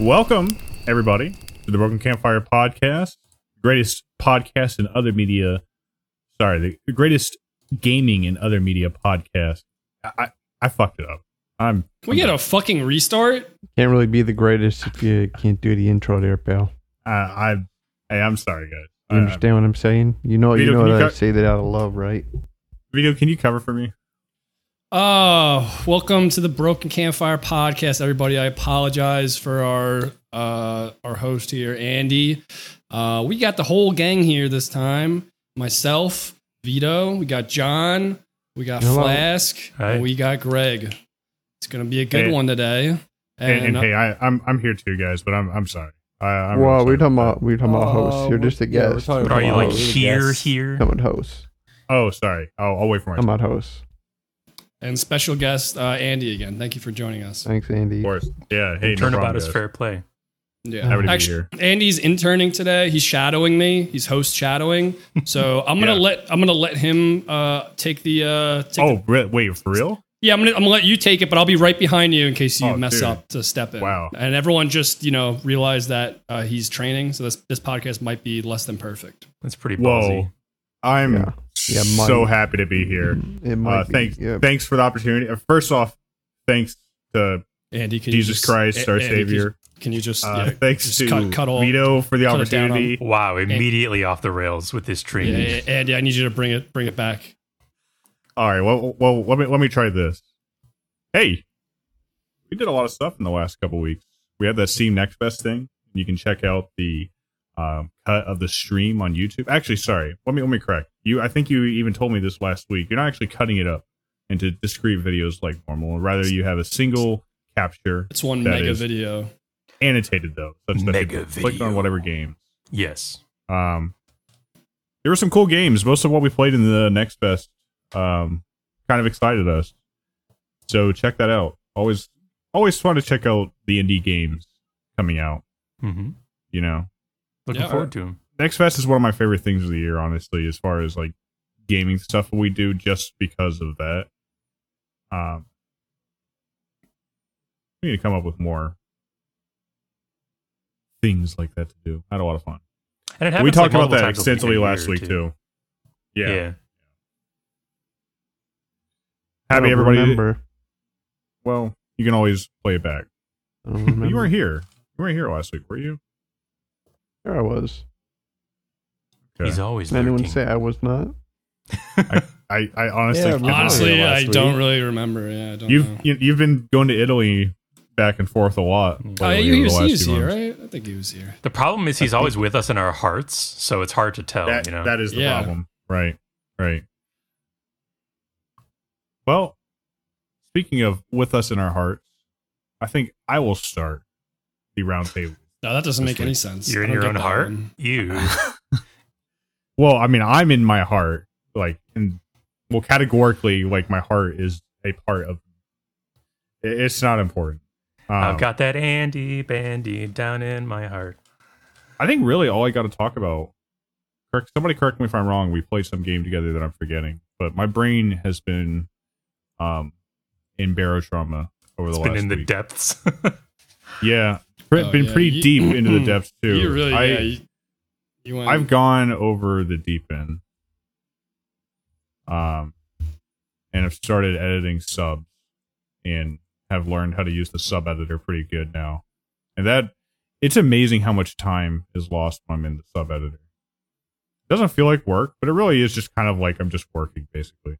Welcome, everybody, to the Broken Campfire podcast, greatest podcast in other media. Sorry, the greatest gaming and other media podcast. I fucked it up. Can we get a fucking restart? Can't really be the greatest if you can't do the intro there, pal. I'm sorry, guys. You understand what I'm saying? I say that out of love, right? Vito, can you cover for me? Oh, welcome to the Broken Campfire podcast, everybody. I apologize for our host here, Andy. We got the whole gang here this time. Myself, Vito, we got John, we got Flask, and we got Greg. It's gonna be a good one today. And I'm here too, guys. But I'm sorry. Well, we're talking about hosts. You're just a guest. Are you like here? I'm a host. Oh, sorry. I'll wait for my. I'm not host. And special guest, Andy again. Thank you for joining us. Thanks, Andy. Of course. Yeah. Hey, turnabout is fair play. Yeah. Actually, Andy's interning today. He's shadowing me. He's host shadowing. So I'm gonna let him take the. Wait, for real? Yeah, I'm gonna let you take it, but I'll be right behind you in case you mess up to step in. Wow. And everyone just realize that he's training, so this podcast might be less than perfect. That's pretty ballsy. Whoa. I'm. Yeah. Yeah, so happy to be here. Thanks for the opportunity. First off, thanks to Andy, Jesus Christ, our Savior. Thanks to Vito for the opportunity. Wow, immediately off the rails with this training. Yeah, Andy, I need you to bring it back. All right. Well, let me try this. Hey, we did a lot of stuff in the last couple weeks. We had the Steam Next Fest thing. You can check out the cut of the stream on YouTube. Actually, sorry. Let me correct you. I think you even told me this last week. You're not actually cutting it up into discrete videos like normal. Rather, you have a single capture. It's one mega video. Annotated though, such that you clicked on whatever game. Yes. There were some cool games. Most of what we played in the Next Fest kind of excited us. So check that out. Always fun to check out the indie games coming out. Mm-hmm. Looking forward to them. Next Fest is one of my favorite things of the year, honestly, as far as like gaming stuff we do, just because of that. We need to come up with more things like that to do. Had a lot of fun, and we talked about that extensively last week too. Yeah. Happy everybody. Well, you can always play it back. But you weren't here. You weren't here last week, were you? Sure I was. Okay. He's always. Did anyone say I was not? I honestly, I don't really remember. Yeah, I don't. You've been going to Italy back and forth a lot. Oh, yeah, he was here, right? I think he was here. The problem is he's always with us in our hearts, so it's hard to tell. That is the problem, right? Well, speaking of with us in our hearts, I think I will start the round table. No, that doesn't make any sense. You're in your own heart? You. Well, I'm in my heart. Categorically, my heart is a part of... It's not important. I've got that Andy Bandy down in my heart. I think really all I got to talk about... Somebody correct me if I'm wrong. We played some game together that I'm forgetting. But my brain has been in barotrauma over the last week. It's been in the depths. Yeah. Pretty deep into the depths too. You really, I've gone over the deep end, and I've started editing subs, and have learned how to use the sub editor pretty good now. And it's amazing how much time is lost when I'm in the sub editor. It doesn't feel like work, but it really is just kind of like I'm just working basically.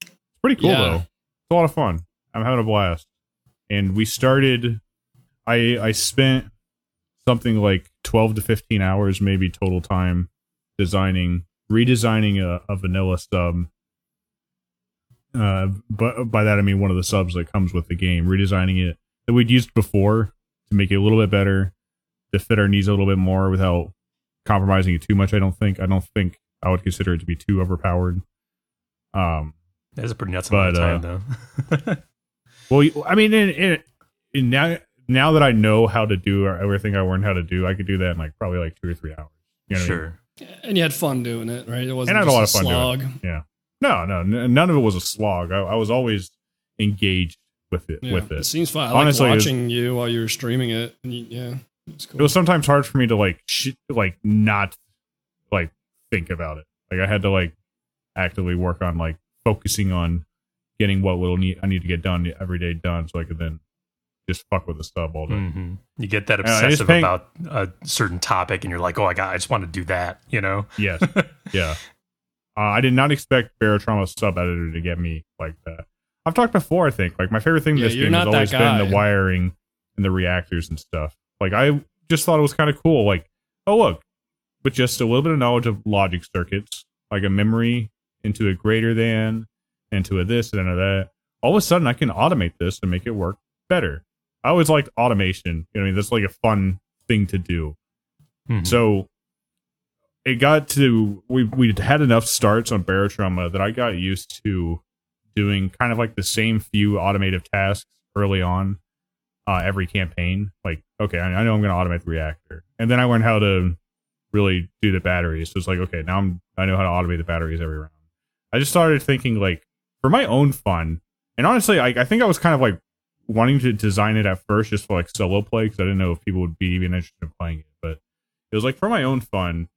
It's pretty cool though. It's a lot of fun. I'm having a blast, and we started. I spent something like 12 to 15 hours, maybe total time, redesigning a vanilla sub. But by that, I mean one of the subs that comes with the game, redesigning it that we'd used before to make it a little bit better, to fit our needs a little bit more without compromising it too much. I don't think I would consider it to be too overpowered. That is a pretty nuts amount of time, though. Well, in now. Now that I know how to do everything I learned how to do, I could do that in probably 2 or 3 hours. You know sure. I mean? And you had fun doing it, right? It wasn't a lot of fun slog. Doing it. Yeah. No, none of it was a slog. I was always engaged with it. Yeah, with it. It seems fun. I honestly, like watching you while you were streaming it. And yeah, it's cool. It was sometimes hard for me to not think about it. Like I had to actively work on focusing on getting what little I need to get done every day done, so I could then just fuck with the stuff all day. Mm-hmm. You get that obsessive about a certain topic, and you're like, "Oh, I just want to do that," you know? Yes. Yeah. I did not expect Barotrauma sub editor to get me like that. I've talked before, I think. My favorite thing in this game has always been the wiring and the reactors and stuff. I just thought it was kind of cool. Oh, look, with just a little bit of knowledge of logic circuits, a memory into a greater than, into a this and a that, all of a sudden I can automate this and make it work better. I always liked automation. You know, I mean, that's a fun thing to do. Mm-hmm. So it got to, we had enough starts on Barotrauma that I got used to doing kind of the same few automated tasks early on every campaign. Okay, I know I'm going to automate the reactor. And then I learned how to really do the batteries. So it's okay, now I know how to automate the batteries every round. I just started thinking, for my own fun, and honestly, I think I was kind of, wanting to design it at first just for, solo play, because I didn't know if people would be even interested in playing it. But it was, for my own fun,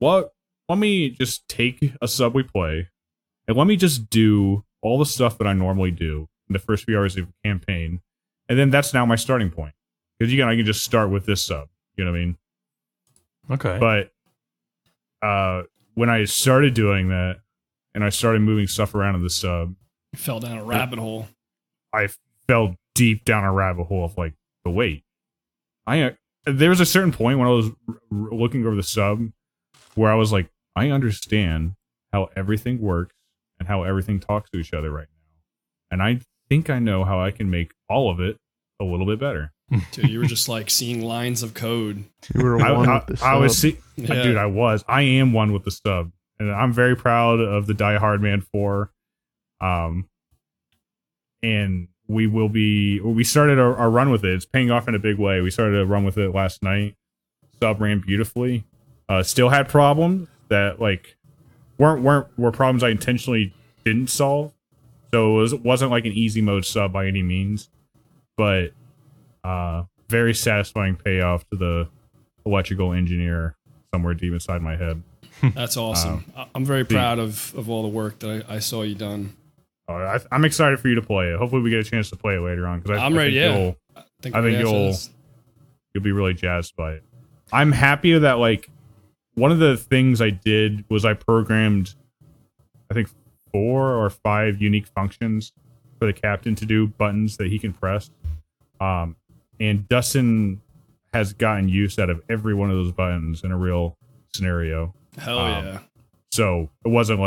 let me just take a sub we play, and let me just do all the stuff that I normally do in the first few hours of a campaign, and then that's now my starting point. Because I can just start with this sub. You know what I mean? Okay. But when I started doing that, and I started moving stuff around in the sub, you fell down a rabbit hole. I fell deep down a rabbit hole of but wait. There was a certain point when I was looking over the sub where I was I understand how everything works and how everything talks to each other right now. And I think I know how I can make all of it a little bit better. Dude, you were just seeing lines of code. You were one with the sub. Dude, I was. I am one with the sub. And I'm very proud of the Die Hard Man 4. And we will be... We started our run with it. It's paying off in a big way. We started a run with it last night. Sub ran beautifully. Still had problems that, were problems I intentionally didn't solve. So it wasn't an easy mode sub by any means. But... very satisfying payoff to the electrical engineer somewhere deep inside my head. That's awesome. I'm very proud of all the work that I saw you done. I'm excited for you to play it. Hopefully we get a chance to play it later on. Because I'm ready. I think you'll be really jazzed by it. I'm happy that one of the things I did was I programmed, I think 4 or 5 unique functions for the captain to do, buttons that he can press. And Dustin has gotten use out of every one of those buttons in a real scenario. Hell yeah. So it wasn't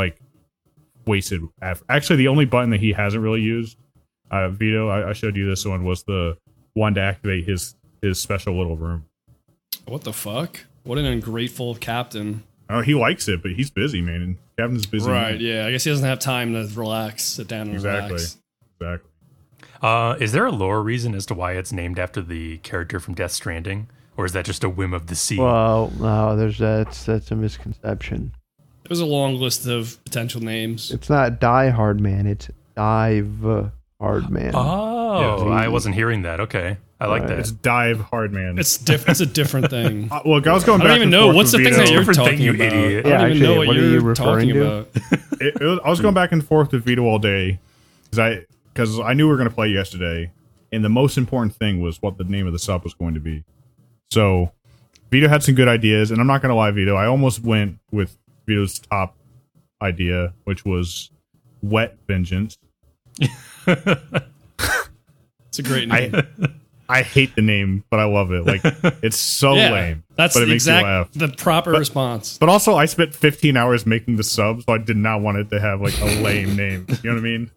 wasted effort. Actually, the only button that he hasn't really used, Vito, I showed you this one, was the one to activate his special little room. What the fuck? What an ungrateful captain. Oh, he likes it, but he's busy, man. Captain's busy. Right, man. Yeah. I guess he doesn't have time to relax, sit down and relax. Exactly. Is there a lore reason as to why it's named after the character from Death Stranding, or is that just a whim of the sea? Well, no, that's a misconception. There's a long list of potential names. It's not Die Hard Man, it's Dive Hard Man. Oh, yeah, I wasn't hearing that. Okay, I like that. It's Dive Hard Man. It's different. It's a different thing. Look, I was going back. I don't even know what's the thing that you're talking about. Idiot. Yeah, I don't even know what you're talking about. I was going back and forth with Vito all day because I knew we were going to play yesterday, and the most important thing was what the name of the sub was going to be. So Vito had some good ideas, and I'm not going to lie, Vito, I almost went with Vito's top idea, which was Wet Vengeance. It's a great name. I hate the name, but I love it. It's so lame. That's but it makes you laugh. The proper response. But also, I spent 15 hours making the sub, so I did not want it to have a lame name. You know what I mean?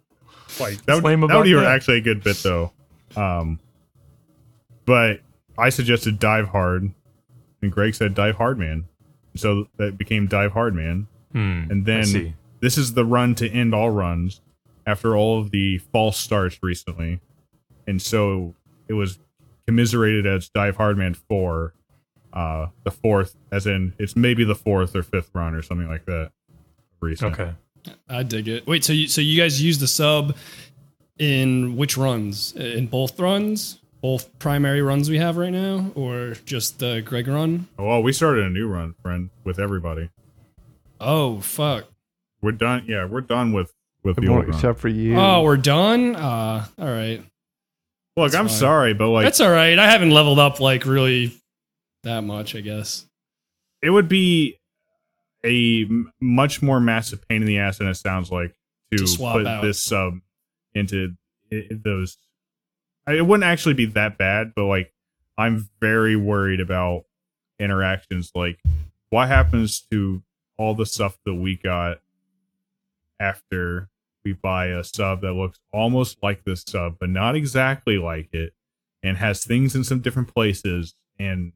That would be actually a good bit though. But I suggested Dive Hard, and Greg said Dive Hard Man, so that became Dive Hard Man. And then this is the run to end all runs after all of the false starts recently, and so it was commiserated as Dive Hard Man 4, the fourth, as in it's maybe the fourth or fifth run or something like that. Recent. Okay. I dig it. Wait, so you guys use the sub In which runs? In both runs? Both primary runs we have right now? Or just the Greg run? Oh, well, we started a new run, friend, with everybody. Oh, fuck. We're done. Yeah, we're done with the old run. Except for you. Oh, we're done? All right. Look, that's I'm fine. Sorry, but like... That's all right. I haven't leveled up, like, really that much, I guess. It would be a much more massive pain in the ass than it sounds like to swap put out this sub into those. It wouldn't actually be that bad, but like I'm very worried about interactions. Like, what happens to all the stuff that we got after we buy a sub that looks almost like this sub, but not exactly like it, and has things in some different places? And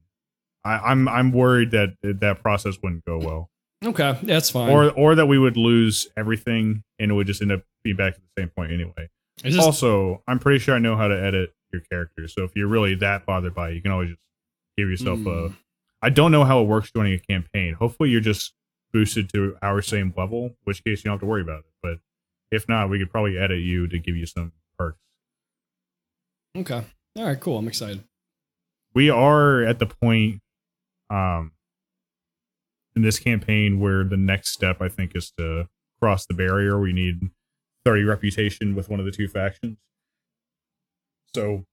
I'm worried that that process wouldn't go well. Okay, that's fine. Or that we would lose everything and it would just end up being back at the same point anyway. Also, I'm pretty sure I know how to edit your character, so if you're really that bothered by it, you can always just give yourself a... I don't know how it works joining a campaign. Hopefully you're just boosted to our same level, in which case you don't have to worry about it. But if not, we could probably edit you to give you some perks. Okay. All right, cool. I'm excited. We are at the point... in this campaign where the next step I think is to cross the barrier. We need 30 reputation with one of the two factions. So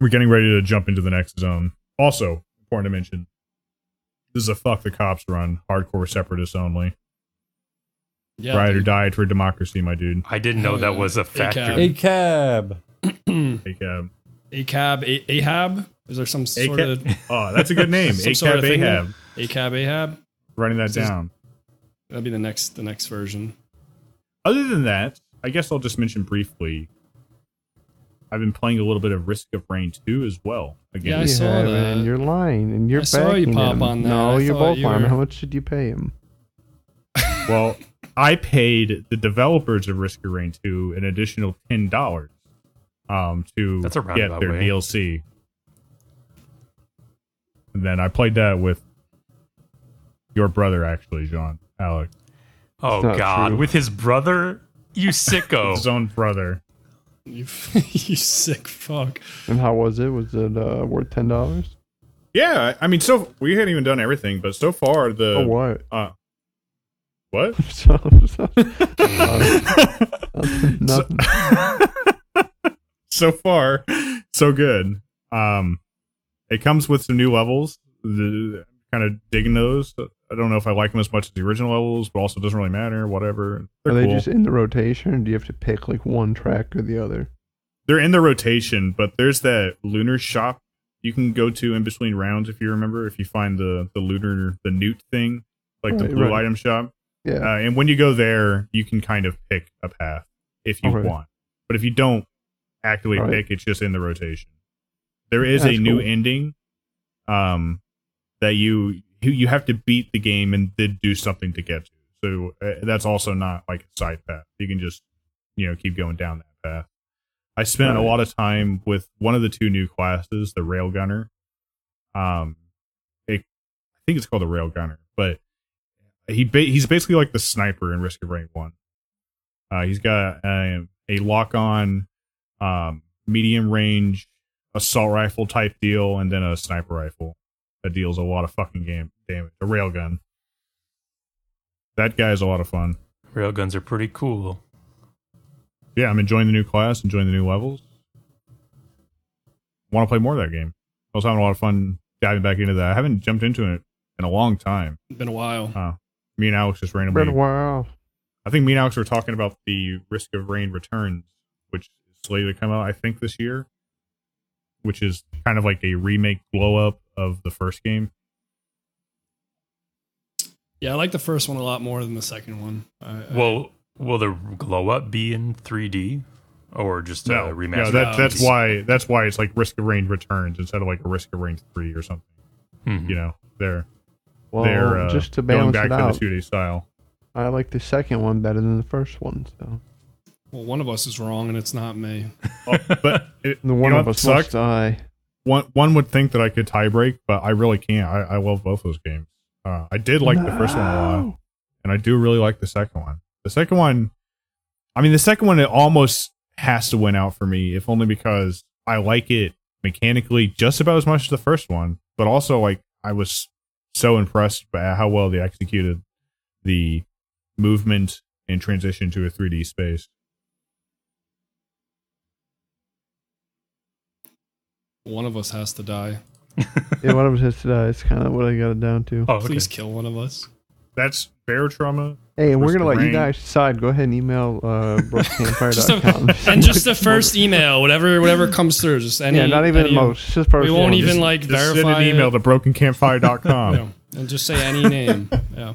we're getting ready to jump into the next zone. Also, important to mention, this is a fuck the cops run, hardcore separatists only. Yeah, ride or die for democracy, my dude. I didn't know that was a factor. ACAB. ACAB. ACAB. AHAB? Is there some sort of... Oh, that's a good name. ACAB sort of AHAB. ACAB. Running that down. That'll be the next version. Other than that, I guess I'll just mention briefly, I've been playing a little bit of Risk of Rain 2 as well. Again. Yeah, I saw that. Man, you're lying, and you're backing him. I saw you pop on that. No, you're both lying. How much did you pay him? Well, I paid the developers of Risk of Rain 2 an additional $10 to get their DLC. And then I played that with your brother, actually, John, Alec. Oh, God. True. With his brother? You sicko. His own brother. You sick fuck. And how was it? Was it worth $10? Yeah. I mean, so we hadn't even done everything, but so far the... Oh, what? What? So far, so good. It comes with some new levels. I'm kind of digging those. I don't know if I like them as much as the original levels, but also doesn't really matter, whatever. Are they cool. Just in the rotation, or do you have to pick like one track or the other? They're in the rotation, but there's that lunar shop you can go to in between rounds, if you remember, if you find the lunar, the newt thing, like the blue item shop. Yeah. And when you go there, you can kind of pick a path if you want. But if you don't actively pick, it's just in the rotation. There is a new ending that you have to beat the game and then do something to get to. So that's also not like a side path. You can just, keep going down that path. I spent a lot of time with one of the two new classes, the Railgunner. I think it's called the Railgunner, but he's basically like the sniper in Risk of Rain 1. He's got a lock-on medium range assault rifle type deal, and then a sniper rifle that deals a lot of fucking damage. A railgun. That guy is a lot of fun. Railguns are pretty cool. Yeah, I'm enjoying the new class, enjoying the new levels. Want to play more of that game. I was having a lot of fun diving back into that. I haven't jumped into it in a long time. It's been a while. Me and Alex just randomly. Been a while. I think me and Alex were talking about the Risk of Rain Returns, which is slated to come out, I think, this year. Which is kind of like a remake blow-up of the first game. Yeah, I like the first one a lot more than the second one. Will the glow-up be in 3D? Or just a remaster? No, that's why it's like Risk of Rain Returns instead of like a Risk of Rain 3 or something. Mm-hmm. They're just to balance going back to the 2D style. I like the second one better than the first one, so... Well, one of us is wrong, and it's not me. But the one of us must die. One would think that I could tie break, but I really can't. I love both those games. I did like the first one a lot, and I do really like the second one. The second one, it almost has to win out for me, if only because I like it mechanically just about as much as the first one, but also like I was so impressed by how well they executed the movement and transition to a 3D space. One of us has to die. Yeah, one of us has to die. It's kind of what I got it down to. Oh, okay. Please kill one of us. That's Barotrauma. Hey, and we're going to let you guys decide. Go ahead and email brokencampfire.com. And just the first email, whatever comes through. Just any, yeah, not even the most. Just we won't even just, like just verify. Send an email to brokencampfire.com. Yeah. And just say any name. Yeah.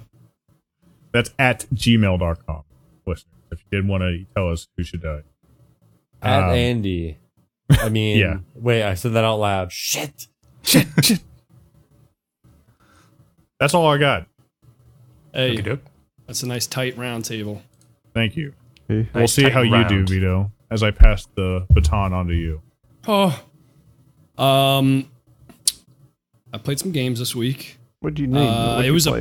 That's at gmail.com. Listen, if you did want to tell us who should die. At Andy. I mean, yeah. Wait, I said that out loud. Shit. That's all I got. Hey, that's a nice tight round table. Thank you. Hey. We'll see how you do, Vito, as I pass the baton on to you. Oh. I played some games this week. What'd you name?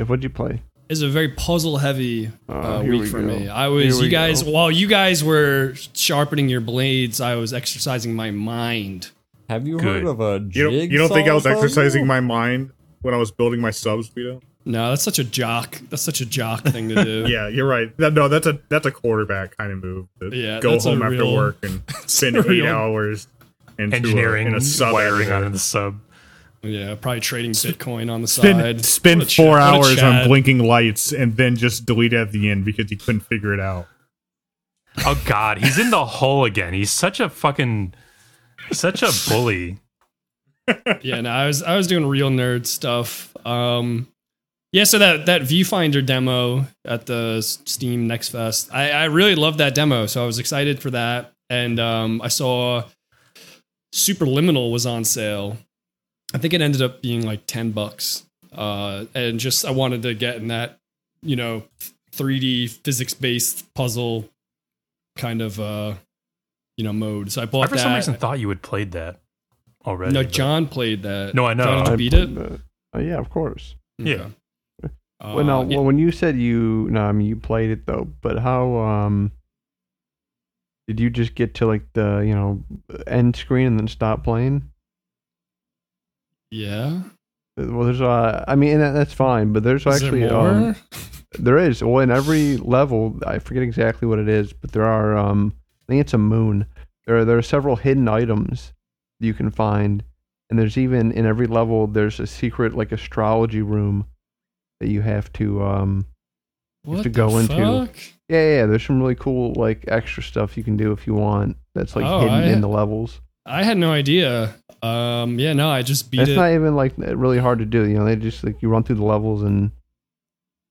What'd you play? It was a very puzzle-heavy week for me. While you guys were sharpening your blades, I was exercising my mind. Have you heard of a jigsaw? You don't think I was exercising my mind when I was building my subs, Vito? No, that's such a jock. That's such a jock thing to do. Yeah, you're right. No, that's a quarterback kind of move. Go home after work and spend 8 hours into engineering and wiring on the sub. Yeah, probably trading Bitcoin on the side. Spend 4 hours on blinking lights and then just delete it at the end because he couldn't figure it out. Oh God, he's in the hole again. He's such a bully. Yeah, no, I was doing real nerd stuff. Yeah, so that Viewfinder demo at the Steam Next Fest, I really loved that demo, so I was excited for that. And I saw Superliminal was on sale. I think it ended up being like $10, and just I wanted to get in that, 3D physics-based puzzle kind of mode. So I bought that. I for some reason thought you had played that already. No, John played that. No, I know. John, did you beat it? Yeah, of course. Okay. Yeah. When you said you played it though, but how did you just get to like the end screen and then stop playing? Yeah. Well, there's that's fine, but there's actually there is. Well, in every level, I forget exactly what it is, but there are I think it's a moon. There are several hidden items you can find. And there's even in every level, there's a secret like astrology room that you have to go into. Yeah, there's some really cool like extra stuff you can do if you want. That's like hidden in the levels. I had no idea. I just beat it. It's not even like really hard to do. They just like you run through the levels and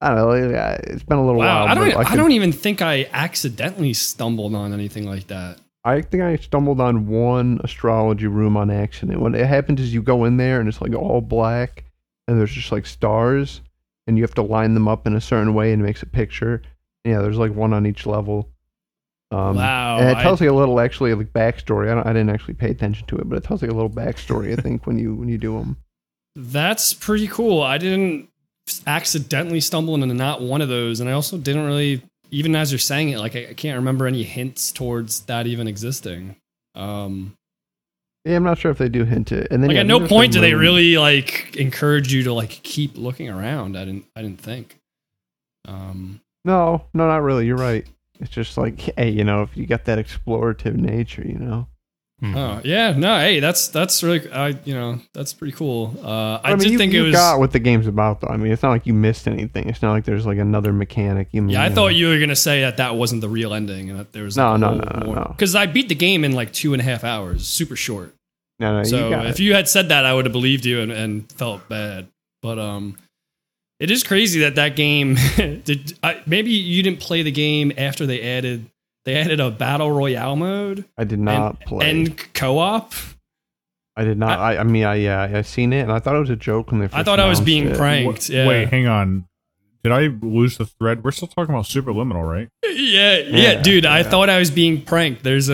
I don't know. Like, it's been a little while. I don't even think I accidentally stumbled on anything like that. I think I stumbled on one astrology room on accident. What it happens is you go in there and it's like all black and there's just like stars and you have to line them up in a certain way and it makes a picture. Yeah, there's like one on each level. Wow. And it tells you a little actually like backstory. I didn't actually pay attention to it, but it tells you a little backstory, I think, when you do them. That's pretty cool. I didn't accidentally stumble into not one of those. And I also didn't really... Even as you're saying it, like I can't remember any hints towards that even existing. Yeah, I'm not sure if they do hint it. And then like at no point do they really like encourage you to like keep looking around. I didn't think. No, not really. You're right. It's just like, hey, if you got that explorative nature, Oh yeah, no, hey, that's really, that's pretty cool. I got what the game's about though. I mean, it's not like you missed anything. It's not like there's like another mechanic. I thought you were gonna say that wasn't the real ending and that there was no. Because I beat the game in like 2.5 hours, super short. No. So you had said that, I would have believed you and felt bad. But it is crazy that game. Maybe you didn't play the game after they added. They added a battle royale mode. I did not play. And co-op. I did not. I seen it and I thought it was a joke when they first I thought I was being pranked. Yeah. Wait, hang on. Did I lose the thread? We're still talking about Superliminal, right? Yeah, dude. Yeah. I thought I was being pranked. There's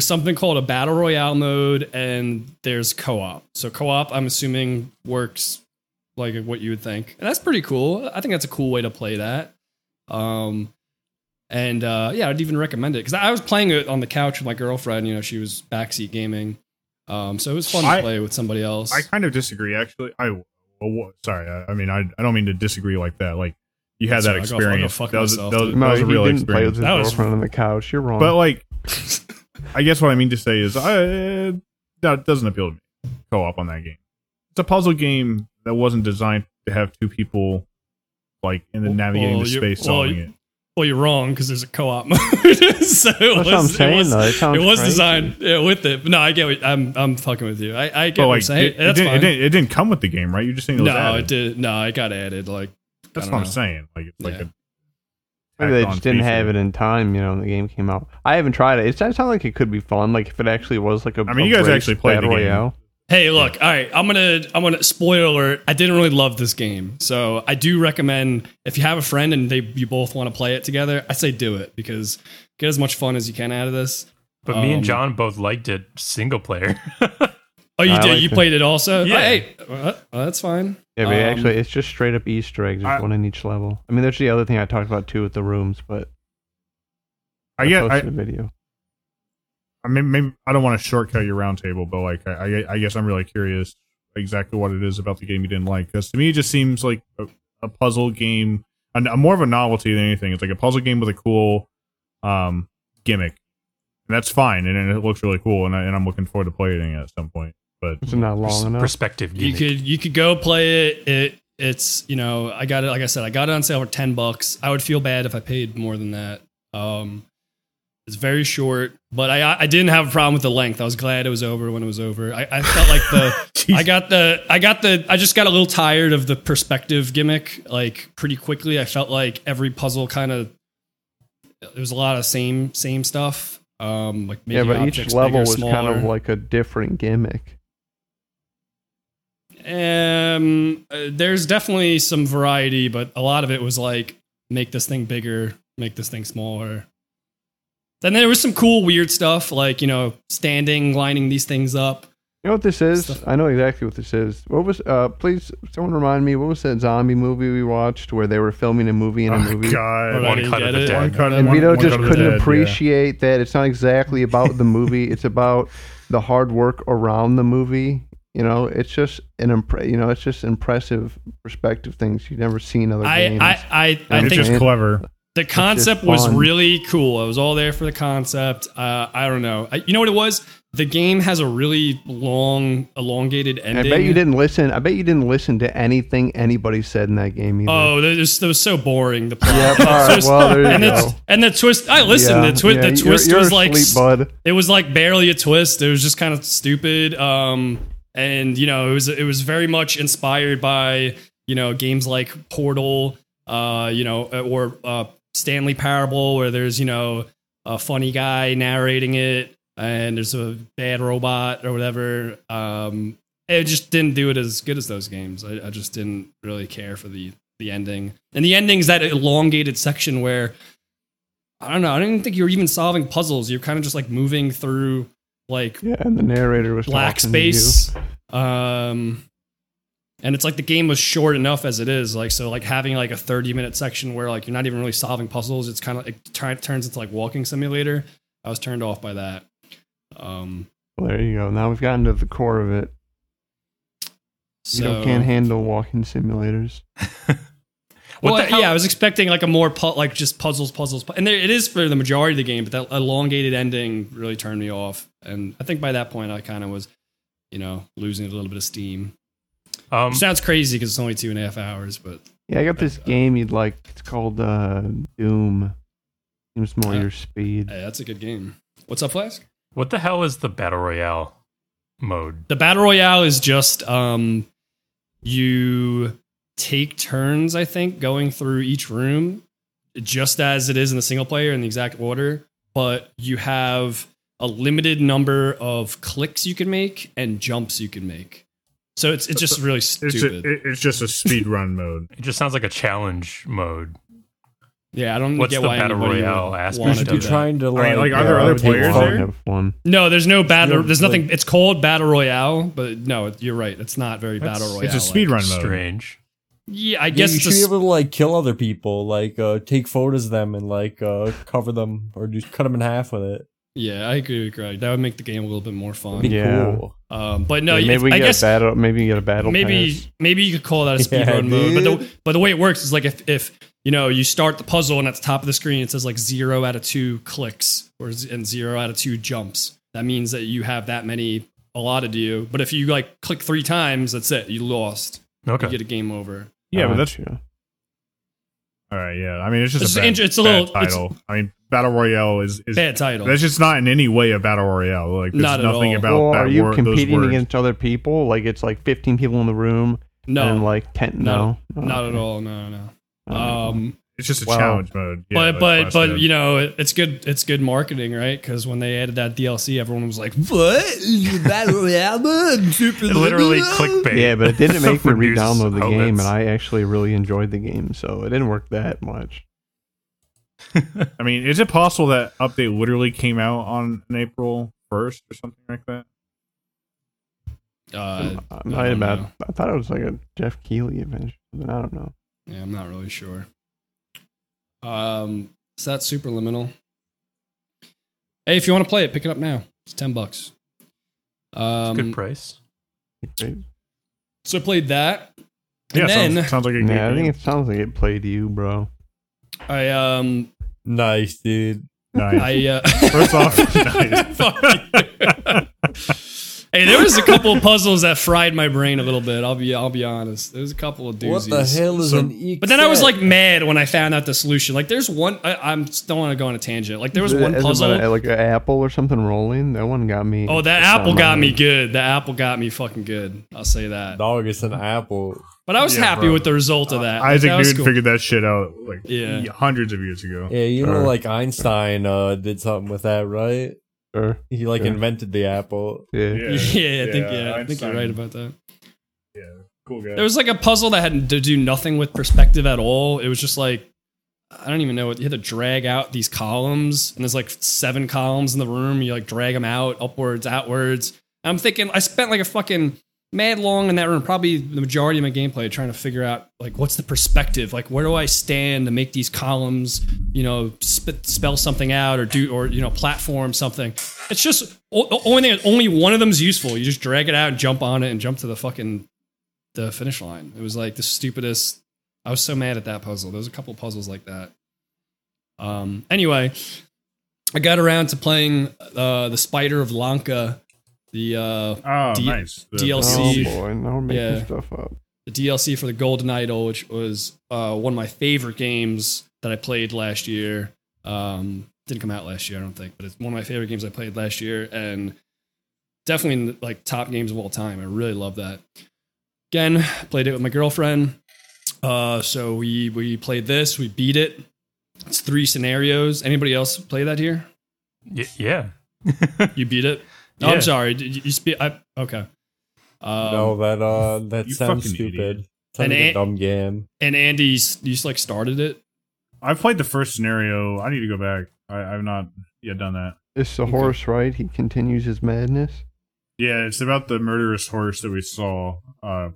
something called a battle royale mode and there's co-op. So co-op, I'm assuming, works like what you would think. And that's pretty cool. I think that's a cool way to play that. And yeah, I'd even recommend it because I was playing it on the couch with my girlfriend. You know, she was backseat gaming. So it was fun to play with somebody else. I kind of disagree, actually. I don't mean to disagree like that. Like, you had that experience. That was a real experience. Didn't play with his girlfriend on the couch. You're wrong. But, like, I guess what I mean to say is that doesn't appeal to me, co-op on that game. It's a puzzle game that wasn't designed to have two people, like, navigating the space solving it. Well, you're wrong because there's a co-op mode. So it was designed with it. But no, I get what I'm fucking with you. I get what you're saying. It didn't come with the game, right? You're just saying it was added. It did. No, it got added. Like, that's what I'm saying. Like, it's like maybe they just didn't have it in time, you know, when the game came out. I haven't tried it. It sounds like it could be fun. Like, if it actually was like a, I mean, you guys actually played the game. Hey, look, all right, I'm gonna spoiler alert. I didn't really love this game. So I do recommend, if you have a friend and you both want to play it together, I say do it, because get as much fun as you can out of this. But me and John both liked it single player. Oh, you did? You played it also? Yeah. Oh, hey, well, that's fine. Yeah, but actually, it's just straight up Easter eggs. There's one in each level. I mean, there's the other thing I talked about too with the rooms, but I posted a video. Maybe I don't want to shortcut your roundtable, but like I guess I'm really curious exactly what it is about the game you didn't like. Because to me, it just seems like a puzzle game, more of a novelty than anything. It's like a puzzle game with a cool gimmick, and that's fine, and it looks really cool, and I'm looking forward to playing it at some point. But it's not long enough. Perspective gimmick. You could go play it. It's, you know, I got it. Like I said, I got it on sale for $10. I would feel bad if I paid more than that. It's very short, but I didn't have a problem with the length. I was glad it was over when it was over. I felt like I just got a little tired of the perspective gimmick, like, pretty quickly. I felt like every puzzle it was a lot of same stuff. Like making objects each level was smaller. Kind of like a different gimmick. There's definitely some variety, but a lot of it was like, make this thing bigger, make this thing smaller. And then there was some cool, weird stuff, like, you know, standing, lining these things up. You know what this is? Stuff. I know exactly what this is. What was, please, someone remind me, what was that zombie movie we watched where they were filming a movie in a movie? God. One Cut of the Dead. And Vito just couldn't appreciate that. It's not exactly about the movie. It's about the hard work around the movie. You know, it's just it's just impressive perspective things you've never seen other games. I think it's just clever. The concept was really cool. I was all there for the concept. I don't know. You know what it was? The game has a really long, elongated ending. I bet you didn't listen to anything anybody said in that game either. Oh, that was so boring. The plot. Yep, all right, well, there you go. And the twist. I listened. Yeah, the twist was like, bud. It was like barely a twist. It was just kind of stupid. And you know, it was very much inspired by, you know, games like Portal, you know, or Stanley Parable, where there's, you know, a funny guy narrating it and there's a bad robot or whatever. It just didn't do it as good as those games. I just didn't really care for the ending. And the ending's that elongated section where, I don't know, I didn't think you were even solving puzzles. You're kind of just like moving through, like, yeah, and the narrator was black space. And it's like the game was short enough as it is, like, so like having like a 30-minute section where like you're not even really solving puzzles, it's kind of like turns into like walking simulator. I was turned off by that. Well, there you go. Now we've gotten to the core of it. So, you can't handle walking simulators. I was expecting like a more like just puzzles, and there, it is for the majority of the game, but that elongated ending really turned me off. And I think by that point I kind of was, you know, losing a little bit of steam. Which sounds crazy because it's only 2.5 hours, but yeah, I got this game you'd like. It's called Doom. Seems more your speed. Hey, that's a good game. What's up, Flask? What the hell is the battle royale mode? The battle royale is just you take turns, I think, going through each room, just as it is in the single player in the exact order, but you have a limited number of clicks you can make and jumps you can make. So it's just really stupid. It's just a speed run mode. It just sounds like a challenge mode. Yeah, I don't get why anybody would want to do that. Trying to, like, are there other players there? No, there's no battle. There's nothing. It's called battle royale, but no, you're right. It's not very battle royale. It's a speed run mode. Strange. Yeah, I guess you should be able to like kill other people, like take photos of them and like cover them or just cut them in half with it. Yeah, I agree with Greg. That would make the game a little bit more fun. Yeah, cool. But no, yeah, maybe we get a battle. Maybe you could call that a speedrun mode. But the way it works is like if you know you start the puzzle and at the top of the screen it says like 0 out of 2 clicks and 0 out of 2 jumps. That means that you have that many a lot to do. But if you like click 3 times, that's it. You lost. Okay. You get a game over. Yeah, but that's yeah. All right, yeah. I mean, it's just a bad title. I mean, Battle Royale is bad title. That's just not in any way a Battle Royale. Like, there's not nothing about. Well, are you competing against other people? Like, it's like 15 people in the room. No, and like 10. No, not at all. No. It's just a challenge mode. Yeah, but you know, it's good. It's good marketing, right? Because when they added that DLC, everyone was like, "What? Battle Royale mode? Literally clickbait." Yeah, but it didn't make me re-download the game, and I actually really enjoyed the game, so it didn't work that much. I mean, is it possible that update literally came out on April 1st or something like that? I thought it was like a Jeff Keighley event, but I don't know. Yeah, I'm not really sure. Is that Superliminal? Hey, if you want to play it, pick it up now. It's $10. It's a good price. So I played that. Yeah, sounds like a good game. I think it sounds like it played you, bro. Nice, dude. Nice. First off, nice. Fuck you. Hey, there was a couple of puzzles that fried my brain a little bit. I'll be honest. There was a couple of doozies. What the hell is an EX? But then I was like mad when I found out the solution. Like, there's one. I don't want to go on a tangent. Like, there was one puzzle like an apple or something rolling. That one got me. Oh, that apple got me good. The apple got me fucking good. I'll say that. Dog, it's an apple. But I was happy with the result of that. Isaac Newton figured that shit out like hundreds of years ago. Yeah, you know, like Einstein did something with that, right? He like invented the apple. I think you're right about that. Yeah, cool guy. There was like a puzzle that had to do nothing with perspective at all. It was just like, I don't even know. You had to drag out these columns, and there's like 7 columns in the room. You like drag them out, upwards, outwards. And I'm thinking, I spent like a fucking mad long in that room, probably the majority of my gameplay, trying to figure out like what's the perspective, like where do I stand to make these columns, you know, spell something out or platform something. It's just only one of them's useful. You just drag it out and jump on it and jump to the fucking the finish line. It was like the stupidest. I was so mad at that puzzle. There's a couple puzzles like that. Anyway, I got around to playing the Spider of Lanka. The nice. The DLC. Oh boy, now we're making stuff up. The DLC for the Golden Idol, which was one of my favorite games that I played last year. Didn't come out last year, I don't think, but it's one of my favorite games I played last year, and definitely in the, like top games of all time. I really love that. Again, played it with my girlfriend. So we played this. We beat it. It's 3 scenarios. Anybody else play that here? Yeah. You beat it. No, yeah. I'm sorry. Did you speak? Okay. No, that sounds stupid. Sounds like a dumb game. And Andy, you like started it? I've played the first scenario. I need to go back. I've not yet done that. It's the horse, right? He continues his madness? Yeah, it's about the murderous horse that we saw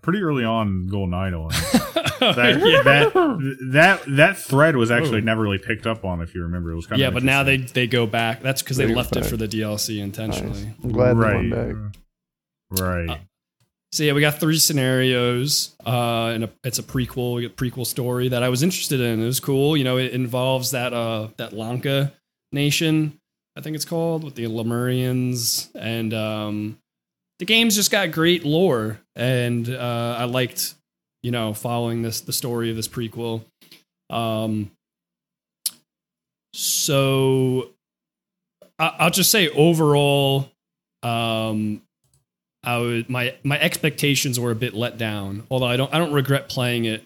pretty early on in Golden Idol. That thread was actually never really picked up on, if you remember. It was kind of but now they go back. That's because they left it for the DLC intentionally. Nice. I'm glad they went back. Right. So yeah, we got 3 scenarios, and it's a prequel. We got a prequel story that I was interested in. It was cool. You know, it involves that Lanka nation, I think it's called, with the Lemurians, and the game's just got great lore, and I liked, you know, following the story of this prequel. So I'll just say overall, my expectations were a bit let down. Although I don't regret playing it,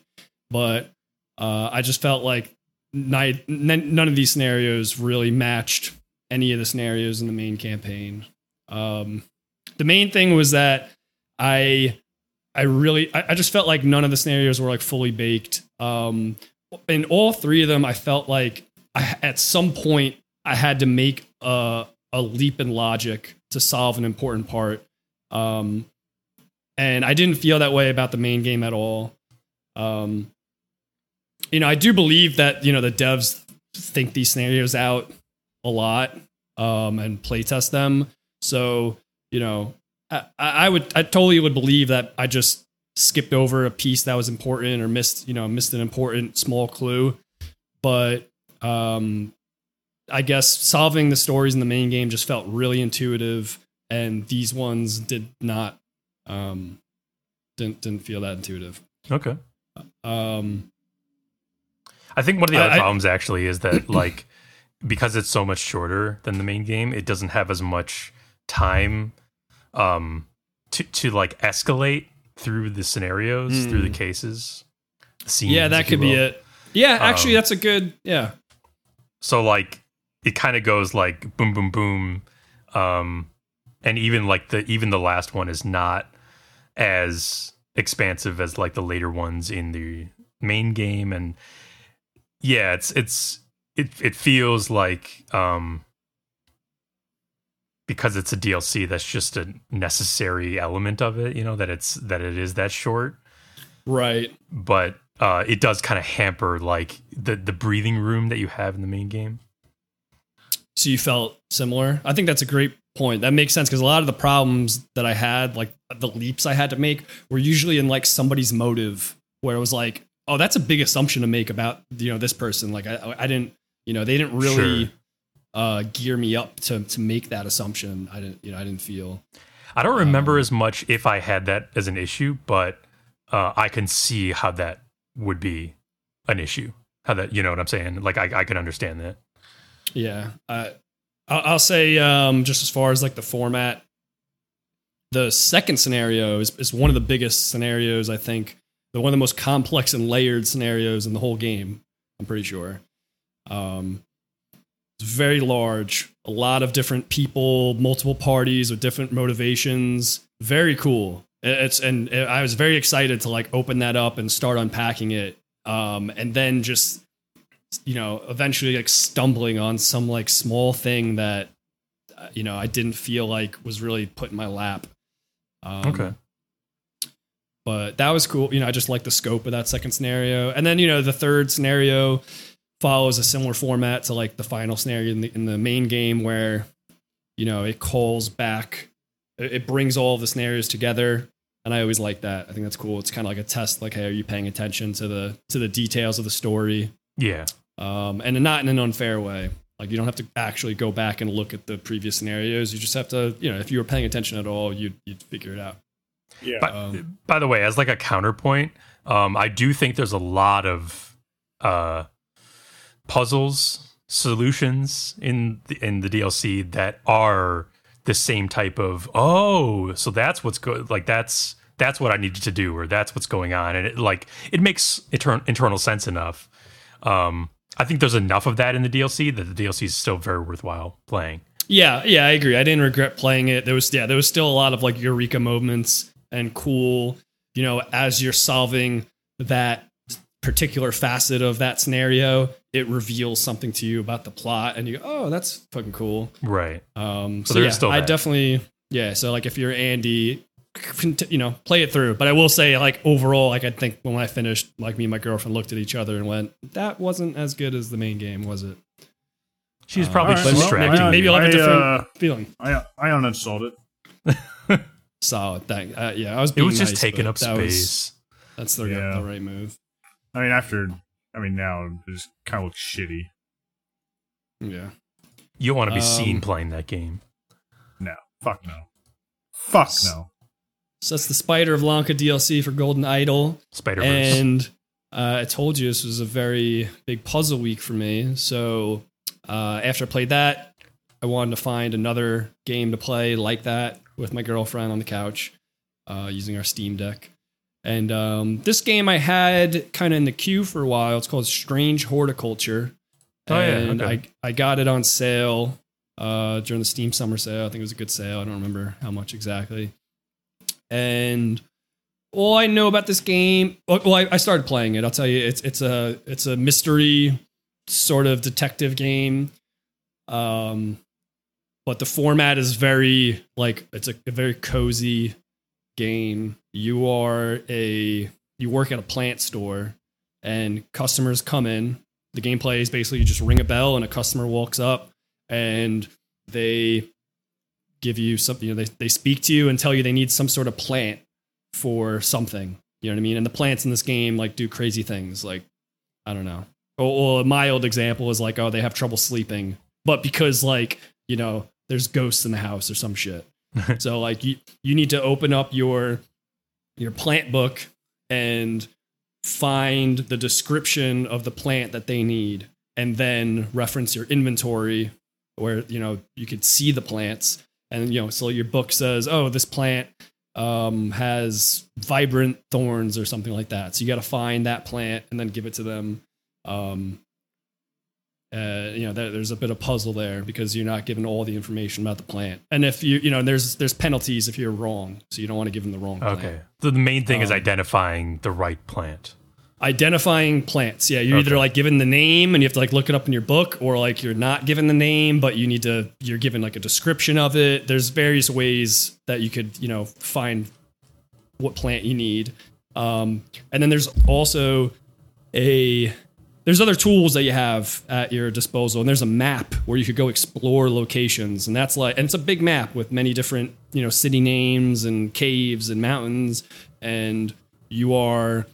but I just felt like none of these scenarios really matched any of the scenarios in the main campaign. The main thing was that I just felt like none of the scenarios were like fully baked. In all 3 of them, I felt like at some point I had to make a leap in logic to solve an important part. And I didn't feel that way about the main game at all. You know, I do believe that, you know, the devs think these scenarios out a lot, and play test them. So, you know, I totally would believe that I just skipped over a piece that was important or missed an important small clue. But I guess solving the stories in the main game just felt really intuitive, and these ones did not, didn't feel that intuitive. Okay. I think one of the other problems actually is that, like, because it's so much shorter than the main game, it doesn't have as much time to like escalate through the scenarios, through the cases, scenes. Yeah, that could be it. Yeah, actually, that's a good, yeah. So, like, it kind of goes like boom, boom, boom, and even like the last one is not as expansive as like the later ones in the main game, and yeah, it feels like because it's a DLC, that's just a necessary element of it, you know, that it is that short, right? But it does kind of hamper like the breathing room that you have in the main game. So you felt similar. I think that's a great point. That makes sense, because a lot of the problems that I had, like the leaps I had to make, were usually in like somebody's motive, where it was like, oh, that's a big assumption to make about, you know, this person. Like I didn't, you know, they didn't really gear me up to make that assumption. I don't remember as much if I had that as an issue, but I can see how that would be an issue. How that, you know what I'm saying? Like I can understand that. Yeah. I'll say just as far as like the format, the second scenario is one of the biggest scenarios, I think. One of the most complex and layered scenarios in the whole game, I'm pretty sure. It's very large, a lot of different people, multiple parties with different motivations. Very cool. I was very excited to like open that up and start unpacking it, and then just, you know, eventually like stumbling on some like small thing that, you know, I didn't feel like was really put in my lap. Okay. But that was cool. You know, I just like the scope of that second scenario. And then, you know, the third scenario follows a similar format to like the final scenario in the main game, where, you know, it calls back, it brings all the scenarios together. And I always like that. I think that's cool. It's kind of like a test. Like, hey, are you paying attention to the details of the story? Yeah. And not in an unfair way. Like, you don't have to actually go back and look at the previous scenarios. You just have to, you know, if you were paying attention at all, you'd figure it out. Yeah. By the way, as like a counterpoint, I do think there's a lot of puzzles, solutions in the DLC that are the same type of, oh, so that's what's good. Like that's what I needed to do, or that's what's going on, and it makes internal sense enough. I think there's enough of that in the DLC that the DLC is still very worthwhile playing. Yeah, I agree. I didn't regret playing it. There was still a lot of like eureka moments. And cool, you know, as you're solving that particular facet of that scenario, it reveals something to you about the plot, and you go, oh, that's fucking cool. Right. So there's still that. So like if you're Andy, you know, play it through. But I will say, like, overall, like I think when I finished, like me and my girlfriend looked at each other and went, that wasn't as good as the main game, was it? She's probably distracted. Well, maybe I'll have a different feeling. I uninstalled it. Solid thing. Yeah, I was being nice. It was just taking up space. That's the right move. I mean, now it just kind of looks shitty. Yeah. You don't want to be seen playing that game. No. Fuck no. So that's the Spider of Lanka DLC for Golden Idol. Spider-Verse. And I told you this was a very big puzzle week for me. So after I played that, I wanted to find another game to play like that with my girlfriend on the couch, using our Steam Deck. And this game I had kind of in the queue for a while. It's called Strange Horticulture. And I got it on sale during the Steam Summer Sale. I think it was a good sale. I don't remember how much exactly. And all I know about this game, well, I started playing it. I'll tell you, it's a mystery sort of detective game. But the format is very, like, it's a very cozy game. You are a you work at a plant store and customers come in. The gameplay is basically you just ring a bell and a customer walks up and they give you something. You know, they speak to you and tell you they need some sort of plant for something. You know what I mean? And the plants in this game like do crazy things. Like, I don't know. Well, a mild example is like, oh, they have trouble sleeping, but because like, you know, there's ghosts in the house or some shit. So like you need to open up your plant book and find the description of the plant that they need and then reference your inventory where, you know, you could see the plants and, you know, so your book says, oh, this plant has vibrant thorns or something like that. So you got to find that plant and then give it to them. You know, there's a bit of puzzle there because you're not given all the information about the plant. And if you, you know, there's penalties if you're wrong, so you don't want to give them the wrong plant. Okay. So the main thing is identifying the right plant. Identifying plants. Yeah. You're either like given the name and you have to like look it up in your book, or like you're not given the name, but you need to, you're given like a description of it. There's various ways that you could, you know, find what plant you need. And then there's also there's other tools that you have at your disposal, and there's a map where you could go explore locations, and that's like, and it's a big map with many different, you know, city names and caves and mountains, and you are,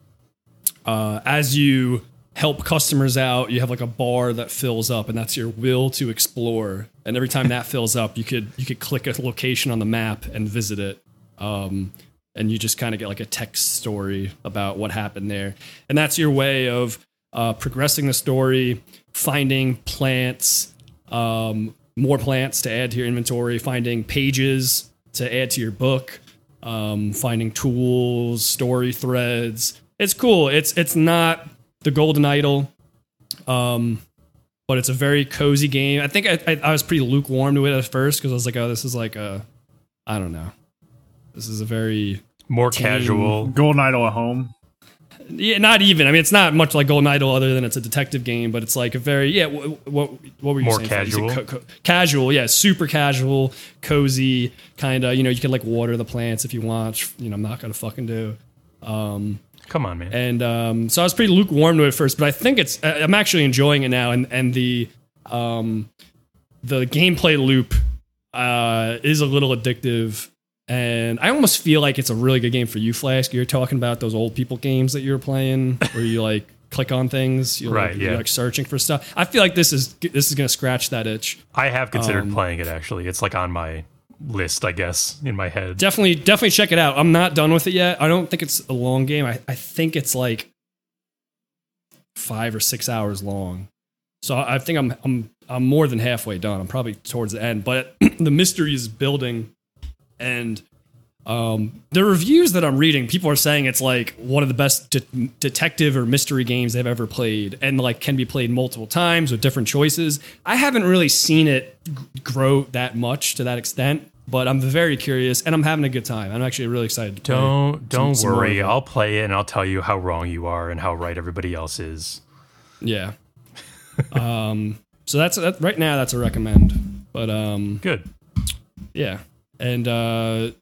as you help customers out, you have like a bar that fills up, and that's your will to explore. And every time that fills up, you could click a location on the map and visit it. And you just kind of get like a text story about what happened there. And that's your way of progressing the story, finding plants, more plants to add to your inventory, finding pages to add to your book, finding tools, story threads. It's cool. It's not the Golden Idol, but it's a very cozy game. I think I was pretty lukewarm to it at first because I was like, oh, this is like a, I don't know. This is a very more casual Golden Idol at home. Yeah, not even. I mean, it's not much like Golden Idol other than it's a detective game, but it's like a very, what were you saying? More casual. Casual, yeah, super casual, cozy, kind of, you know, you can like water the plants if you want, you know, I'm not going to fucking do. Come on, man. And so I was pretty lukewarm to it at first, but I think I'm actually enjoying it now, and the gameplay loop is a little addictive. And I almost feel like it's a really good game for you, Flask. You're talking about those old people games that you're playing where you like click on things, you're like searching for stuff. I feel like this is going to scratch that itch. I have considered playing it, actually. It's like on my list, I guess, in my head. Definitely check it out. I'm not done with it yet. I don't think it's a long game. I think it's like 5 or 6 hours long. So I think I'm more than halfway done. I'm probably towards the end, but the mystery is building. And the reviews that I'm reading, people are saying it's like one of the best detective or mystery games they've ever played, and like can be played multiple times with different choices. I haven't really seen it grow that much to that extent, but I'm very curious and I'm having a good time. I'm actually really excited to play. Don't worry. I'll play it and I'll tell you how wrong you are and how right everybody else is. Yeah. So that's right now that's a recommend, but good. Yeah. And I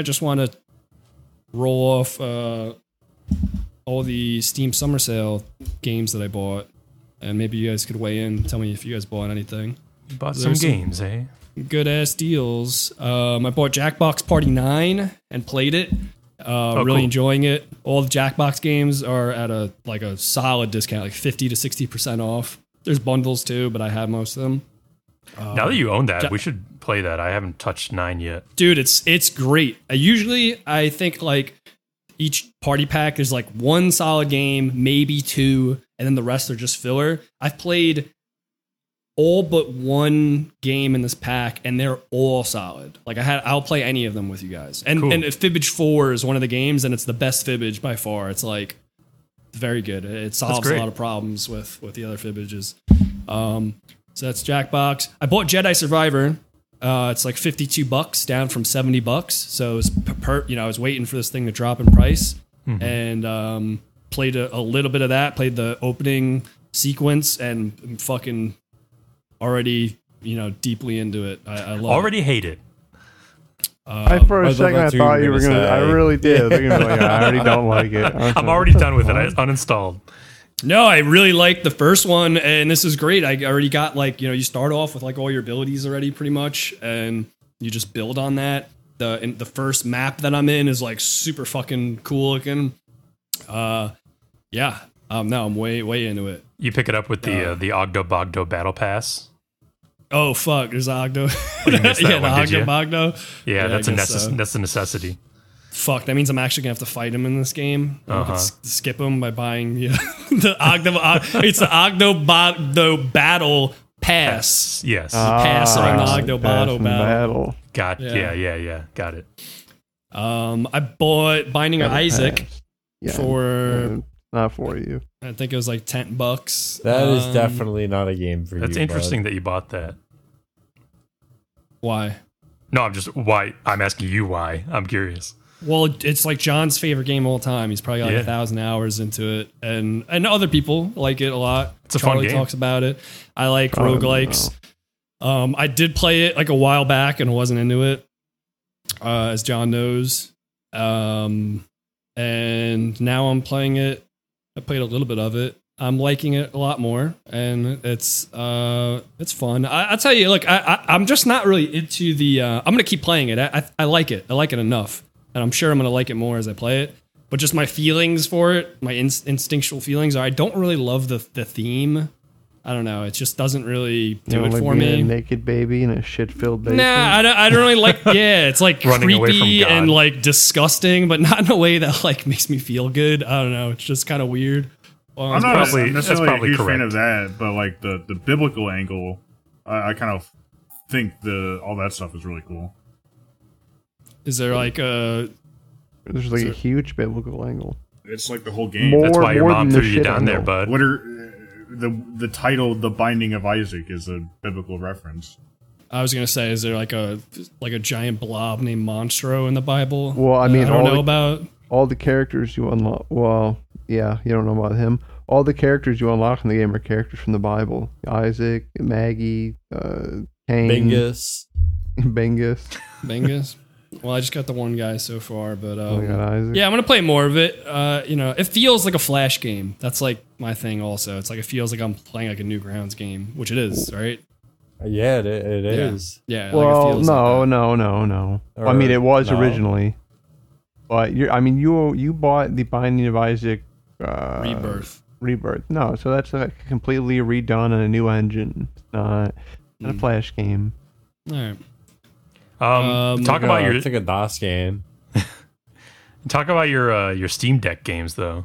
just want to roll off all the Steam Summer Sale games that I bought, and maybe you guys could weigh in. Tell me if you guys bought anything. You bought some games, eh? Good ass deals. I bought Jackbox Party 9 and played it. Really cool. Enjoying it. All the Jackbox games are at a solid discount, like 50% to 60% off. There's bundles too, but I have most of them. Now that you own that, we should play that. I haven't touched 9 yet. Dude, it's great. I think like each party pack is like one solid game, maybe two, and then the rest are just filler. I've played all but one game in this pack, and they're all solid. Like I'll play any of them with you guys. And cool. And Fibbage 4 is one of the games, and it's the best Fibbage by far. It's like very good. It solves a lot of problems with the other Fibbages. So that's Jackbox. I bought Jedi Survivor. It's like $52 down from $70. So it was I was waiting for this thing to drop in price, and played a little bit of that. Played the opening sequence and I'm fucking already deeply into it. I love. Already hate it. For a second I thought you were gonna. I really did. Yeah. I already don't like it. Okay. I'm already done with it. I uninstalled. No, I really liked the first one, and this is great. I already got you start off with all your abilities already, pretty much, and you just build on that. The first map that I'm in is super fucking cool looking. Now I'm way into it. You pick it up with the Ogdo Bogdo Battle Pass. Oh fuck! There's Ogdo. Ogdo Bogdo. Yeah, that's that's a necessity. Fuck! That means I'm actually gonna have to fight him in this game. I could skip him by buying the Ogdo. It's the Ogdo Bogdo Battle Pass. Yes, pass on the Ogdo Bogdo Battle. Got got it. I bought Binding of Isaac for. Not for you. I think it was $10. That is definitely not a game for you. That's interesting that you bought that. Why? No, I'm asking you why. I'm curious. Well, it's John's favorite game of all time. He's probably got 1,000 hours into it. And other people like it a lot. It's a fun game. Charlie talks about it. I like roguelikes. I did play it a while back and wasn't into it. As John knows. And now I'm playing it. I played a little bit of it. I'm liking it a lot more, and it's fun. I'll tell you, I'm just not really into the. I'm gonna keep playing it. I like it. I like it enough, and I'm sure I'm gonna like it more as I play it. But just my feelings for it, my instinctual feelings are I don't really love the theme. I don't know. It just doesn't really do it for me. A naked baby in a shit-filled basement. Nah, I don't really like. Yeah, it's creepy and disgusting, but not in a way that makes me feel good. I don't know. It's just kind of weird. Well, I'm not necessarily a huge fan of that, but the biblical angle, I kind of think all that stuff is really cool. Is there there's a huge biblical angle? It's the whole game. That's why your mom threw you down there, bud. What are the title, The Binding of Isaac, is a biblical reference. I was gonna say, is there a giant blob named Monstro in the Bible? Well, I mean, I don't know about all the characters you unlock. Well, yeah, you don't know about him. All the characters you unlock in the game are characters from the Bible: Isaac, Maggie, Cain, Bengus. Well, I just got the one guy so far, but I'm gonna play more of it. It feels like a Flash game. That's my thing. Also, it's it feels I'm playing a Newgrounds game, which it is, right? Yeah, it is. Yeah. Well, it feels no. Or, I mean, it was originally, but you bought the Binding of Isaac Rebirth. No, so that's completely redone on a new engine. It's not a Flash game. All right. Talk about your. It's a DOS game. Talk about your Steam Deck games, though.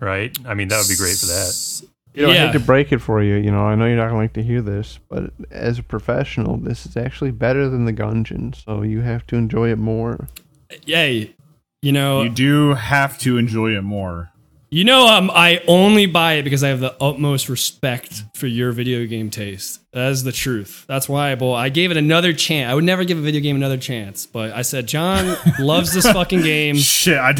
Right? I mean, that would be great for that. I hate to break it for you. I know you're not going to like to hear this, but as a professional, this is actually better than the Gungeon, so you have to enjoy it more. Yay! You do have to enjoy it more. I only buy it because I have the utmost respect for your video game taste. That is the truth. That's why I gave it another chance. I would never give a video game another chance, but I said John loves this fucking game. Shit, I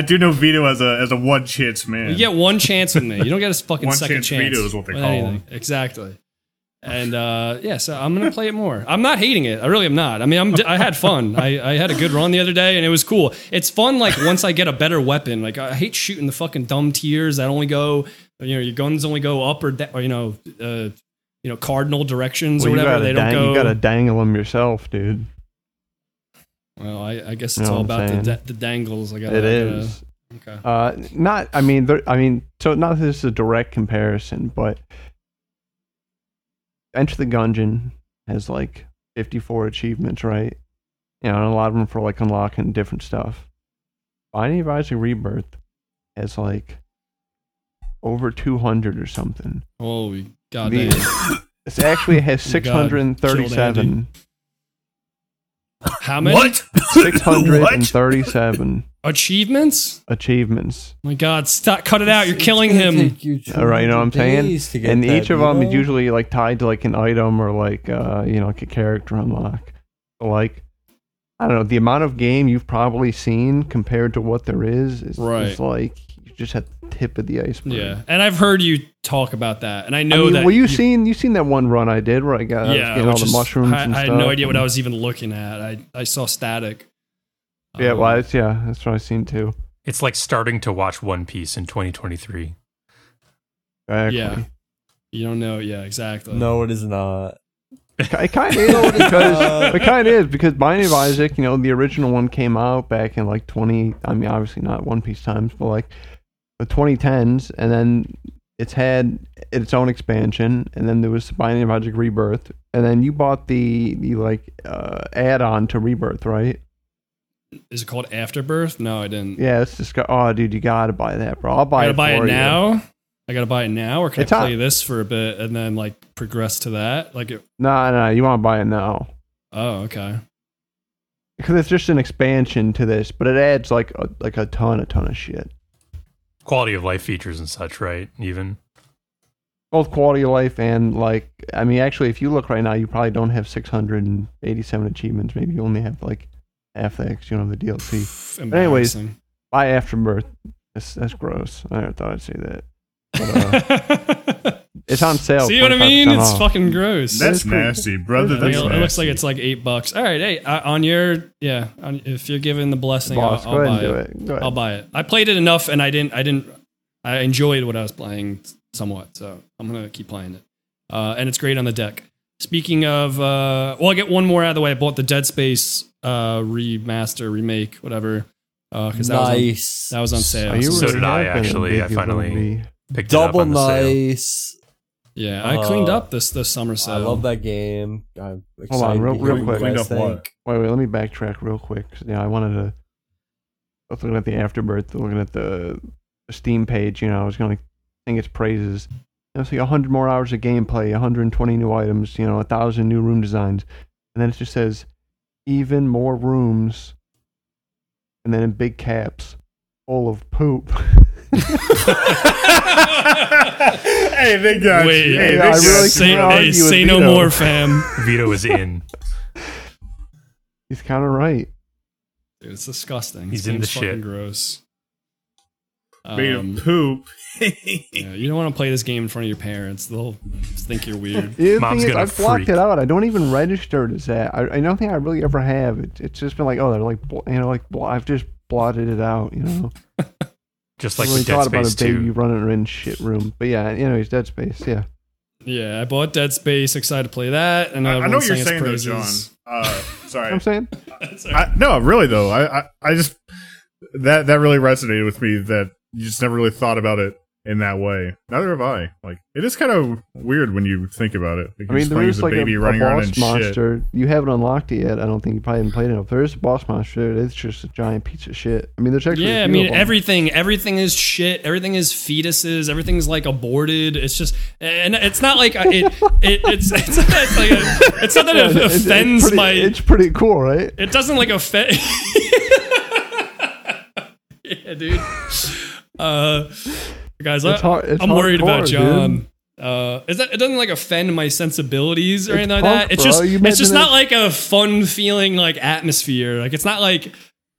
do know Vito as a one chance man. You get one chance with me. You don't get a fucking second chance. One chance Vito is what they call him. Exactly. And so I'm gonna play it more. I'm not hating it. I really am not. I mean, I had fun. I had a good run the other day, and it was cool. It's fun. Once I get a better weapon, I hate shooting the fucking dumb tiers that only go. Your guns only go up or cardinal directions or whatever. They don't go. You gotta dangle them yourself, dude. Well, I guess it's all about the dangles. It is. Okay. Not. So not that this is a direct comparison, but. Enter the Gungeon has 54 achievements, right? And a lot of them for unlocking different stuff. Binding of Isaac Rebirth has over 200 or something. Holy goddamn! It actually has 637. How many? What? 637 achievements. My God! Stop! Cut it out! You're killing him. All right, you know what I'm saying. And each of them is usually tied to an item or a character unlock. I don't know, the amount of game you've probably seen compared to what there is right. You just have to tip of the iceberg. Yeah, and I've heard you talk about that, and I know that. Well, you seen that one run I did where I got all the mushrooms and stuff. I had no idea what I was even looking at. I saw static. Yeah, well, that's what I seen too. It's like starting to watch One Piece in 2023. Exactly. Yeah, you don't know. Yeah, exactly. No, it is not. It kind of is because Binding of Isaac, the original one came out back in like 20. I mean, obviously not One Piece times, but like the 2010s, and then it's had its own expansion, and then there was Binding of Isaac Rebirth, and then you bought the add-on to Rebirth, right? Is it called Afterbirth? No, I didn't. Yeah, it's just. Oh, dude, you gotta buy that, bro. I'll buy it. Now. I gotta buy it now, or can I play this for a bit and then like progress to that? No, you want to buy it now. Oh, okay. Because it's just an expansion to this, but it adds like a ton of shit. Quality of life features and such, right? Even both quality of life and actually, if you look right now, you probably don't have 687 achievements. Maybe you only have like half the the DLC. But anyways, buy Afterbirth. That's gross. I never thought I'd say that. But, it's on sale. See what I mean? It's off. Fucking gross. That's nasty, brother. That's nasty. It looks like it's like $8. All right, hey, if you're giving the blessing, I'll buy it. I'll buy it. I played it enough, and I enjoyed what I was playing somewhat, so I'm gonna keep playing it. And it's great on the deck. Speaking of, I'll get one more out of the way. I bought the Dead Space remake, whatever, because that was on sale. So did I actually? I finally. Double nice. Yeah, I cleaned up this summer sale. I love that game. I'm excited. Hold on, real quick. Wait, let me backtrack real quick. I wanted to. I was looking at the Afterbirth, looking at the Steam page. I was going to sing its praises. I was like 100 more hours of gameplay, 120 new items, 1,000 new room designs, and then it just says even more rooms, and then in big caps, full of poop. Hey, big guy. Wait, hey, I really say no more, fam. Vito is in. He's kind of right. Dude, it's disgusting. He's in the shit. Gross. Big poop. You don't want to play this game in front of your parents. They'll think you're weird. Mom's gonna freak. I blocked it out. I don't even register it as that. I don't think I really ever have. It's just been like, oh, they're like, I've just blotted it out. Just like with Dead Space 2. Baby running around shit room. But yeah, he's Dead Space, yeah. Yeah, I bought Dead Space, excited to play that. And I know what you're saying though, John. Sorry. I'm saying? No, really though. I just, that really resonated with me that you just never really thought about it in that way. Neither have I. Like, it is kind of weird when you think about it. Like, there's like baby running a boss monster. Shit. You haven't unlocked it yet. I don't think you probably haven't played it. If there is a boss monster, it's just a giant piece of shit. There's actually everything is shit. Everything is fetuses. Everything's like aborted. It's just, and it's not like it's not that it offends my. It's pretty cool, right? It doesn't like offend. Yeah, dude. Guys, I'm worried about John. It doesn't like offend my sensibilities or anything like that. It's just not like a fun feeling like atmosphere. Like it's not like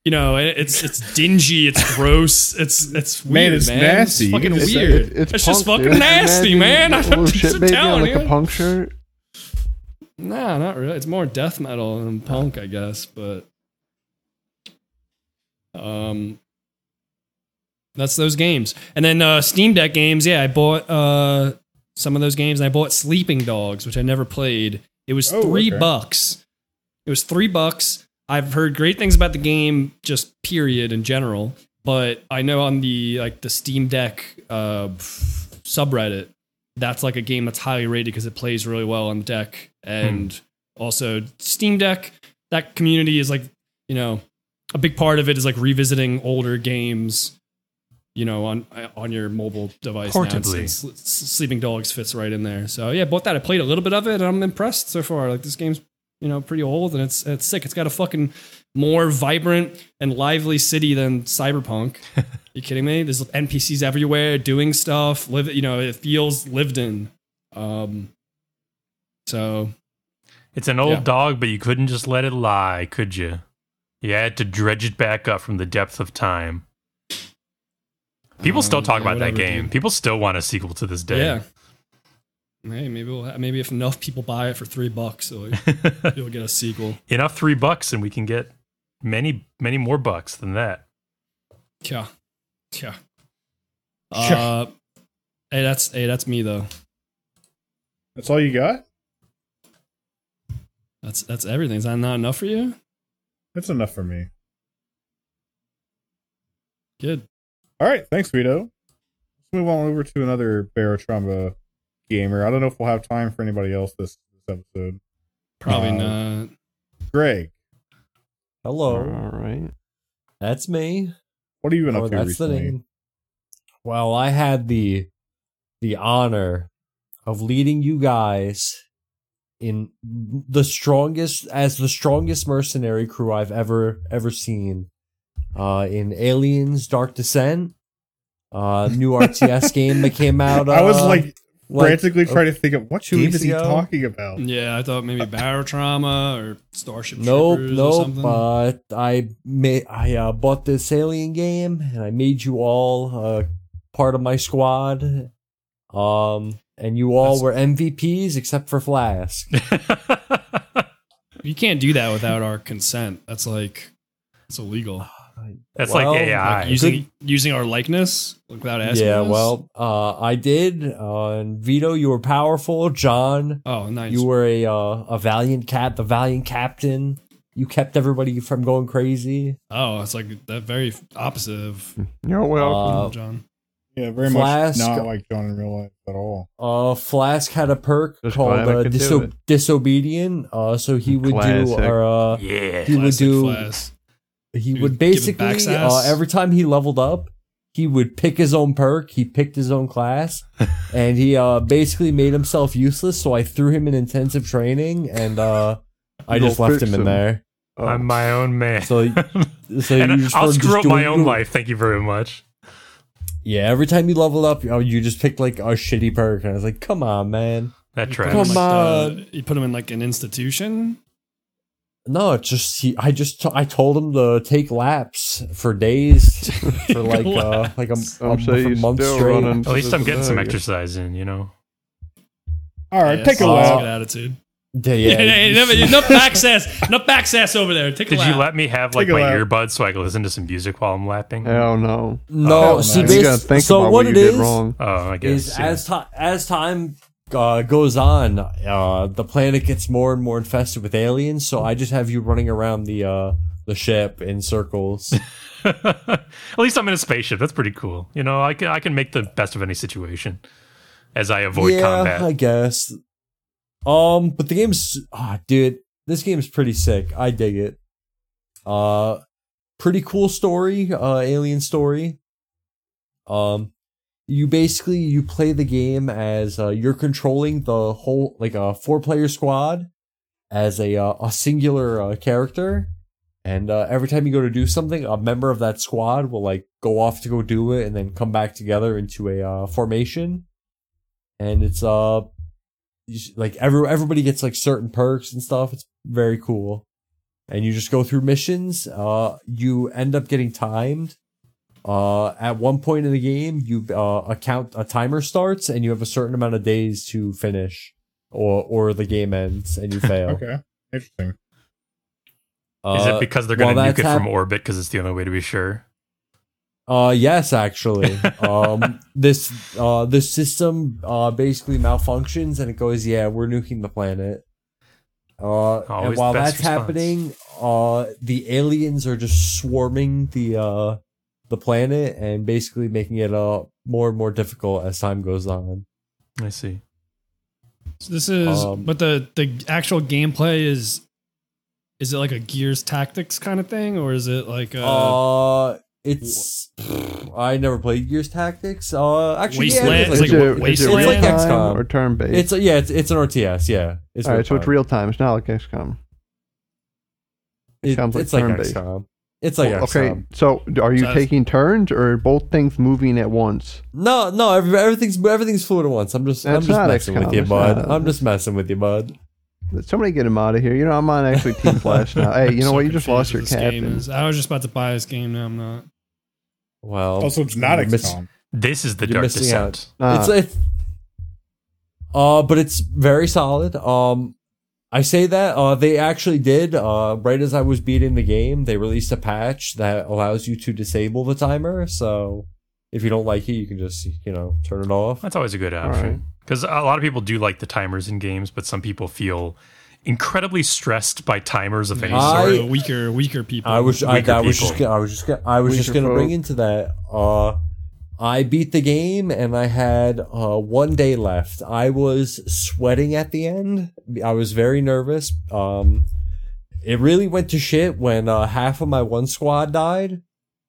it's dingy. It's gross. It's weird. It's nasty. It's fucking weird. It's just fucking nasty, man. I'm just telling you. Like a punk shirt. Nah, not really. It's more death metal than punk, I guess. But that's those games. And then Steam Deck games, I bought some of those games, and I bought Sleeping Dogs, which I never played. It was $3. It was $3. I've heard great things about the game, just period, in general. But I know on the Steam Deck subreddit, that's like a game that's highly rated because it plays really well on the deck. And also Steam Deck, that community is like, a big part of it is like revisiting older games. On your mobile device. Portably. Sleeping Dogs fits right in there. So yeah, bought that. I played a little bit of it, and I'm impressed so far. Like this game's, pretty old, and it's sick. It's got a fucking more vibrant and lively city than Cyberpunk. You kidding me? There's NPCs everywhere doing stuff. It feels lived in. So it's an old dog, but you couldn't just let it lie, could you? You had to dredge it back up from the depth of time. People still talk about that game. Dude. People still want a sequel to this day. Yeah. Hey, maybe we'll have, maybe if enough people buy it for $3, you'll get a sequel. Enough $3, and we can get many more bucks than that. Yeah, yeah. Hey, that's me though. That's all you got? That's everything. Is that not enough for you? That's enough for me. Good. All right, thanks, Vito. Let's move on over to another Barotrauma gamer. I don't know if we'll have time for anybody else this episode. Probably not. Greg. Hello. All right. That's me. What have you been up to recently? Well, I had the honor of leading you guys in the strongest mercenary crew I've ever seen. In Aliens: Dark Descent, new RTS game that came out. I was like frantically trying to think of what game is he talking about. Yeah, I thought maybe Barotrauma or Starship Troopers or something. Nope. I bought this Alien game and I made you all part of my squad. And you all were MVPs except for Flask. You can't do that without our consent. That's like it's illegal. That's AI. Like using our likeness without asking us? I did. And Vito, you were powerful. John, nice. You were a valiant cat, the valiant captain. You kept everybody from going crazy. Oh, it's like that very opposite of... You're welcome, John. Yeah, very Flask, much not like John in real life at all. Flask had a perk called Disobedient. So he would do... he would do... Flask. He would basically, every time he leveled up, he would pick his own perk, he picked his own class, and he basically made himself useless, so I threw him in intensive training, and I just left him in there. I'm my own man. So and you I'll screw up my own life, thank you very much. Yeah, every time you leveled up, you just picked like a shitty perk, and I was like, come on, man. That trash. Come on. You put him in like an institution? No, it's just I told him to take laps for days, for a month straight. At least I'm getting some exercise in, you know. All right, take a lap. That's a good attitude. Yeah, enough backsass. Enough backsass over there. Take a lap. Did you let me have like my earbuds so I could listen to some music while I'm lapping? Hell no. No, see, what it is? Wrong. Oh, I guess. As time goes on, the planet gets more and more infested with aliens, so I just have you running around the ship in circles. At least I'm in a spaceship. That's pretty cool. You know, I can make the best of any situation as I avoid combat. Yeah, I guess. But the game's... dude, this game's pretty sick. I dig it. Pretty cool story, alien story. You basically, you play the game as you're controlling the whole, like a 4-player squad as a singular character. And every time you go to do something, a member of that squad will like go off to go do it and then come back together into a formation. And it's like everybody gets like certain perks and stuff. It's very cool. And you just go through missions. You end up getting timed. At one point in the game, you a timer starts, and you have a certain amount of days to finish, or the game ends and you fail. Okay, interesting. Is it because they're going to nuke it from orbit? Because it's the only way to be sure. Yes, actually. This system basically malfunctions, and it goes, "Yeah, we're nuking the planet." And while that's happening, the aliens are just swarming the planet and basically making it more and more difficult as time goes on. I see. So this is, but the actual gameplay is it like a Gears Tactics kind of thing, or is it like it's I never played Gears Tactics. Actually, Wasteland. It's like Wasteland. It's like XCOM or turn-based. It's it's an RTS. Yeah. All right, so it's real time. It's not like XCOM. It sounds like turn-based. Like XCOM. It's like okay. So, are you taking turns, or are both things moving at once? No. Everything's fluid at once. I'm just messing with you, bud. Somebody get him out of here. You know, I'm on actually Team Flash now. Hey, you know what? You just lost your captain. I was just about to buy this game. Now I'm not. Well, also it's not XCOM. This is the Dark Descent. But it's very solid. I say that they actually did. Right as I was beating the game, they released a patch that allows you to disable the timer. So if you don't like it, you can just turn it off. That's always a good option because a lot of people do like the timers in games, but some people feel incredibly stressed by timers of any sort. Weaker people. I was just going to bring into that. I beat the game and I had 1 day left. I was sweating at the end. I was very nervous. It really went to shit when half of my one squad died,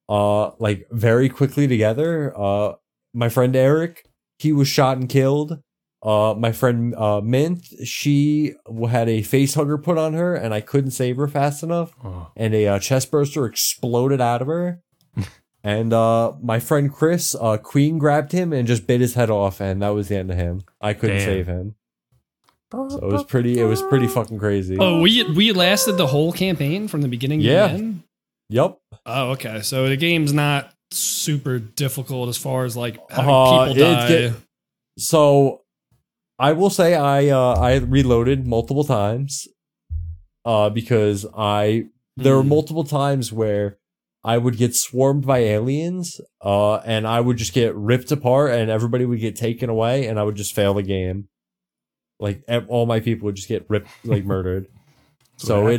very quickly together. My friend Eric, he was shot and killed. My friend Mint, she had a facehugger put on her and I couldn't save her fast enough. Oh. And a chestburster exploded out of her. And my friend Chris, Queen grabbed him and just bit his head off, and that was the end of him. I couldn't save him. So it was pretty fucking crazy. Oh, we lasted the whole campaign from the beginning to the end? Yep. Oh, okay. So the game's not super difficult as far as like having people die. So I will say I reloaded multiple times because there were multiple times where I would get swarmed by aliens, and I would just get ripped apart, and everybody would get taken away, and I would just fail the game. Like all my people would just get ripped, murdered. So it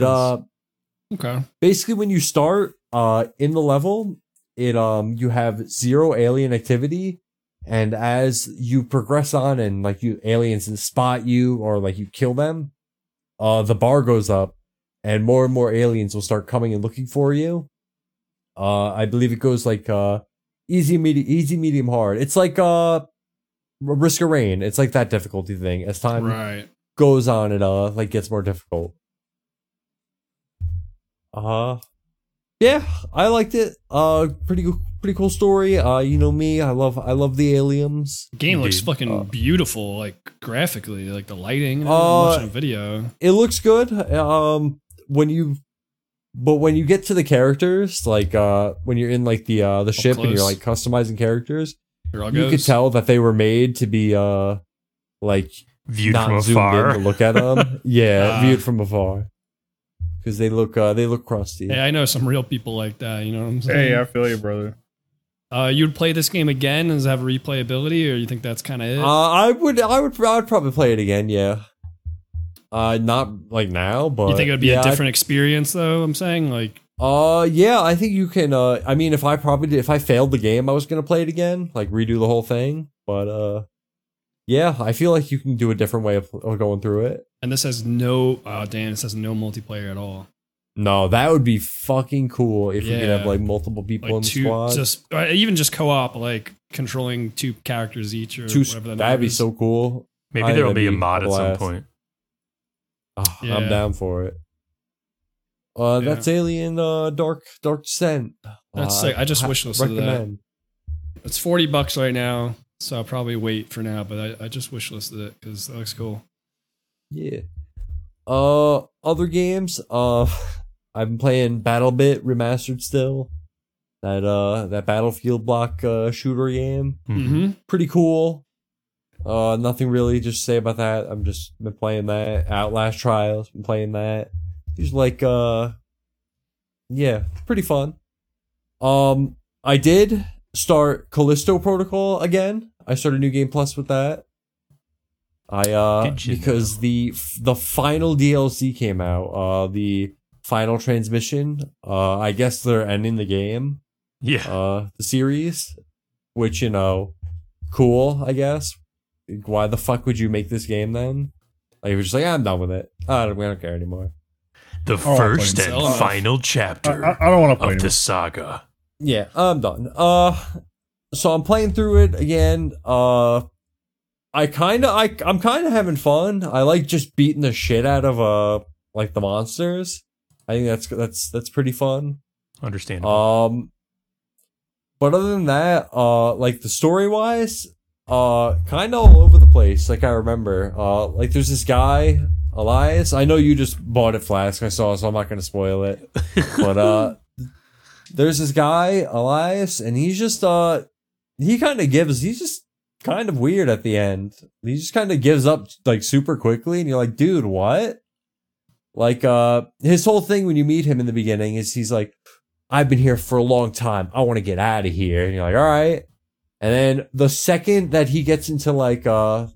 basically when you start in the level, it you have zero alien activity, and as you progress on and aliens spot you or you kill them, the bar goes up, and more aliens will start coming and looking for you. I believe it goes easy, medium, hard. It's like Risk of Rain. It's like that difficulty thing. As time goes on, it gets more difficult. Yeah, I liked it. Pretty cool story. You know me. I love the aliens. The game looks fucking beautiful, graphically, the lighting. And watching a video, it looks good. When you get to the characters, when you're in the ship and you're customizing characters, you could tell that they were made to be viewed not from zoomed afar. In to look at them. Viewed from afar because they look crusty. Hey, I know some real people like that. You know what I'm saying? Hey, I feel you, brother. You'd play this game again? Does it have replayability, or you think that's kind of it? I would probably play it again. Yeah. Not now, but you think it would be a different experience though? I'm saying I think you can, if I failed the game, I was going to play it again, redo the whole thing. But, I feel like you can do a different way of going through it. And this has no multiplayer at all. No, that would be fucking cool if you could have multiple people in the squad. Even just co-op, controlling two characters each or whatever. That'd be so cool. Maybe there'll be a mod at some point. Oh, yeah. I'm down for it. That's Alien Dark Descent. That's sick. I just wishlisted that. It's $40 right now, so I'll probably wait for now, but I just wishlisted it because that looks cool. Yeah. Other games. I've been playing BattleBit Remastered still. That Battlefield block shooter game. Mm-hmm. Pretty cool. Nothing really to say about that. I'm just been playing that. Outlast Trials, been playing that. Just pretty fun. I did start Callisto Protocol again. I started New Game Plus with that. The final DLC came out. The final transmission. I guess they're ending the game. Yeah. The series, which cool. I guess. Why the fuck would you make this game then? It was just I'm done with it. I don't care anymore. The first and final chapter I don't want to play of the saga. Yeah, I'm done. So I'm playing through it again. I'm kind of having fun. I like just beating the shit out of the monsters. I think that's pretty fun. Understandable. But other than that, the story wise. Kind of all over the place, I remember. There's this guy, Elias. I know you just bought it, Flask, I saw, so I'm not going to spoil it. But, there's this guy, Elias, and he's just, he kind of gives, he's just kind of weird at the end. He just kind of gives up like super quickly. And you're like, dude, what? Like, his whole thing when you meet him in the beginning is he's like, I've been here for a long time. I want to get out of here. And you're like, all right. And then the second that he gets into like a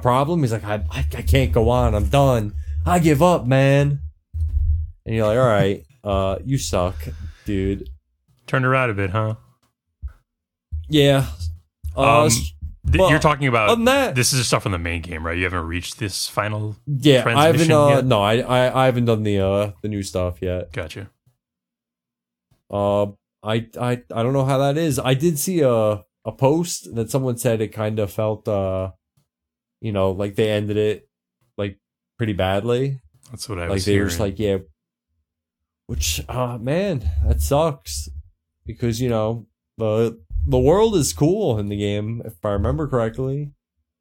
problem, he's like, I can't go on. I'm done. I give up, man. And you're like, all right, you suck, dude. Turned her out a bit, huh? Yeah. You're talking about that, this is stuff from the main game, right? You haven't reached this final. Yeah, I haven't. Yet? No, I haven't done the new stuff yet. Gotcha. I don't know how that is. I did see a post that someone said it kind of felt like they ended it like pretty badly. That's what I was hearing. They were just like, yeah, which man, that sucks, because the world is cool in the game if I remember correctly.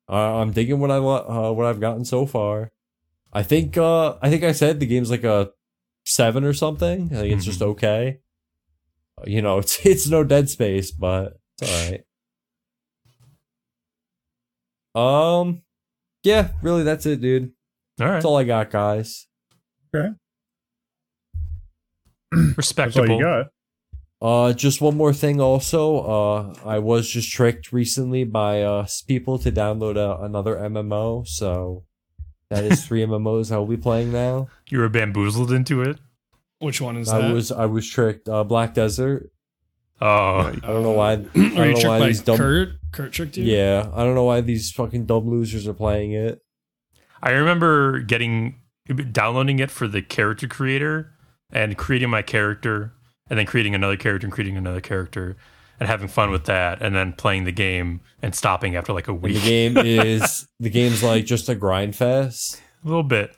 I'm digging what I've gotten so far. I think I said the game's like a 7 or something. Like it's just okay. It's no Dead Space, but it's all right. Yeah, really, that's it, dude. All right, that's all I got, guys. Okay. Respectable. That's all you got. Just one more thing also. I was just tricked recently by people to download another MMO, so that is 3 MMOs I will be playing now. You were bamboozled into it? Which one is that? I was tricked. Black Desert. Oh. I don't know why. Are you tricked by Kurt? Kurt tricked you? Yeah. I don't know why these fucking dumb losers are playing it. I remember downloading it for the character creator and creating my character and then creating another character and creating another character and having fun with that and then playing the game and stopping after like a week. And the game's like just a grind fest. A little bit.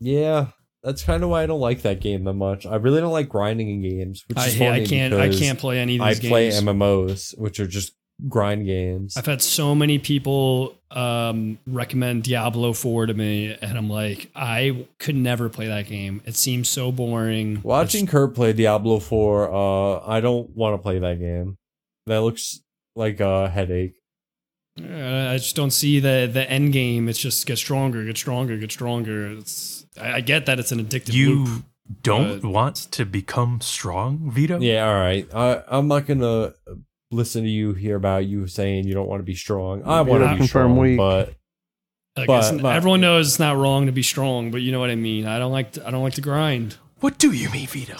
Yeah. That's kind of why I don't like that game that much. I really don't like grinding in games, which is funny. I can't play any of these games. I play MMOs, which are just grind games. I've had so many people recommend Diablo 4 to me, and I'm like, I could never play that game. It seems so boring. Watching Kurt play Diablo 4, I don't want to play that game. That looks like a headache. I just don't see the end game. It's just get stronger. I get that it's an addictive loop. You don't want to become strong, Vito? Yeah, all right. I'm not going to listen to you hear about you saying you don't want to be strong. I want to be strong, but everyone knows it's not wrong to be strong, but you know what I mean. I don't like to grind. What do you mean, Vito?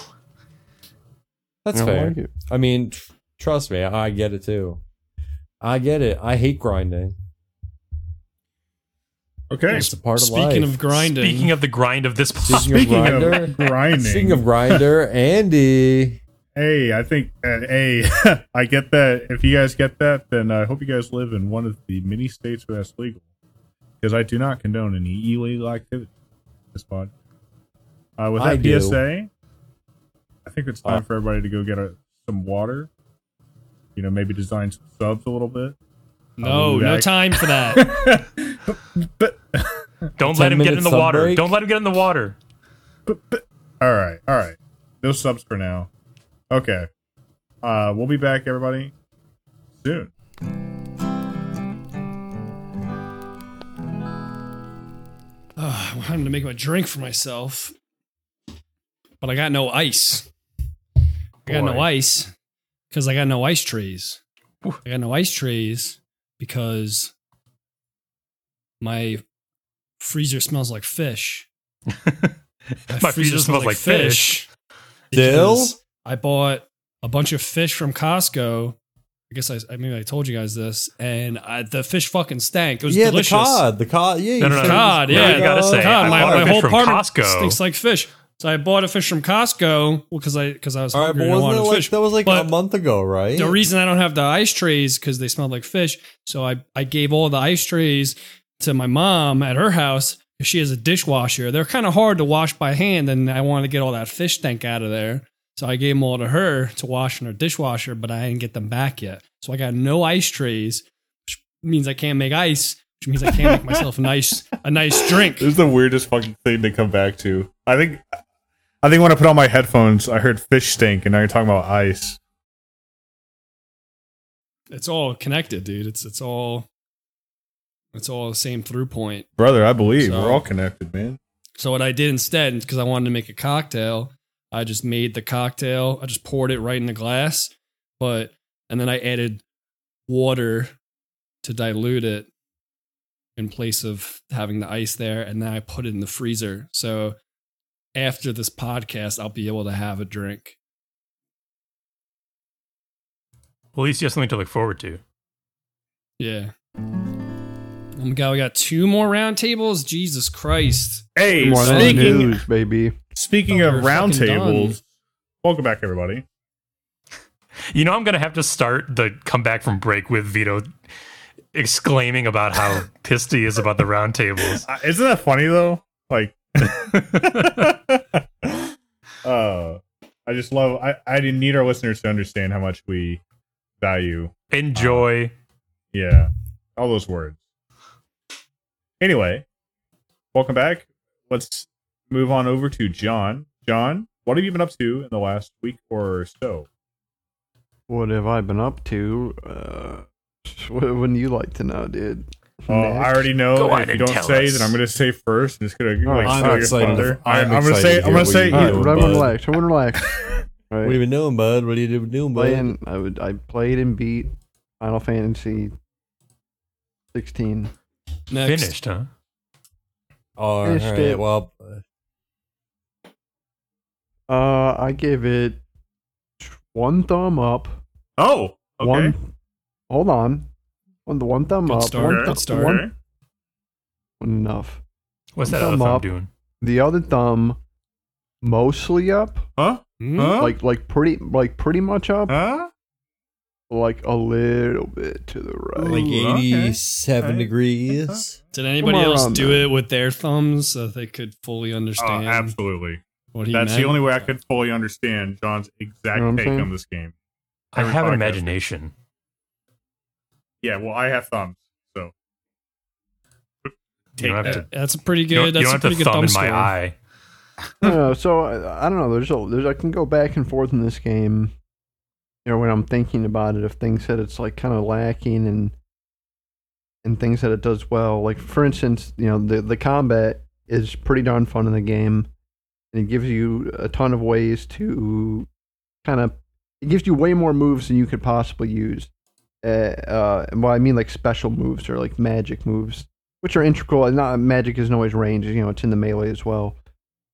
That's fair. Like I mean, trust me, I get it too. I get it. I hate grinding. Okay. It's a part of life. Speaking of grinding. Speaking of the grind of this podcast. Speaking of Grindr, Andy. Hey, I think, I get that. If you guys get that, then I hope you guys live in one of the many states where that's legal. Because I do not condone any illegal activity in this pod. With that PSA, I think it's time for everybody to go get some water. Maybe design some subs a little bit. No time for that. but don't let him get in the water. Break. Don't let him get in the water. But all right. No subs for now. Okay. We'll be back, everybody, soon. I'm having to make my drink for myself, but I got no ice. Because I got no ice trays. Because my freezer smells like fish. My freezer smells like fish. Still? I bought a bunch of fish from Costco. I guess I told you guys this, and the fish fucking stank. It was delicious. The cod. Yeah, cod. Yeah, I gotta say, my whole apartment stinks like fish. So I bought a fish from Costco because I was hungry. All right, but wasn't it like, fish. That was like a month ago, right? The reason I don't have the ice trays because they smelled like fish. So I gave all the ice trays to my mom at her house. She has a dishwasher. They're kind of hard to wash by hand, and I wanted to get all that fish stink out of there. So I gave them all to her to wash in her dishwasher, but I didn't get them back yet. So I got no ice trays, which means I can't make ice. Which means I can't make myself a nice drink. This is the weirdest fucking thing to come back to. I think when I put on my headphones, I heard fish stink, and now you're talking about ice. it's all connected, dude. It's all the same through point. Brother, I believe we're all connected, man. So what I did instead, because I wanted to make a cocktail, I just made the cocktail. I just poured it right in the glass, and then I added water to dilute it in place of having the ice there, and then I put it in the freezer. So after this podcast, I'll be able to have a drink. Well, at least you have something to look forward to. Yeah. Oh my God, we got two more round tables? Jesus Christ. Hey, speaking of round tables, welcome back, everybody. You know, I'm going to have to start the comeback from break with Vito exclaiming about how pissed he is about the round tables. Isn't that funny, though? Like, I just love, I need our listeners to understand how much we value. Enjoy. Yeah. All those words. Anyway, welcome back. Let's move on over to John. John, what have you been up to in the last week or so? What have I been up to? What wouldn't you like to know, dude? Oh, I already know. If you don't say, then I'm going to say first. And it's going to I'm excited. I'm going to say. Everyone relax. Right. What have you been doing, bud? I played and beat Final Fantasy 16. Next. Finished, huh? Oh, finished all right. It. Well, I gave it one thumb up. Oh, okay. Hold on. On the one thumb up. Good start. Enough. What's that other thumb doing? The other thumb, mostly up. Huh? Like pretty much up. Huh? Like a little bit to the right. Like 87 degrees. Did anybody else do it with their thumbs so they could fully understand? Oh, absolutely. That's the only way I could fully understand John's exact take on this game. I have an imagination. Yeah, well, I have thumbs, so. That's a pretty good thumb in my eye. I don't know. I can go back and forth in this game. You know, when I'm thinking about it, of things that it's like kind of lacking and things that it does well. Like, for instance, you know, the combat is pretty darn fun in the game, and it gives you a ton of ways to it gives you way more moves than you could possibly use. Well, I mean like special moves or like magic moves, which are integral. And not magic isn't always ranged, you know, it's in the melee as well.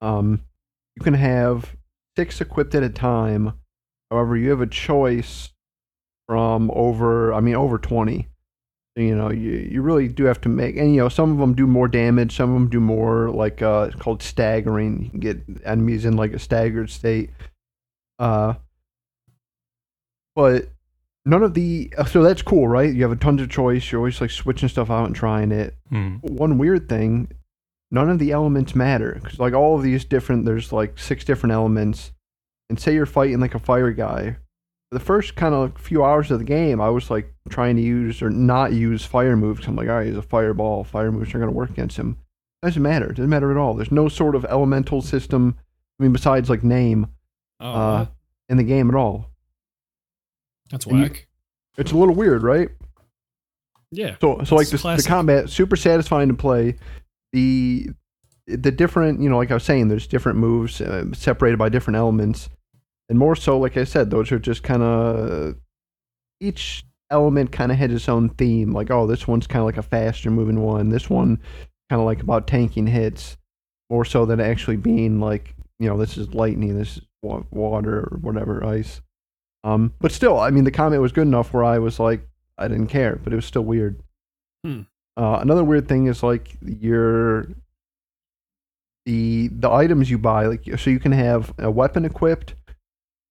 You can have 6 equipped at a time. However, you have a choice from over 20. You know, you really do have to make, and you know, some of them do more damage, some of them do more like it's called staggering. You can get enemies in like a staggered state. But none of the, so that's cool, right? You have a tons of choice. You're always like switching stuff out and trying it. One weird thing, none of the elements matter, because like all of these different, there's like 6 different elements. And say you're fighting like a fire guy. For the first kind of few hours of the game, I was like trying to use or not use fire moves. I'm like, all right, he's a fireball. Fire moves are going to work against him. Doesn't matter. It doesn't matter at all. There's no sort of elemental system. I mean, besides like name in the game at all. That's whack. It's a little weird, right? Yeah. So like the combat, super satisfying to play. The different, you know, like I was saying, there's different moves separated by different elements. And more so, like I said, those are just kind of, each element kind of had its own theme. Like, oh, this one's kind of like a faster moving one. This one kind of like about tanking hits. More so than actually being like, you know, this is lightning, this is water or whatever, ice. But still, I mean, the comment was good enough where I was like, I didn't care, but it was still weird. Another weird thing is like the items you buy, like, so you can have a weapon equipped,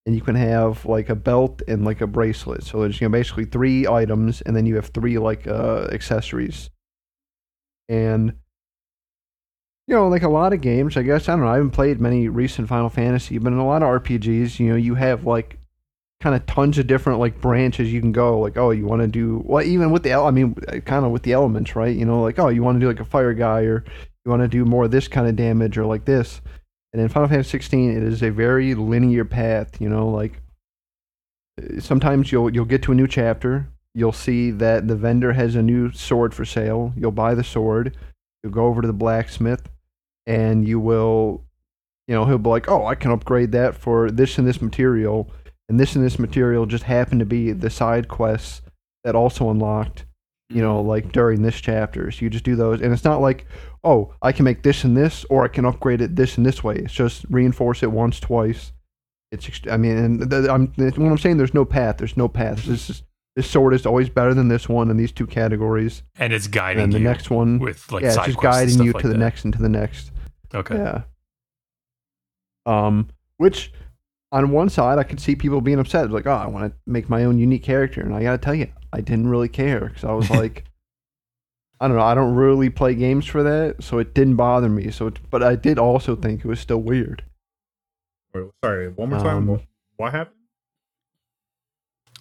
and you can have like a belt and like a bracelet. So there's, you know, basically 3 items, and then you have 3 like accessories. And you know, like a lot of games, I guess, I don't know, I haven't played many recent Final Fantasy, but in a lot of RPGs, you know, you have like kind of tons of different like branches you can go. Like, oh, you want to do, well, even with the kind of with the elements, right? You know, like, oh, you want to do like a fire guy, or you want to do more of this kind of damage, or like this. And in Final Fantasy 16, it is a very linear path, you know, like sometimes you'll get to a new chapter, You'll see that the vendor has a new sword for sale. You'll buy the sword. You'll go over to the blacksmith, and you will, you know, he'll be like, oh, I can upgrade that for this and this material. And this and this material just happened to be the side quests that also unlocked, you know, like during this chapter. So you just do those. And it's not like, oh, I can make this and this, or I can upgrade it this and this way. It's just reinforce it once, twice. When I'm saying there's no path. This sword is always better than this one in these two categories. And it's guiding and the next one with like side quests. It's just guiding you to the next and to the next. Okay. Yeah. Which on one side I could see people being upset. It's like, oh, I want to make my own unique character, and I gotta tell you, I didn't really care because I was like, I don't know, I don't really play games for that, so it didn't bother me. But I did also think it was still weird. Sorry, one more time. What happened?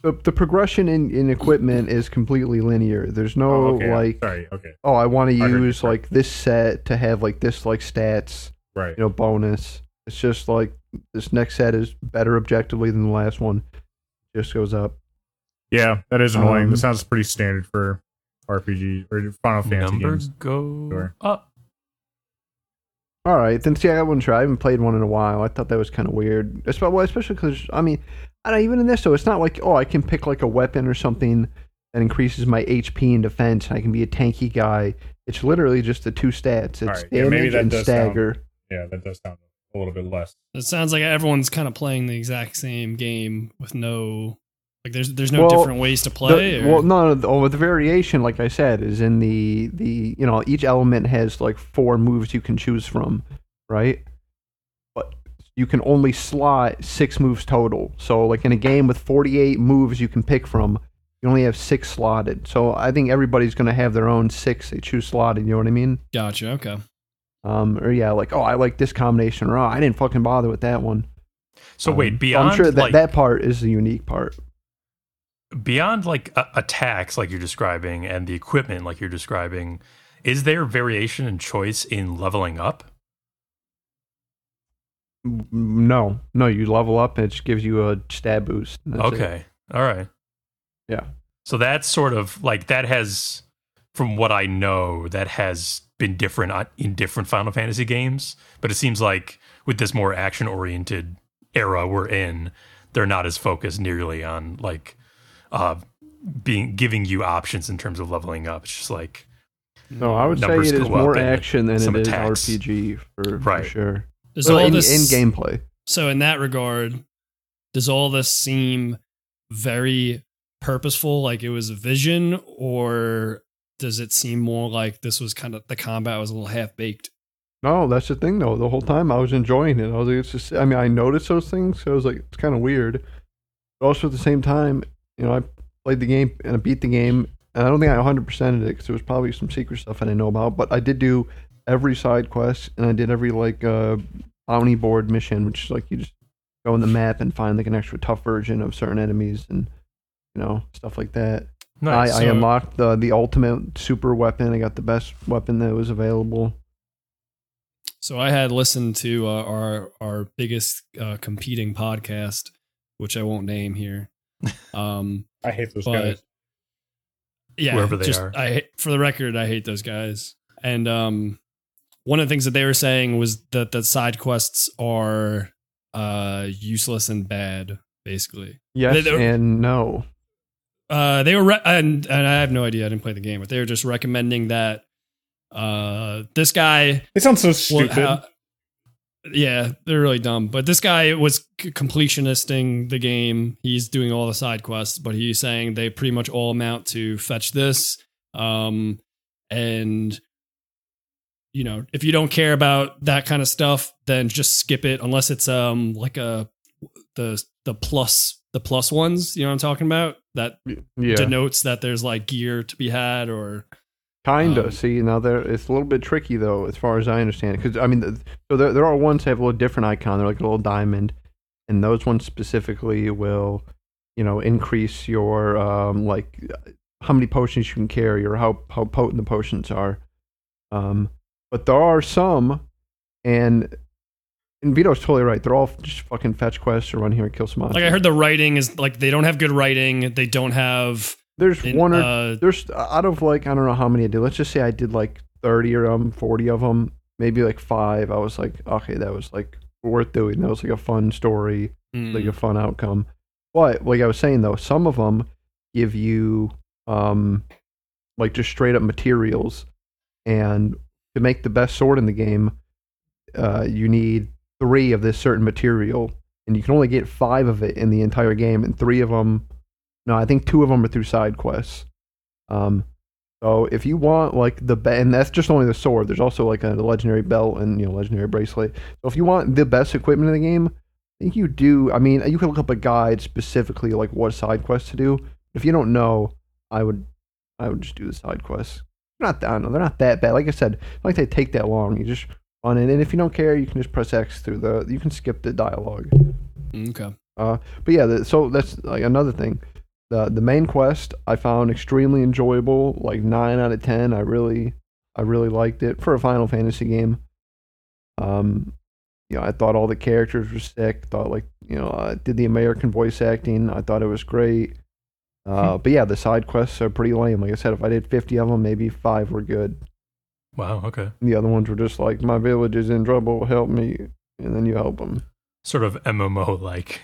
The progression in equipment is completely linear. There's no I want to use like this set to have like this like stats, right? You know, bonus. It's just like this next set is better objectively than the last one. It just goes up. Yeah, that is annoying. That sounds pretty standard for RPG or Final Fantasy games. Numbers go up. All right, then see, I got one try. I haven't played one in a while. I thought that was kind of weird. Especially because, I mean, I don't, even in this, though, it's not like, oh, I can pick like a weapon or something that increases my HP and defense, and I can be a tanky guy. It's literally just the two stats. It's damage and stagger. That does sound a little bit less. It sounds like everyone's kind of playing the exact same game with no... Like there's no different ways to play. The variation, like I said, is in the you know, each element has like four moves you can choose from, right? But you can only slot 6 moves total. So like in a game with 48 moves you can pick from, you only have 6 slotted. So I think everybody's going to have their own 6 they choose slotted. You know what I mean? Gotcha. Okay. I like this combination. Or I didn't fucking bother with that one. So wait, beyond, I'm sure that that part is the unique part. Beyond like attacks like you're describing and the equipment like you're describing, is there variation and choice in leveling up? No, you level up and it just gives you a stat boost. All right. Yeah. So that's sort of like, that has, from what I know, that has been different in different Final Fantasy games, but it seems like with this more action-oriented era we're in, they're not as focused nearly on like giving you options in terms of leveling up. It's just like, no, I would say it is more action than it attacks. Is RPG for sure. In gameplay. So in that regard, does all this seem very purposeful, like it was a vision, or does it seem more like this was kind of, the combat was a little half baked? No, that's the thing though. The whole time I was enjoying it. I was like, it's just, I mean, I noticed those things, so I was like, it's kind of weird. But also at the same time, you know, I played the game and I beat the game, and I don't think I 100%ed it because there was probably some secret stuff I didn't know about, but I did do every side quest, and I did every, like, bounty board mission, which is, like, you just go on the map and find, like, an extra tough version of certain enemies and, you know, stuff like that. Nice. I unlocked the ultimate super weapon. I got the best weapon that was available. So I had listened to our biggest competing podcast, which I won't name here. I hate those guys. Yeah, wherever they are. For the record, I hate those guys. And one of the things that they were saying was that the side quests are useless and bad, basically. Yes, and no. They were, and I have no idea. I didn't play the game, but they were just recommending that this guy. It sounds so stupid. Yeah, they're really dumb. But this guy was completionisting the game. He's doing all the side quests, but he's saying they pretty much all amount to fetch this. And, you know, if you don't care about that kind of stuff, then just skip it unless it's like the plus ones. You know what I'm talking about? That denotes that there's like gear to be had or... Kinda. See, now it's a little bit tricky though, as far as I understand it, because I mean, there are ones that have a little different icon. They're like a little diamond, and those ones specifically will, you know, increase your like how many potions you can carry or how potent the potions are. But there are some, and Vito's totally right. They're all just fucking fetch quests or run here and kill some monsters. Like I heard the writing is like they don't have good writing. They don't have There's there's out of like, I don't know how many I did. Let's just say I did like 30 or 40 of them, maybe like 5. I was like, okay, that was like worth doing. That was like a fun story, like a fun outcome. But like I was saying though, some of them give you like just straight up materials, and to make the best sword in the game, you need 3 of this certain material, and you can only get 5 of it in the entire game, and 3 of them. No, I think 2 of them are through side quests. So if you want, like, and that's just only the sword. There's also, like, a legendary belt and, you know, legendary bracelet. So if you want the best equipment in the game, I think you do. I mean, you can look up a guide specifically, like, what side quests to do. If you don't know, I would just do the side quests. They're not that bad. Like I said, I don't think they take that long. You just run in, and if you don't care, you can just press X you can skip the dialogue. Okay. But yeah, so that's, like, another thing. The main quest I found extremely enjoyable, like 9 out of 10. I really liked it for a Final Fantasy game. You know, I thought all the characters were sick. Thought like, you know, I did the American voice acting. I thought it was great. But yeah, the side quests are pretty lame. Like I said, if I did 50 of them, maybe 5 were good. Wow. Okay. The other ones were just like, my village is in trouble, help me, and then you help them. Sort of MMO like.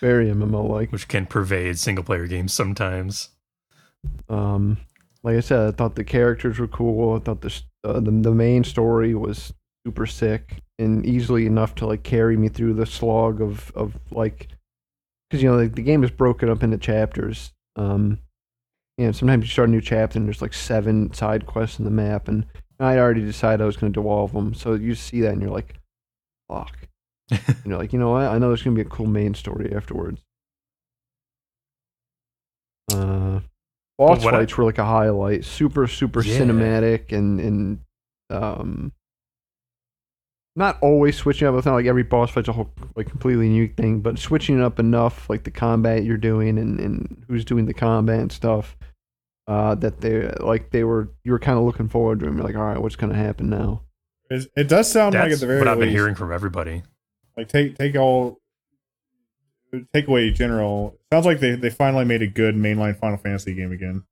Very MMO-like. Which can pervade single-player games sometimes. Like I said, I thought the characters were cool. I thought the main story was super sick and easily enough to, like, carry me through the slog of like... Because, you know, like, the game is broken up into chapters. And sometimes you start a new chapter and there's, like, 7 side quests in the map. And I already decided I was going to do all of them. So you see that and you're like, fuck. And you're like, you know what? I know there's going to be a cool main story afterwards. Boss fights were like a highlight. Super, super cinematic and not always switching up. It's not like every boss fight's a whole like completely new thing, but switching it up enough, like the combat you're doing and who's doing the combat and stuff, that you were kind of looking forward to them. You're like, all right, what's going to happen now? It does sound like at the very least. That's what I've been hearing from everybody. Like take away general. Sounds like they finally made a good mainline Final Fantasy game again.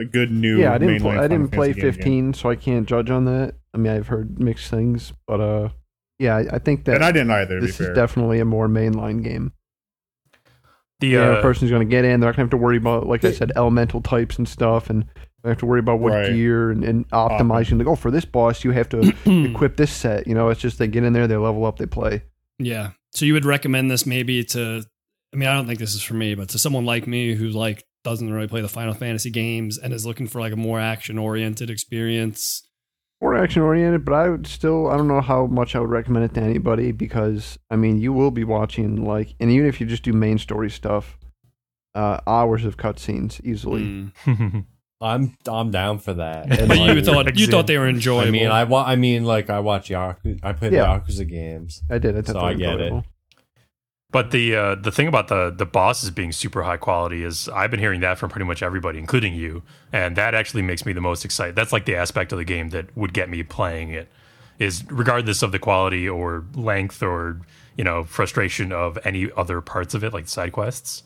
A good new mainline Final Fantasy game. Yeah, I didn't play 15, so I can't judge on that. I mean, I've heard mixed things, but yeah, I think that. And I didn't either. This is definitely a more mainline game. The person's going to get in. They're not going to have to worry about, like I said, elemental types and stuff, and. I have to worry about what gear and optimizing. Like, oh, for this boss, you have to equip this set. You know, it's just they get in there, they level up, they play. Yeah. So you would recommend this maybe to, I mean, I don't think this is for me, but to someone like me who like doesn't really play the Final Fantasy games and is looking for like a more action-oriented experience. More action-oriented, but I don't know how much I would recommend it to anybody because, I mean, you will be watching like, and even if you just do main story stuff, hours of cutscenes easily. Mm. I'm down for that. But like, you thought they were enjoyable. I mean, I watch Yakuza. I played the Yakuza games. I did. I get it. But the thing about the bosses being super high quality is I've been hearing that from pretty much everybody, including you, and that actually makes me the most excited. That's like the aspect of the game that would get me playing it. Is regardless of the quality or length or you know frustration of any other parts of it, like side quests.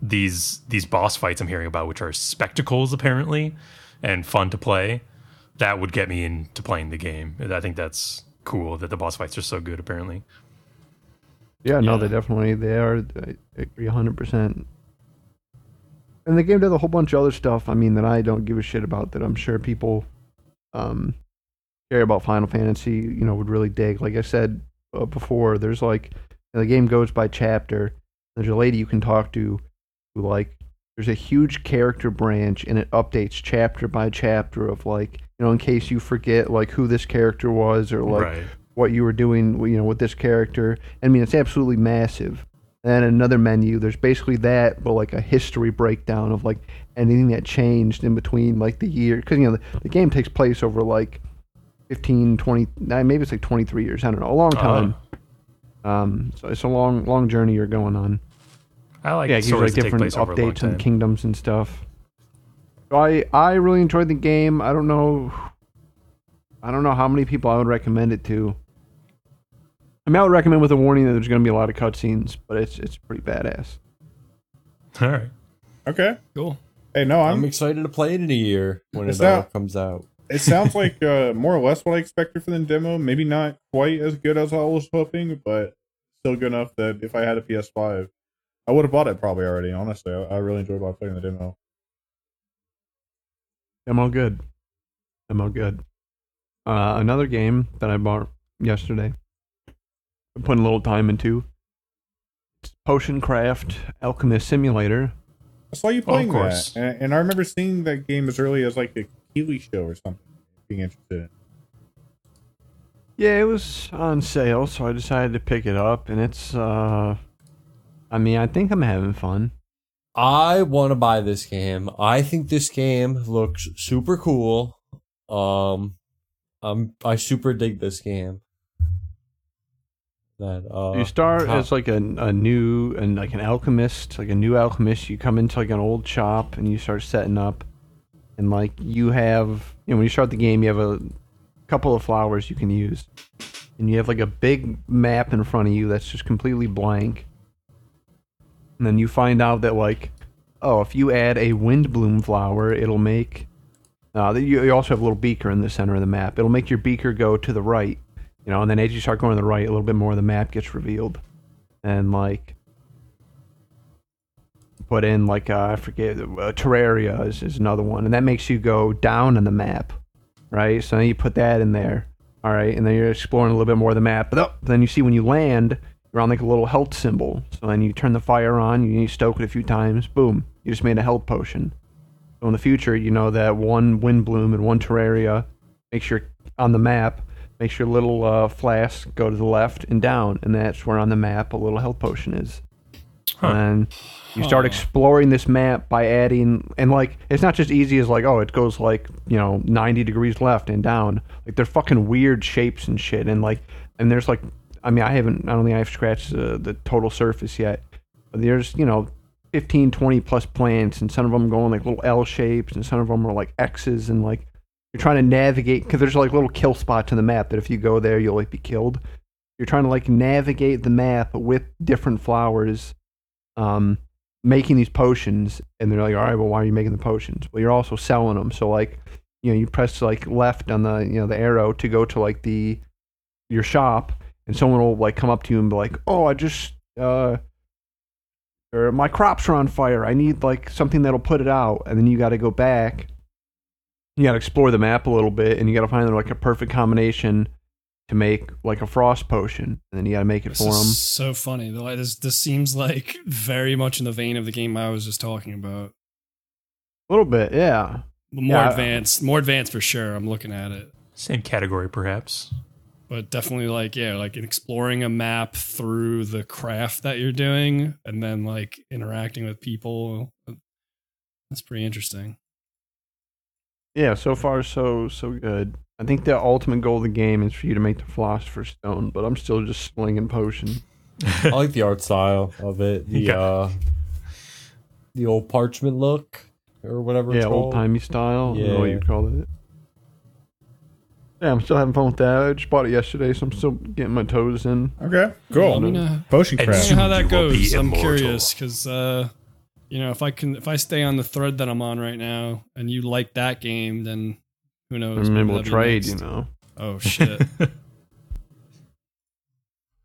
These boss fights I'm hearing about, which are spectacles apparently and fun to play, that would get me into playing the game. I think that's cool that the boss fights are so good apparently. Yeah, no, they are. I agree 100%. And the game does a whole bunch of other stuff, I mean, that I don't give a shit about that I'm sure people care about Final Fantasy, you know, would really dig. Like I said before, there's like, the game goes by chapter. There's a lady you can talk to who, like, there's a huge character branch, and it updates chapter by chapter of, like, you know, in case you forget, like, who this character was or, like, what you were doing, you know, with this character. I mean, it's absolutely massive. And then another menu, there's basically that, but, like, a history breakdown of, like, anything that changed in between, like, the year. Because, you know, the game takes place over, like, 15, 20, maybe it's, like, 23 years. I don't know. A long time. So it's a long journey you're going on. I like it. Yeah, like different updates and kingdoms and stuff. So I really enjoyed the game. I don't know how many people I would recommend it to. I mean, I would recommend with a warning that there's going to be a lot of cutscenes, but it's pretty badass. All right. Okay. Cool. Hey, no, I'm excited to play it in a year when it all comes out. It sounds like more or less what I expected from the demo. Maybe not quite as good as I was hoping, but still good enough that if I had a PS5, I would have bought it probably already. Honestly, I really enjoyed playing the demo. I'm all good. Another game that I bought yesterday, I'm putting a little time into. It's Potion Craft Alchemist Simulator. I saw you playing that, and I remember seeing that game as early as like a Keeley show or something. Being interested in. Yeah, it was on sale, so I decided to pick it up, and it's. I mean, I think I'm having fun. I want to buy this game. I think this game looks super cool. I super dig this game. That, you start as like a new alchemist. You come into like an old shop and you start setting up, and like you have, you know, when you start the game, you have a couple of flowers you can use, and you have like a big map in front of you that's just completely blank. And then you find out that like, oh, if you add a wind bloom flower, it'll make. You also have a little beaker in the center of the map. It'll make your beaker go to the right. You know, and then as you start going to the right, a little bit more of the map gets revealed. And, like, put in, like, I forget, Terraria is another one. And that makes you go down on the map, right? So then you put that in there, all right? And then you're exploring a little bit more of the map. But then you see when you land, you're on, like, a little health symbol. So then you turn the fire on, you stoke it a few times, boom. You just made a health potion. So in the future, you know that one wind bloom and one Terraria makes your, on the map, makes your little flask go to the left and down, and that's where on the map a little health potion is. Huh. And you start exploring this map by adding, and like it's not just easy as like, oh, it goes like, you know, 90 degrees left and down. Like they're fucking weird shapes and shit, and like, and there's like, I mean, I don't think I've scratched the total surface yet. But there's, you know, 15, 20 plus plants, and some of them going like little L shapes, and some of them are like X's, and like. You're trying to navigate, because there's like little kill spots in the map that if you go there, you'll like be killed. You're trying to like navigate the map with different flowers, making these potions, and they're like, all right, well, why are you making the potions? Well, you're also selling them. So like, you know, you press like left on the, you know, the arrow to go to like your shop, and someone will like come up to you and be like, oh, I just, or my crops are on fire. I need like something that'll put it out. And then you got to go back. You gotta explore the map a little bit, and you gotta find like a perfect combination to make like a frost potion, and then you gotta make it for them. This is so funny. This seems like very much in the vein of the game I was just talking about. A little bit, yeah. More advanced for sure. I'm looking at it. Same category, perhaps. But definitely like, yeah, like exploring a map through the craft that you're doing, and then like interacting with people. That's pretty interesting. Yeah, so far so good. I think the ultimate goal of the game is for you to make the Philosopher's Stone, but I'm still just slinging potion. I like the art style of it. The old parchment look or whatever it's called. Yeah, old-timey style. Yeah. I don't know what you call it. Yeah, I'm still having fun with that. I just bought it yesterday, so I'm still getting my toes in. Okay, cool. Potion craft. I don't know how that goes. I'm curious because... You know, if I stay on the thread that I'm on right now, and you like that game, then who knows? Maybe we'll trade. You know. Oh shit!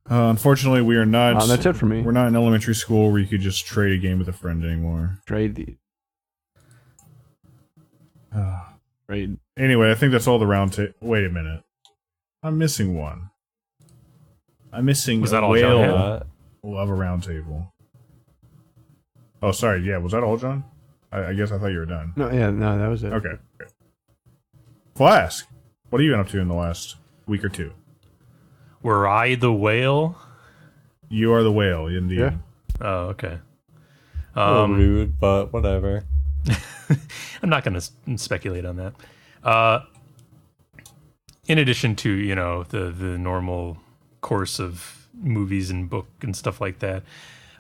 Unfortunately, we are not. That's it for me. We're not in elementary school where you could just trade a game with a friend anymore. Trade. Anyway, I think that's all the round table. Wait a minute, I'm missing one. I'm missing. Was that all, John? Love a round table. Oh, sorry. Yeah, was that all, John? I guess I thought you were done. No, yeah, no, that was it. Okay. Flask, what have you been up to in the last week or two? Were I the whale? You are the whale, indeed. Yeah. Oh, okay. Rude, but whatever. I'm not going to speculate on that. In addition to, you know, the normal course of movies and book and stuff like that,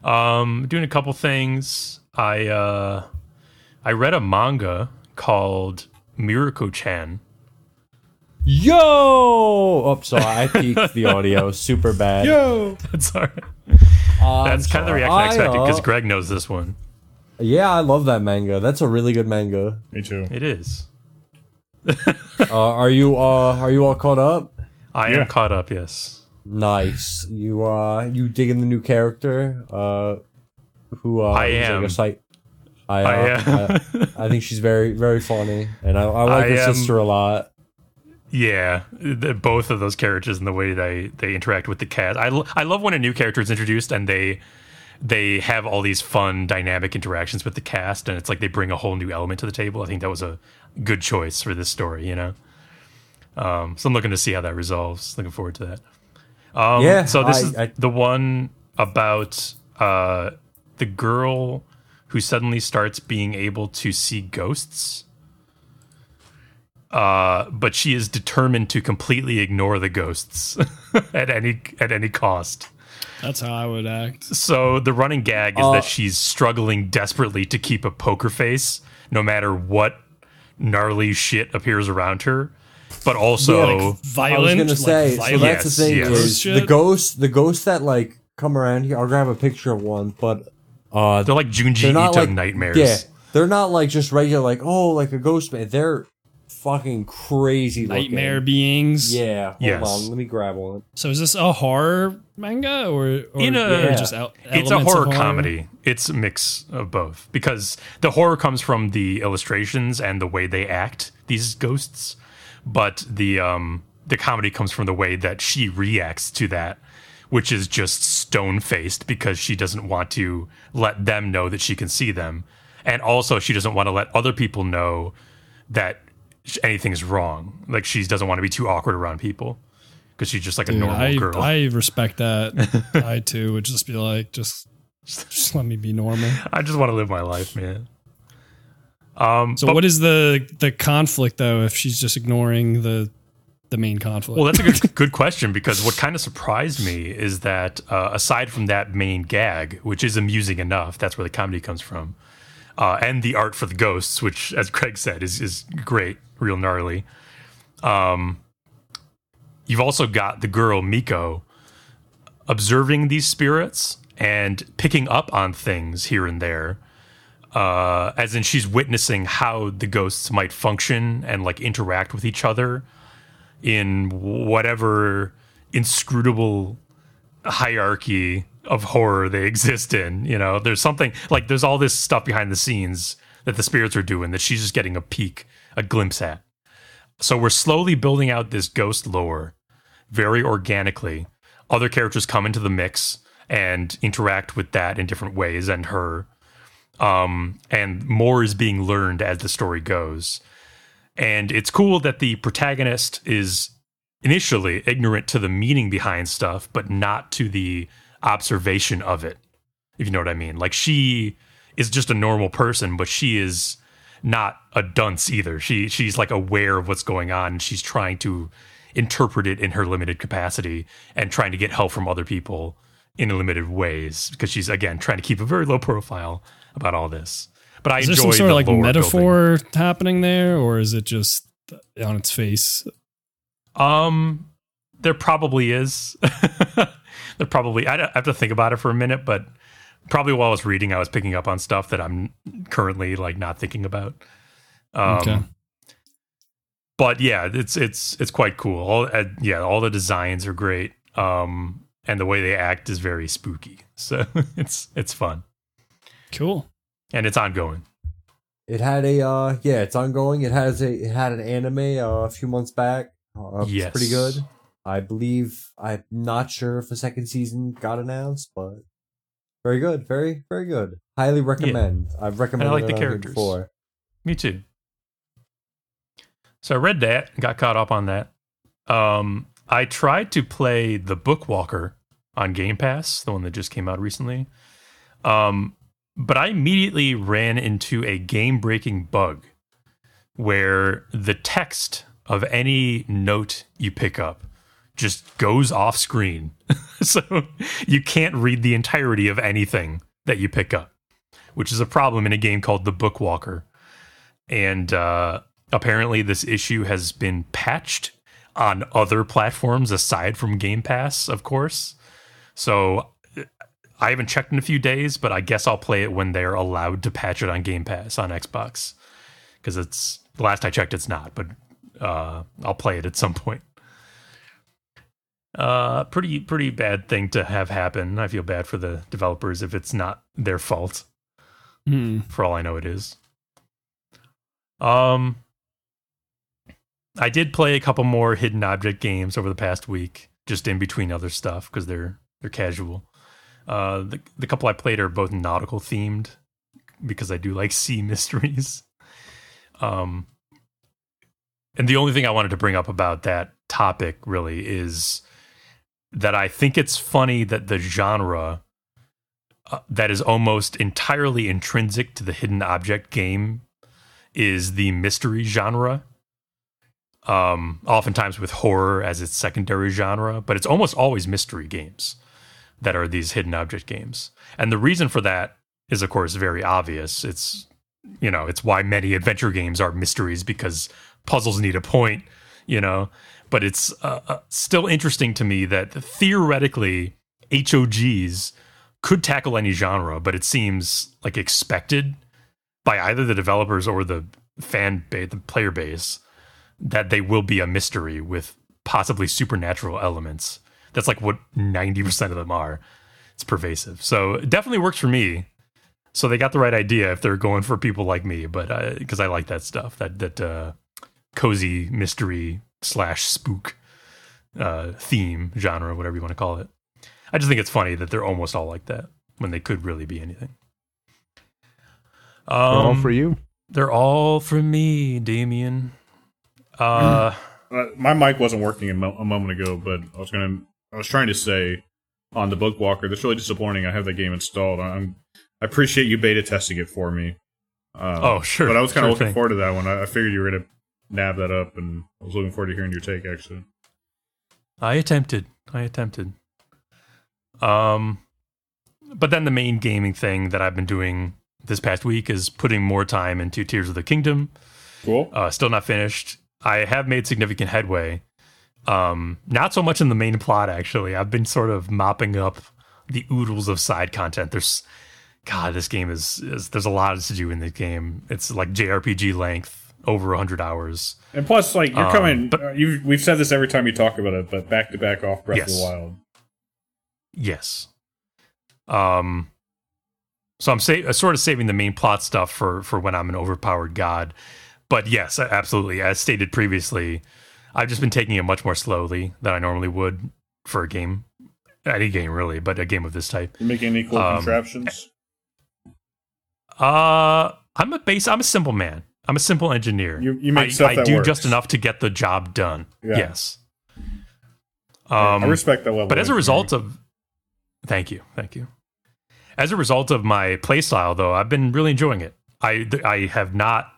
doing a couple things. I read a manga called Miruko-chan. Yo! Oh, sorry, I peaked the audio super bad. Yo! That's all right. That's kind of the reaction I expected because Greg knows this one. Yeah, I love that manga. That's a really good manga. Me too. It is. Are you all caught up? I am caught up, yes. Nice. You digging the new character? I am. I think she's very, very funny, and I like her sister a lot. Yeah, both of those characters and the way they interact with the cast. I love when a new character is introduced and they have all these fun, dynamic interactions with the cast, and it's like they bring a whole new element to the table. I think that was a good choice for this story, you know? So I'm looking to see how that resolves. Looking forward to that. So this is the one about the girl who suddenly starts being able to see ghosts. But she is determined to completely ignore the ghosts at any cost. That's how I would act. So the running gag is that she's struggling desperately to keep a poker face no matter what gnarly shit appears around her. But also violent. I was going to say, so that's the thing. Yes. Is the ghosts that like come around here, I'll grab a picture of one, but they're like Junji Ito nightmares. Yeah, they're not like just regular like a ghost man. They're fucking crazy nightmare looking beings. Yeah. Hold on, let me grab one. So is this a horror manga or just it's a horror comedy? It's a mix of both, because the horror comes from the illustrations and the way they act, these ghosts, but the comedy comes from the way that she reacts to that, which is just stone-faced because she doesn't want to let them know that she can see them, and also she doesn't want to let other people know that anything's wrong. Like, she doesn't want to be too awkward around people because she's just like a normal girl. I respect that. I too would just be like, just let me be normal. I just want to live my life, man. So what is the conflict though, if she's just ignoring the main conflict? Well, that's a good question, because what kind of surprised me is that aside from that main gag, which is amusing enough, that's where the comedy comes from. And the art for the ghosts, which, as Craig said, is great, real gnarly. You've also got the girl, Miko, observing these spirits and picking up on things here and there. As in, she's witnessing how the ghosts might function and like interact with each other in whatever inscrutable hierarchy of horror they exist in. You know, there's something like, there's all this stuff behind the scenes that the spirits are doing that she's just getting a glimpse at. So we're slowly building out this ghost lore very organically. Other characters come into the mix and interact with that in different ways, and her, and more is being learned as the story goes. And it's cool that the protagonist is initially ignorant to the meaning behind stuff, but not to the observation of it, if you know what I mean. Like, she is just a normal person, but she is not a dunce either. She's like aware of what's going on, and she's trying to interpret it in her limited capacity and trying to get help from other people in limited ways, because she's, again, trying to keep a very low profile about all this. But I enjoy some sort of like metaphor happening there, or is it just on its face? There probably is. I have to think about it for a minute, but probably while I was reading, I was picking up on stuff that I'm currently like not thinking about. Okay. But yeah, it's quite cool. All the designs are great, and the way they act is very spooky. So it's fun. Cool. And it's ongoing. It had it's ongoing. It had an anime a few months back. Yes. It's pretty good. I believe, I'm not sure if a second season got announced, but very good. Very, very good. Highly recommend. Yeah. I've recommended it the characters before. Me too. So I read that and got caught up on that. I tried to play The Bookwalker on Game Pass, the one that just came out recently. But I immediately ran into a game-breaking bug where the text of any note you pick up just goes off screen. So you can't read the entirety of anything that you pick up, which is a problem in a game called The Bookwalker. And apparently this issue has been patched on other platforms aside from Game Pass, of course. So I haven't checked in a few days, but I guess I'll play it when they're allowed to patch it on Game Pass on Xbox. Because it's, last I checked, it's not, but I'll play it at some point. Pretty bad thing to have happen. I feel bad for the developers if it's not their fault. For all I know, it is. I did play a couple more hidden object games over the past week, just in between other stuff, because they're casual. The couple I played are both nautical themed, because I do like sea mysteries. And the only thing I wanted to bring up about that topic really is that I think it's funny that the genre that is almost entirely intrinsic to the hidden object game is the mystery genre. Oftentimes with horror as its secondary genre, but it's almost always mystery games that are these hidden object games. And the reason for that is, of course, very obvious. It's, you know, it's why many adventure games are mysteries, because puzzles need a point, you know. But it's still interesting to me that theoretically HOGs could tackle any genre, but it seems like expected by either the developers or the fan base, the player base, that they will be a mystery with possibly supernatural elements. That's like what 90% of them are. It's pervasive. So it definitely works for me. So they got the right idea if they're going for people like me, but because I like that stuff, that cozy mystery / spook theme genre, whatever you want to call it. I just think it's funny that they're almost all like that when they could really be anything. They're all for you. They're all for me, Damien. My mic wasn't working a moment ago, but I was trying to say on The Bookwalker, that's really disappointing. I have that game installed. I appreciate you beta testing it for me. Sure. But I was kind of looking forward to that one. I figured you were going to nab that up, and I was looking forward to hearing your take, actually. I attempted. But then the main gaming thing that I've been doing this past week is putting more time into Tears of the Kingdom. Cool. Still not finished. I have made significant headway. Not so much in the main plot, actually. I've been sort of mopping up the oodles of side content. This game is there's a lot to do in this game. It's like JRPG length, over 100 hours. And plus, like, you're coming... We've said this every time you talk about it, but back-to-back off Breath of the Wild. Yes. So I'm sort of saving the main plot stuff for when I'm an overpowered god. But yes, absolutely. As stated previously, I've just been taking it much more slowly than I normally would for a game. Any game, really, but a game of this type. You making any cool contraptions? I'm a simple man. I'm a simple engineer. You make stuff that works. Just enough to get the job done. Yeah. Yes. I respect that level. But as a result of... Thank you. As a result of my playstyle, though, I've been really enjoying it. I have not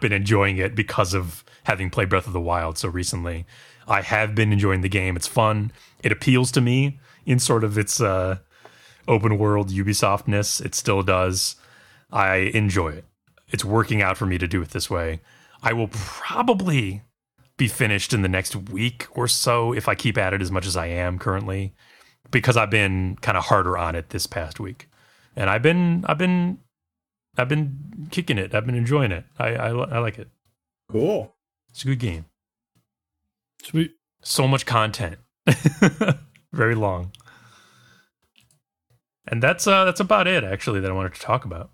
been enjoying it because of having played Breath of the Wild so recently. I have been enjoying the game. It's fun. It appeals to me in sort of its open world Ubisoftness. It still does. I enjoy it. It's working out for me to do it this way. I will probably be finished in the next week or so if I keep at it as much as I am currently, because I've been kind of harder on it this past week, and I've been kicking it. I've been enjoying it. I like it. Cool. It's a good game. Sweet. So much content. Very long. And that's about it, actually, that I wanted to talk about.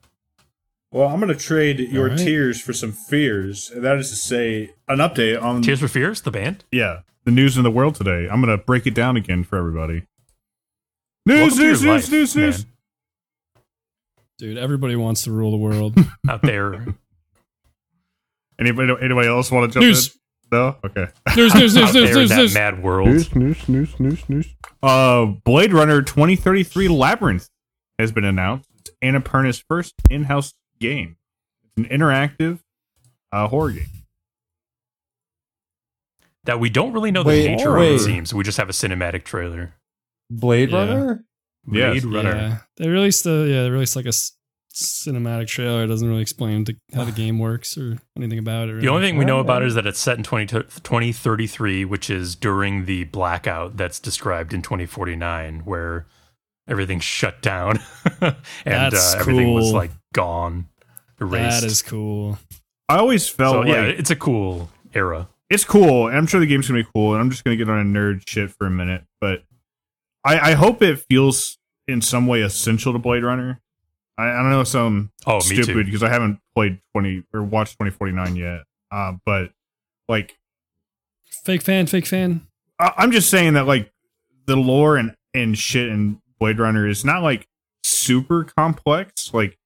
Well, I'm going to trade your tears for some fears. And that is to say, an update on... Tears for Fears, the band? Yeah. The news in the world today. I'm going to break it down again for everybody. News. Dude, everybody wants to rule the world out there. Anybody else want to jump in? No? Okay. News. Mad world. News. Blade Runner 2033 Labyrinth has been announced. It's Annapurna's first in-house game. It's an interactive horror game. That we don't really know the nature of, it seems. We just have a cinematic trailer. Blade Runner? Blade Runner. Yeah. They released like a cinematic trailer. It doesn't really explain how the game works or anything about it. Really. The only thing we know about it is that it's set in 2033, which is during the blackout that's described in 2049, where everything shut down and everything was like gone, erased. That is cool. I always felt like it's a cool era. It's cool, and I'm sure the game's gonna be cool, and I'm just gonna get on a nerd shit for a minute, but I hope it feels in some way essential to Blade Runner. I don't know, some stupid because I haven't played 20 or watched 2049 yet. But like, fake fan. I'm just saying that like the lore and shit in Blade Runner is not like super complex. Like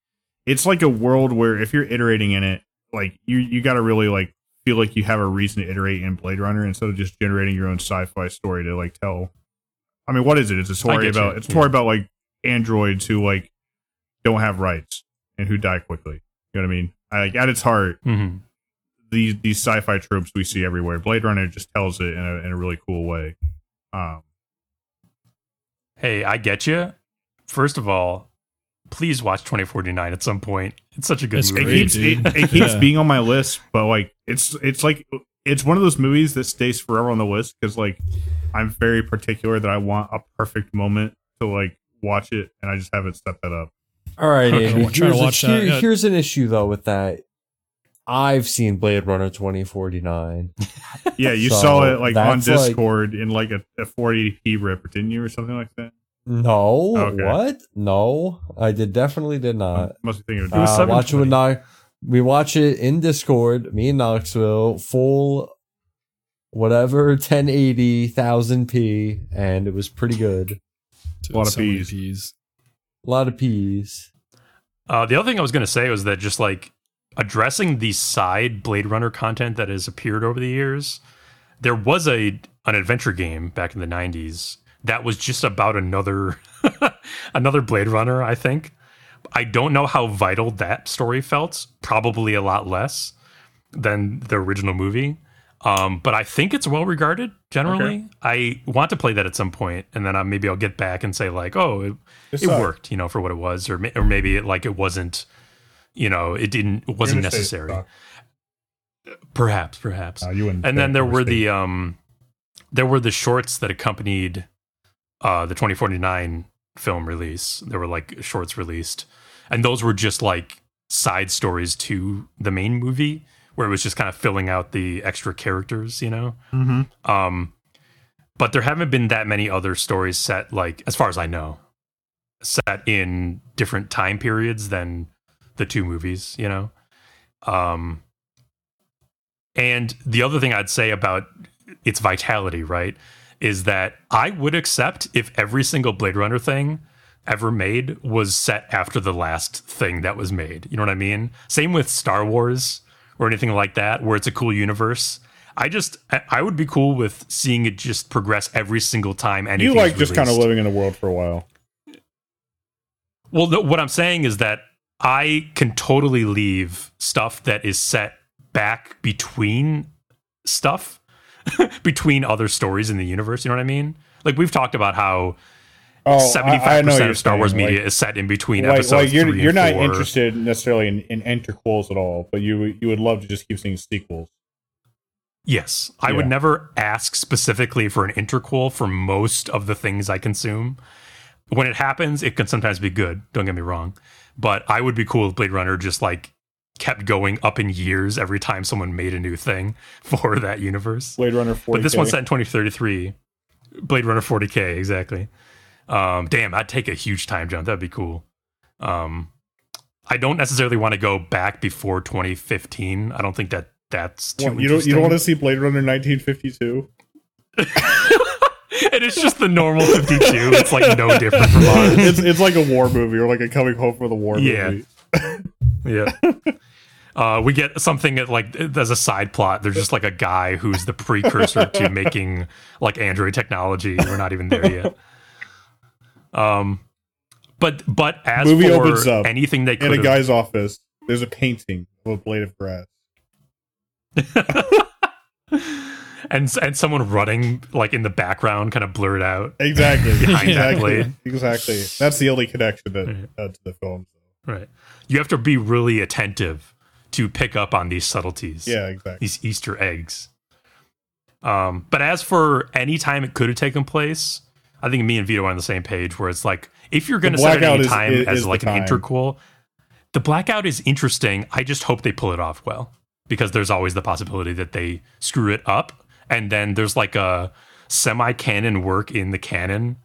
it's like a world where if you're iterating in it, like you got to really like feel like you have a reason to iterate in Blade Runner instead of just generating your own sci-fi story to like tell. I mean, what is it? It's a story about about like androids who like don't have rights and who die quickly. You know what I mean? At its heart, mm-hmm. these sci-fi tropes we see everywhere. Blade Runner just tells it in a really cool way. Hey, I get you. First of all, please watch 2049 at some point. It's such a good movie. It keeps being on my list, but like it's like it's one of those movies that stays forever on the list because like I'm very particular that I want a perfect moment to like watch it, and I just haven't stepped that up. All right, here's an issue though with that. I've seen Blade Runner 2049. Yeah, you saw it like on Discord like, in like a 480p rip, didn't you, or something like that? No, okay. What? No, I definitely did not. Must be thinking it was watch it with we watch it in Discord. Me and Knoxville, full, whatever 1080 1000p, and it was pretty good. A lot of peas. A lot of peas. The other thing I was going to say was that just like addressing the side Blade Runner content that has appeared over the years, there was an adventure game back in the 90s that was just about another Blade Runner, I think. I don't know how vital that story felt. Probably a lot less than the original movie. But I think it's well regarded generally. Okay. I want to play that at some point, and then maybe I'll get back and say like, oh, it worked, you know, for what it was, or maybe it like it wasn't, you know, it wasn't necessary. Perhaps. And then there were the shorts that accompanied the 2049 film release. There were like shorts released, and those were just like side stories to the main movie, where it was just kind of filling out the extra characters, you know? Mm-hmm. But there haven't been that many other stories set, like, as far as I know, set in different time periods than the two movies, you know? And the other thing I'd say about its vitality, right, is that I would accept if every single Blade Runner thing ever made was set after the last thing that was made. You know what I mean? Same with Star Wars or anything like that, where it's a cool universe. I would be cool with seeing it just progress every single time. And you like just kind of living in the world for a while. Well, what I'm saying is that I can totally leave stuff that is set back between stuff, between other stories in the universe. You know what I mean? Like we've talked about how 75% of Star Wars media is set in between episodes. Like you're not interested necessarily in interquels at all, but you would love to just keep seeing sequels. Yes, I would never ask specifically for an interquel for most of the things I consume. When it happens, it can sometimes be good. Don't get me wrong, but I would be cool if Blade Runner just like kept going up in years every time someone made a new thing for that universe. Blade Runner 40K. But this one's set in 2033. Blade Runner 40K, exactly. Damn, I'd take a huge time jump. That'd be cool. I don't necessarily want to go back before 2015. I don't think that's too interesting. You don't want to see Blade Runner 1952? And it's just the normal 52. It's like no different from ours. It's like a war movie or like a coming home from the war movie. Yeah. We get something that like there's a side plot. There's just like a guy who's the precursor to making like Android technology. We're not even there yet. But as movie for opens up anything they could in a guy's office, there's a painting of a blade of grass, and someone running like in the background, kind of blurred out. Exactly. That's the only connection to the film. Right. You have to be really attentive to pick up on these subtleties. Yeah, exactly. These Easter eggs. But as for any time it could have taken place, I think me and Vito are on the same page where it's like if you're going to set it any time as like an interquel, the blackout is interesting. I just hope they pull it off well, because there's always the possibility that they screw it up. And then there's like a semi-canon work in the canon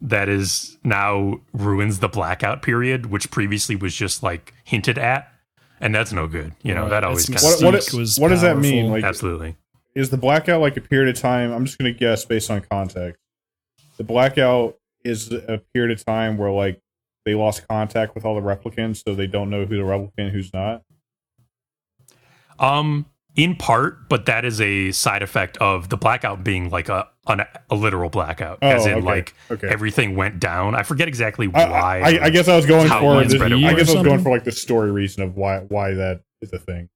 that is now ruins the blackout period, which previously was just like hinted at. And that's no good. You know, that always kind of what does that mean? Like, absolutely. Is the blackout like a period of time? I'm just going to guess based on context. The blackout is a period of time where like they lost contact with all the replicants, so they don't know who the replicant, who's not. In part, but that is a side effect of the blackout being like a literal blackout, everything went down. I forget exactly why. I guess I was going for this, I was going for the story reason of why that is a thing.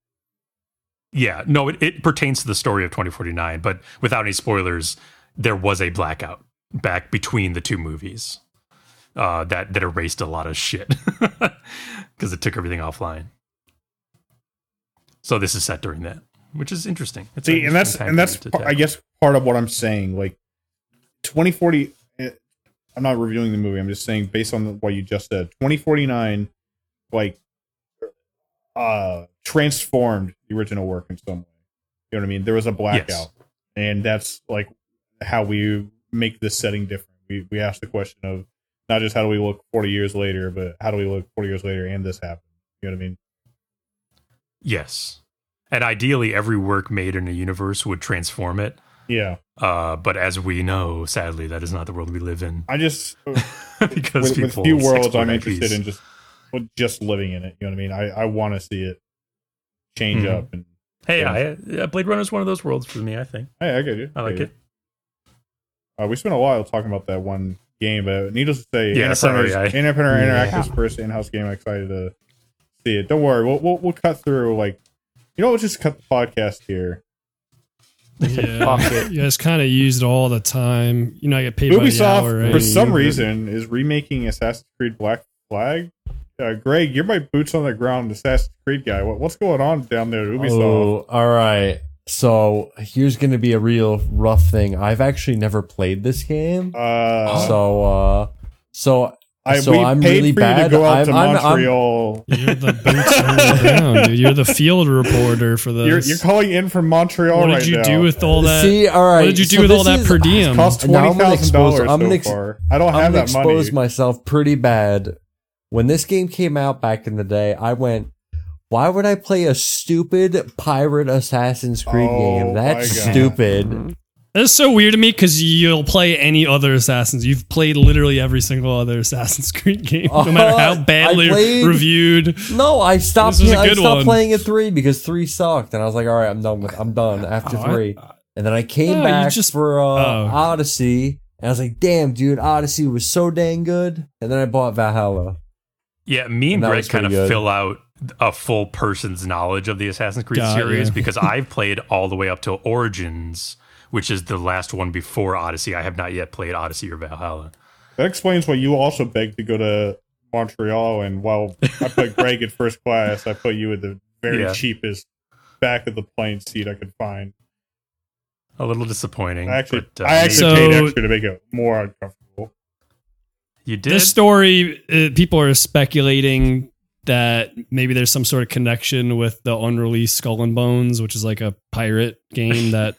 Yeah, no, it pertains to the story of 2049, but without any spoilers, there was a blackout back between the two movies that erased a lot of shit because it took everything offline. So this is set during that, which is interesting. That's I guess part of what I'm saying. Like 2040, I'm not reviewing the movie. I'm just saying based on what you just said, 2049, transformed the original work in some way. You know what I mean? There was a blackout, and that's like how we make this setting different. We ask the question of not just how do we look 40 years later, but how do we look 40 years later and this happened? You know what I mean? Yes. And ideally, every work made in a universe would transform it. Yeah. But as we know, sadly, that is not the world we live in. I just... because with few worlds, I'm interested in just living in it. You know what I mean? I want to see it change up. And hey, Blade Runner is one of those worlds for me, I think. Hey, I get you. I like it. We spent a while talking about that one game, but needless to say, Interactive's first in-house game. I'm excited to see it. Don't worry, we'll cut through. Like, you know, we'll just cut the podcast here. Yeah, you guys kind of used all the time. You know, I get paid Ubisoft, by the hour. Ubisoft, for some reason, is remaking Assassin's Creed Black Flag. Greg, you're my boots on the ground Assassin's Creed guy. What's going on down there at Ubisoft? Oh, all right. So here's going to be a real rough thing. I've actually never played this game. I'm really bad. I'm Montreal. You're the boots on the ground, dude. You're the field reporter for this. You're calling in from Montreal right now. What did you do with all that? See, all right. What did you do with all that per diem? It cost $20,000 so far. I don't have that money. I'm exposed myself pretty bad. When this game came out back in the day, I went, why would I play a stupid pirate Assassin's Creed game? That's stupid. That's so weird to me because you'll play any other Assassin's. You've played literally every single other Assassin's Creed game, no matter how badly reviewed. No, I stopped playing at 3 because 3 sucked, and I was like, all right, I'm done after 3. And then I came back for Odyssey, and I was like, damn, dude, Odyssey was so dang good. And then I bought Valhalla. Yeah, me and Greg kind of fill out a full person's knowledge of the Assassin's Creed series because I've played all the way up to Origins, which is the last one before Odyssey. I have not yet played Odyssey or Valhalla. That explains why you also begged to go to Montreal, and while I put Greg in first class, I put you in the very cheapest back of the plane seat I could find. A little disappointing. I actually paid extra to make it more uncomfortable. You did? This story, people are speculating that maybe there's some sort of connection with the unreleased Skull and Bones, which is like a pirate game that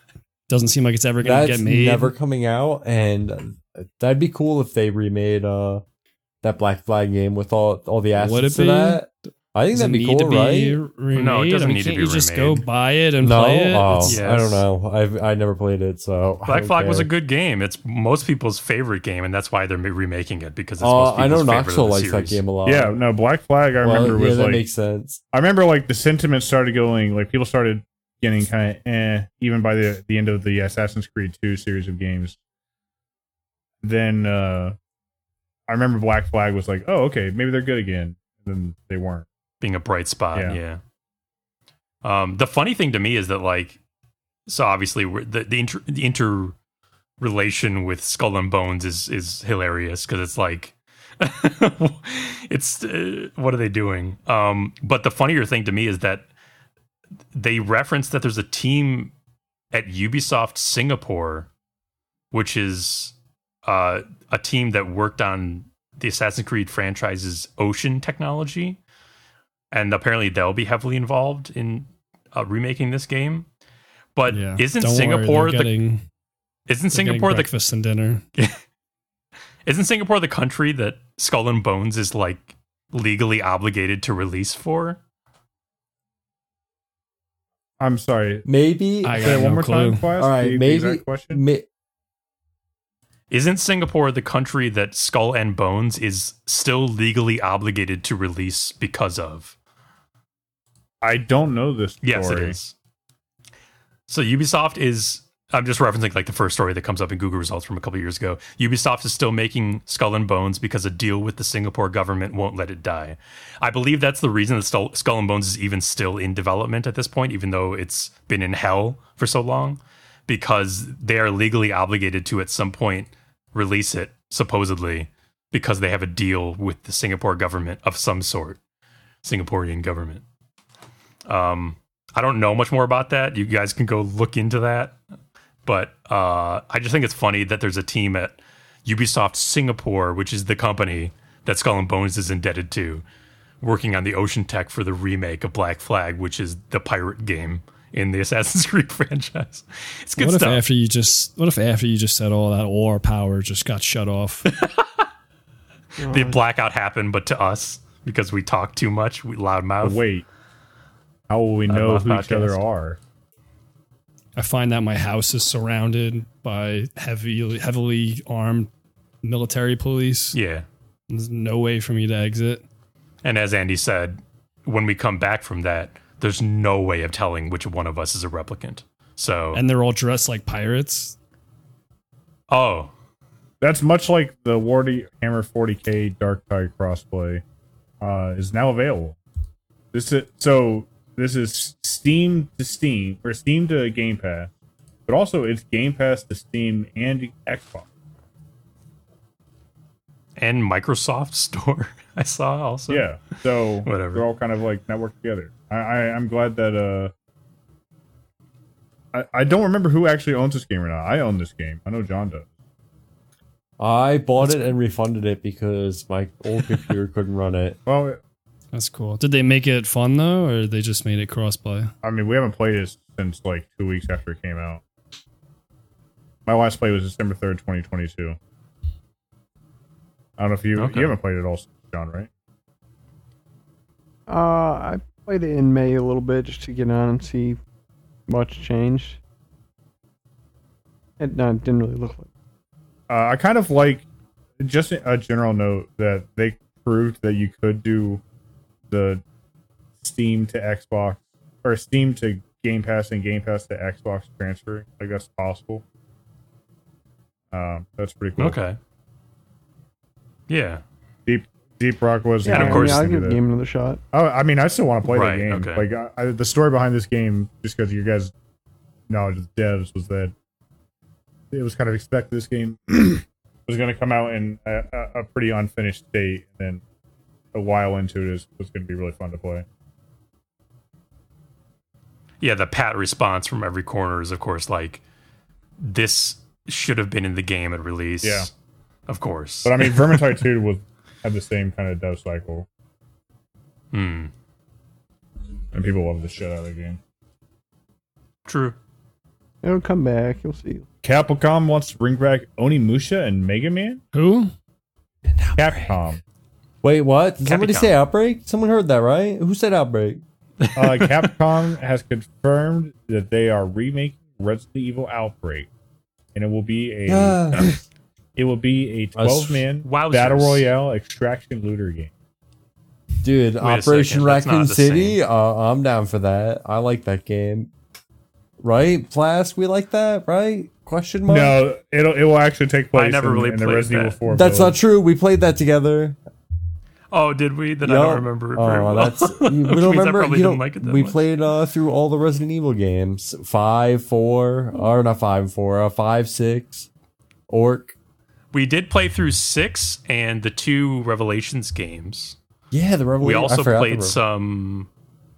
doesn't seem like it's ever going to get made. Never coming out, and that'd be cool if they remade that Black Flag game with all the assets of that. I think that'd be cool, right? No, it doesn't need to be remade. You just go buy it and play it? I don't know. I never played it, so Black Flag was a good game. It's most people's favorite game, and that's why they're remaking it, because it's most people's favorite of the series. I know Noxel likes that game a lot. Yeah, no, Black Flag, I remember was like... that makes sense. I remember like the sentiment started going, like people started getting kind of even by the end of the Assassin's Creed 2 series of games. Then I remember Black Flag was like, oh, okay, maybe they're good again. And then they weren't. Being a bright spot, yeah. The funny thing to me is that, like, so obviously the interrelation with Skull and Bones is hilarious because it's like, it's what are they doing? But the funnier thing to me is that they reference that there's a team at Ubisoft Singapore, which is a team that worked on the Assassin's Creed franchise's ocean technology. And apparently they'll be heavily involved in remaking this game. But yeah, isn't Singapore the breakfast and dinner? Isn't Singapore the country that Skull and Bones is like legally obligated to release for? I'm sorry. Maybe I got one more clue. All right, maybe. Isn't Singapore the country that Skull and Bones is still legally obligated to release because of? I don't know this story. Yes, it is. So Ubisoft is, I'm just referencing like the first story that comes up in Google results from a couple years ago. Ubisoft is still making Skull and Bones because a deal with the Singapore government won't let it die. I believe that's the reason that Skull and Bones is even still in development at this point, even though it's been in hell for so long, because they are legally obligated to at some point release it, supposedly, because they have a deal with the Singapore government of some sort. Singaporean government. I don't know much more about that. You guys can go look into that. But I just think it's funny that there's a team at Ubisoft Singapore, which is the company that Skull and Bones is indebted to, working on the ocean tech for the remake of Black Flag, which is the pirate game in the Assassin's Creed franchise. It's good stuff. What if after you just said all that, all our power just got shut off? The blackout happened, but to us, because we talk too much, we loudmouth. Wait, how will we know who each other are? I find that my house is surrounded by heavily armed military police. Yeah. There's no way for me to exit. And as Andy said, when we come back from that, there's no way of telling which one of us is a replicant. So, and they're all dressed like pirates. Oh. That's much like the Warhammer 40K Dark Tide crossplay is now available. This is Steam to Steam, or Steam to Game Pass, but also it's Game Pass to Steam and Xbox. And Microsoft Store, I saw also. Yeah, so whatever. They're all kind of like networked together. I'm glad that... I don't remember who actually owns this game or not. I own this game. I know John does. I bought it and refunded it because my old computer couldn't run it. Well... That's cool. Did they make it fun, though, or they just made it cross-play? I mean, we haven't played it since, 2 weeks after it came out. My last play was December 3rd, 2022. I don't know if you haven't played it all, John, right? I played it in May a little bit just to get on and see much changed. It didn't really look like it. I kind of like, just a general note, that they proved that you could do the Steam to Xbox or Steam to Game Pass and Game Pass to Xbox transfer. Like that's possible. That's pretty cool. Okay. Yeah. Deep Rock was. Yeah, and of course, I'll give the game another shot. Oh, I mean, I still want to play the game. Okay. The story behind this game, just because you guys' knowledge of the devs was that it was kind of expected this game was going to come out in a pretty unfinished state, and then a while into it was going to be really fun to play. Yeah, the pat response from every corner is, of course, this should have been in the game at release. Yeah. Of course. But, I mean, Vermintide 2 had the same kind of dev cycle. Hmm. And people love the shit out of the game. True. It'll come back. You'll see. Capcom wants to bring back Onimusha and Mega Man? Who? Capcom. Wait, what? Did somebody say Outbreak? Someone heard that, right? Who said Outbreak? Capcom has confirmed that they are remaking Resident Evil Outbreak, and it will be a 12-man battle royale extraction looter game. Dude, Operation Raccoon City. I'm down for that. I like that game. Right, Flask? We like that, right? Question mark? No, it will actually take place. I never really played the Resident Evil 4. That's not true. We played that together. Oh, did we? Then yep. I don't remember it very well. We don't remember. Didn't like it that we much. Played through all the Resident Evil games. 5, 6, Orc. We did play through 6 and the 2 Revelations games. Yeah, the Revelations. We also played some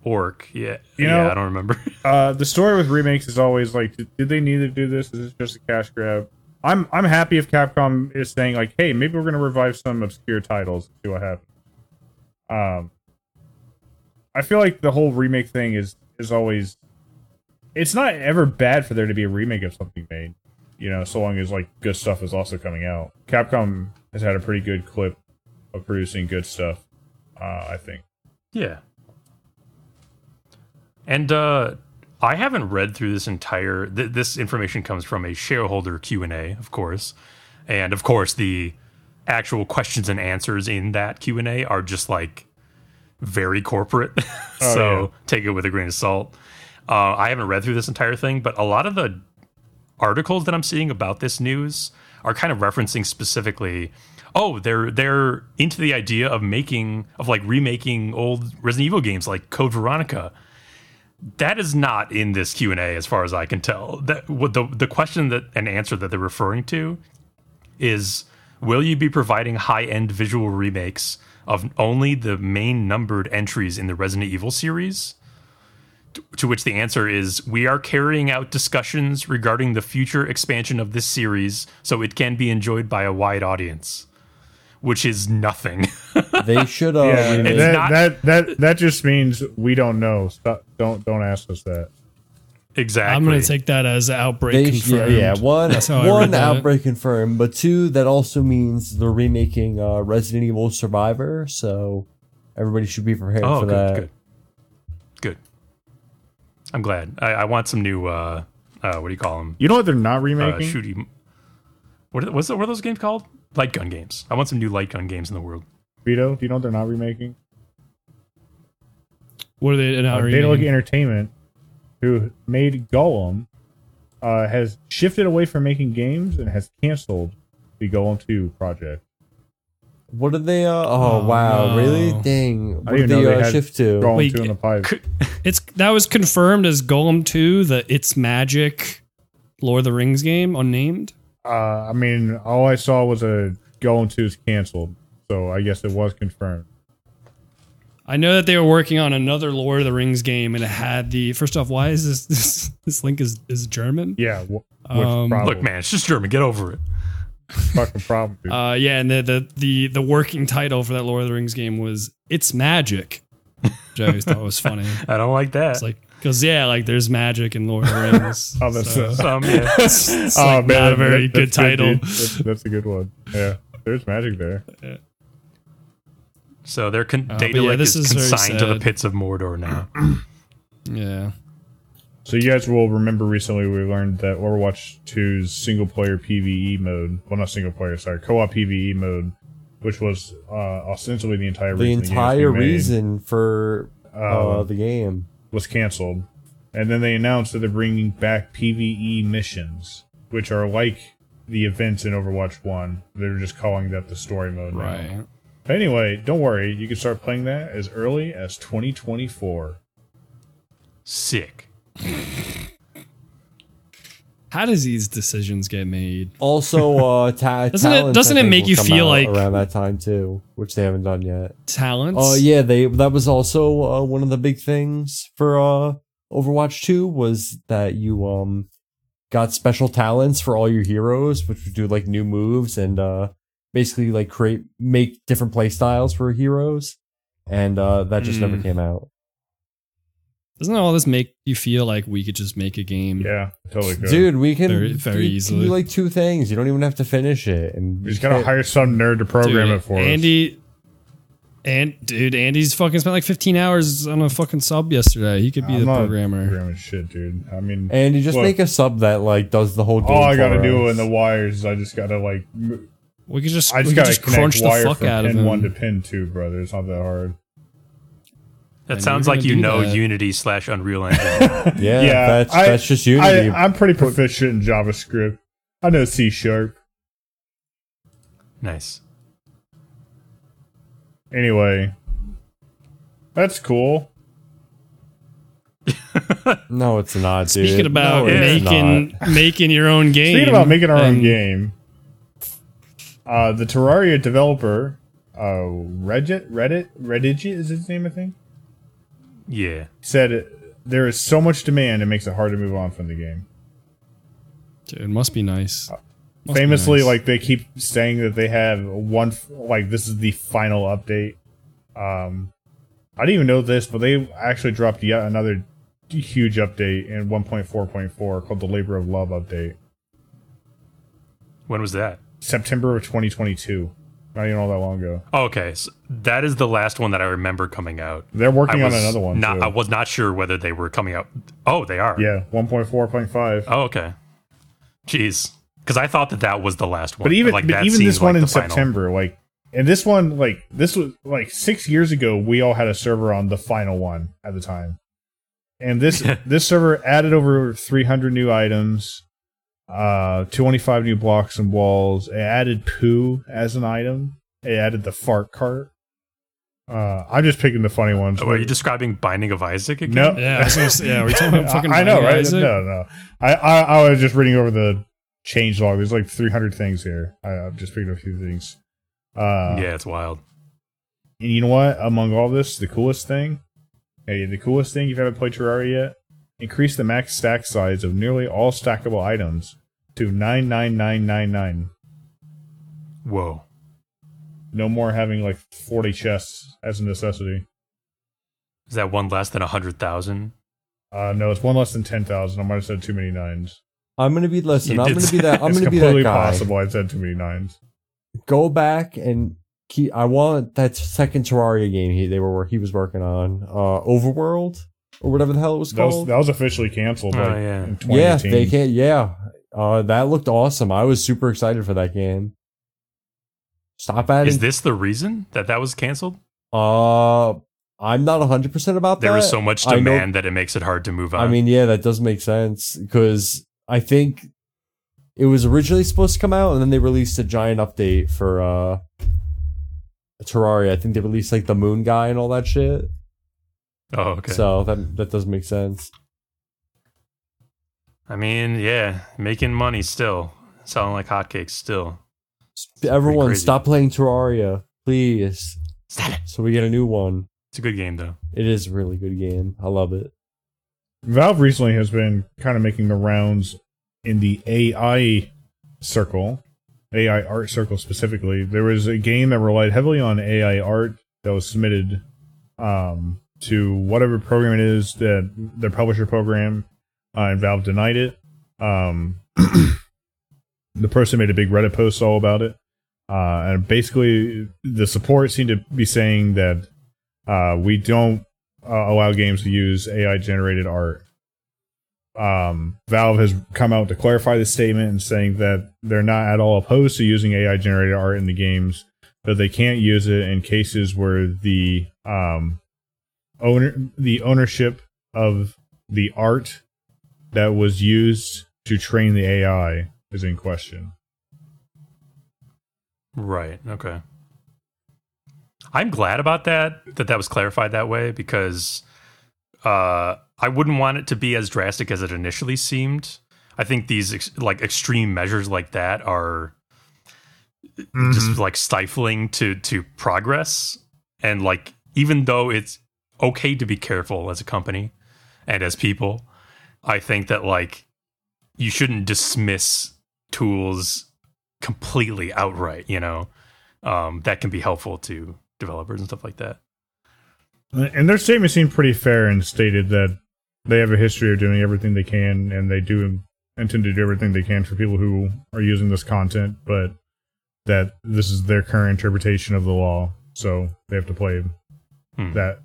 Orc. Yeah, I don't remember. The story with remakes is always did they need to do this? Is this just a cash grab? I'm happy if Capcom is saying like, hey, maybe we're going to revive some obscure titles and see what happens. I feel like the whole remake thing is always, it's not ever bad for there to be a remake of something made, you know, so long as like good stuff is also coming out. Capcom has had a pretty good clip of producing good stuff, I think. Yeah. And I haven't read through this entire... This information comes from a shareholder Q&A, of course. And, of course, the actual questions and answers in that Q&A are just, like, very corporate. Oh, so yeah. Take it with a grain of salt. I haven't read through this entire thing, but a lot of the articles that I'm seeing about this news are kind of referencing specifically... Oh, they're into the idea of remaking old Resident Evil games like Code Veronica. That is not in this Q&A, as far as I can tell. That what the question that and answer that they're referring to is: will you be providing high-end visual remakes of only the main numbered entries in the Resident Evil series? To which the answer is, we are carrying out discussions regarding the future expansion of this series so it can be enjoyed by a wide audience. Which is nothing. They should remake. That just means we don't know. Stop, don't ask us that. Exactly. I'm going to take that as outbreak confirmed. Yeah, one outbreak confirmed, but two, that also means they're remaking Resident Evil Survivor, so everybody should be prepared for that. Good. I'm glad. I want some new, what do you call them? You know what they're not remaking? Shooty. What are those games called? Light gun games. I want some new light gun games in the world. Vito, do you know what they're not remaking? What are they not remaking? Data Log Entertainment, who made Golem, has shifted away from making games and has canceled the Golem 2 project. What are they? Wow! No. Really? Dang! What did they shift to? Golem 2 in the pipe. That was confirmed as Golem 2, the It's Magic, Lord of the Rings game, unnamed. I mean, all I saw was a Golem 2 is canceled, so I guess it was confirmed. I know that they were working on another Lord of the Rings game, and it had the... First off, why is this link is German? Yeah. Look, man, it's just German. Get over it. Fucking problem, dude. Yeah, and the working title for that Lord of the Rings game was It's Magic, which I always thought was funny. I don't like that. It's like... Because, yeah, like, there's magic in Lord of the Rings. Oh, that's it's like, man, not a very good title. That's a good one. Yeah, there's magic there. Yeah. So their data lake is consigned to the pits of Mordor now. Yeah. So you guys will remember recently we learned that Overwatch 2's single-player PvE mode... Well, not single-player, sorry. Co-op PvE mode, which was ostensibly the entire reason... The entire reason for the game... was canceled, and then they announced that they're bringing back PvE missions, which are like the events in Overwatch 1. They're just calling that the story mode now. But anyway, don't worry. You can start playing that as early as 2024. Sick. How does these decisions get made? Also, doesn't it make you feel like around that time too, which they haven't done yet. Talents. Oh yeah, that was also one of the big things for Overwatch 2 was that you got special talents for all your heroes, which would do like new moves and basically like make different play styles for heroes, and that just never came out. Doesn't all this make you feel like we could just make a game? Yeah, totally good. Dude, we can very easily do like two things. You don't even have to finish it. And you just gotta hire some nerd to program it for us. Andy's fucking spent like 15 hours on a fucking sub yesterday. He could be the programmer. I'm not programming shit, dude. I mean, Andy, just make a sub that like does the whole game. All I gotta do in the wires is I just gotta like... We could just, I just crunch the fuck out of him. Pin 1 to pin 2, brother. It's not that hard. That sounds like Unity/Unreal Engine. yeah, that's just Unity. I'm pretty proficient in JavaScript. I know C#. Nice. Anyway, that's cool. No, it's not, dude. Speaking about making your own game. Speaking about making our own game, the Terraria developer, Reddit is his name, I think. Yeah. Said there is so much demand it makes it hard to move on from the game. Dude, it must be nice. Famously, nice. Like, they keep saying that they have one, like, this is the final update. I didn't even know this, but they actually dropped yet another huge update in 1.4.4 called the Labor of Love update. When was that? September of 2022. Not even all that long ago. Oh, okay. So that is the last one that I remember coming out. They're working on another one. I was not sure whether they were coming out. Oh, they are. Yeah, 1.4.5. Oh, okay. Jeez. Because I thought that was the last one. But even, like, but even this one, like, in September, like, and this one, like, this was, like, 6 years ago, we all had a server on the final one at the time. And this server added over 300 new items, 25 new blocks and walls. It added poo as an item. It added the fart cart. I'm just picking the funny ones. Oh, are you describing Binding of Isaac again? No. Yeah, we're talking about fucking Binding of Isaac. I know, right? No. I was just reading over the change log. There's like 300 things here. I'm just picking a few things. Yeah, it's wild. And you know what? Among all this, the coolest thing, if you haven't played Terraria yet, increase the max stack size of nearly all stackable items to 99999. Whoa. No more having like 40 chests as a necessity. Is that one less than 100,000? No, it's one less than 10,000. I might have said too many nines. I'm gonna be that guy. It's completely possible I said too many nines. Go back and keep. I want that second Terraria game he was working on, Overworld or whatever the hell it was called. That was officially canceled. Like, in 2018. Yeah, they can't. Yeah, that looked awesome. I was super excited for that game. Stop adding. Is this the reason that was canceled? I'm not 100% about that. There is so much demand that it makes it hard to move on. I mean, yeah, that does make sense, because I think it was originally supposed to come out, and then they released a giant update for Terraria. I think they released like the moon guy and all that shit. Oh, okay. So that does make sense. I mean, yeah, making money still, selling like hotcakes still. Everyone, stop playing Terraria, please. Stop it. So we get a new one. It's a good game, though. It is a really good game. I love it. Valve recently has been kind of making the rounds in the AI circle, AI art circle specifically. There was a game that relied heavily on AI art that was submitted to whatever program it is, that their publisher program, and Valve denied it. The person made a big Reddit post all about it. And basically, the support seemed to be saying that we don't allow games to use AI-generated art. Valve has come out to clarify this statement and saying that they're not at all opposed to using AI-generated art in the games, but they can't use it in cases where the ownership of the art that was used to train the AI is in question. Right. Okay. I'm glad about that was clarified that way, because I wouldn't want it to be as drastic as it initially seemed. I think these extreme measures like that are just like stifling to progress. And like, even though it's okay to be careful as a company and as people, I think that like you shouldn't dismiss tools completely outright, you know, that can be helpful to developers and stuff like that. And their statement seemed pretty fair and stated that they have a history of doing everything they can, and they do intend to do everything they can for people who are using this content, but that this is their current interpretation of the law, so they have to play that.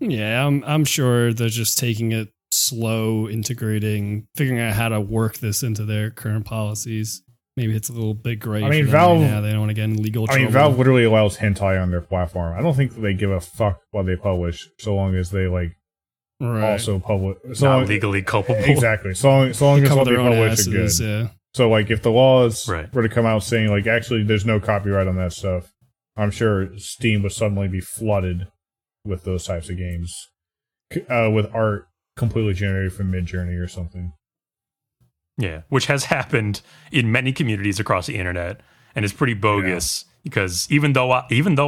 Yeah, I'm sure they're just taking it slow, integrating, figuring out how to work this into their current policies. Maybe it's a little bit gray. I mean, Valve. Yeah, right, they don't want to get in legal trouble. I mean, Valve literally allows hentai on their platform. I don't think they give a fuck what they publish, so long as they like also publish. So not legally culpable. Exactly. So long as what they publish is good. Yeah. So like, if the laws were to come out saying like, actually, there's no copyright on that stuff, I'm sure Steam would suddenly be flooded with those types of games, with art completely generated from Midjourney or something. Yeah, which has happened in many communities across the internet, and is pretty bogus. Yeah. Because even though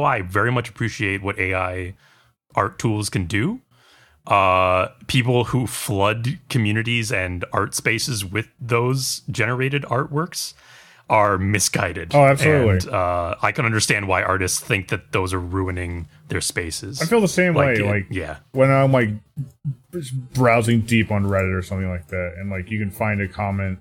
I very much appreciate what AI art tools can do, people who flood communities and art spaces with those generated artworks are misguided. Oh, absolutely. And I can understand why artists think that those are ruining their spaces. I feel the same way. When I'm like browsing deep on Reddit or something like that, and like you can find a comment,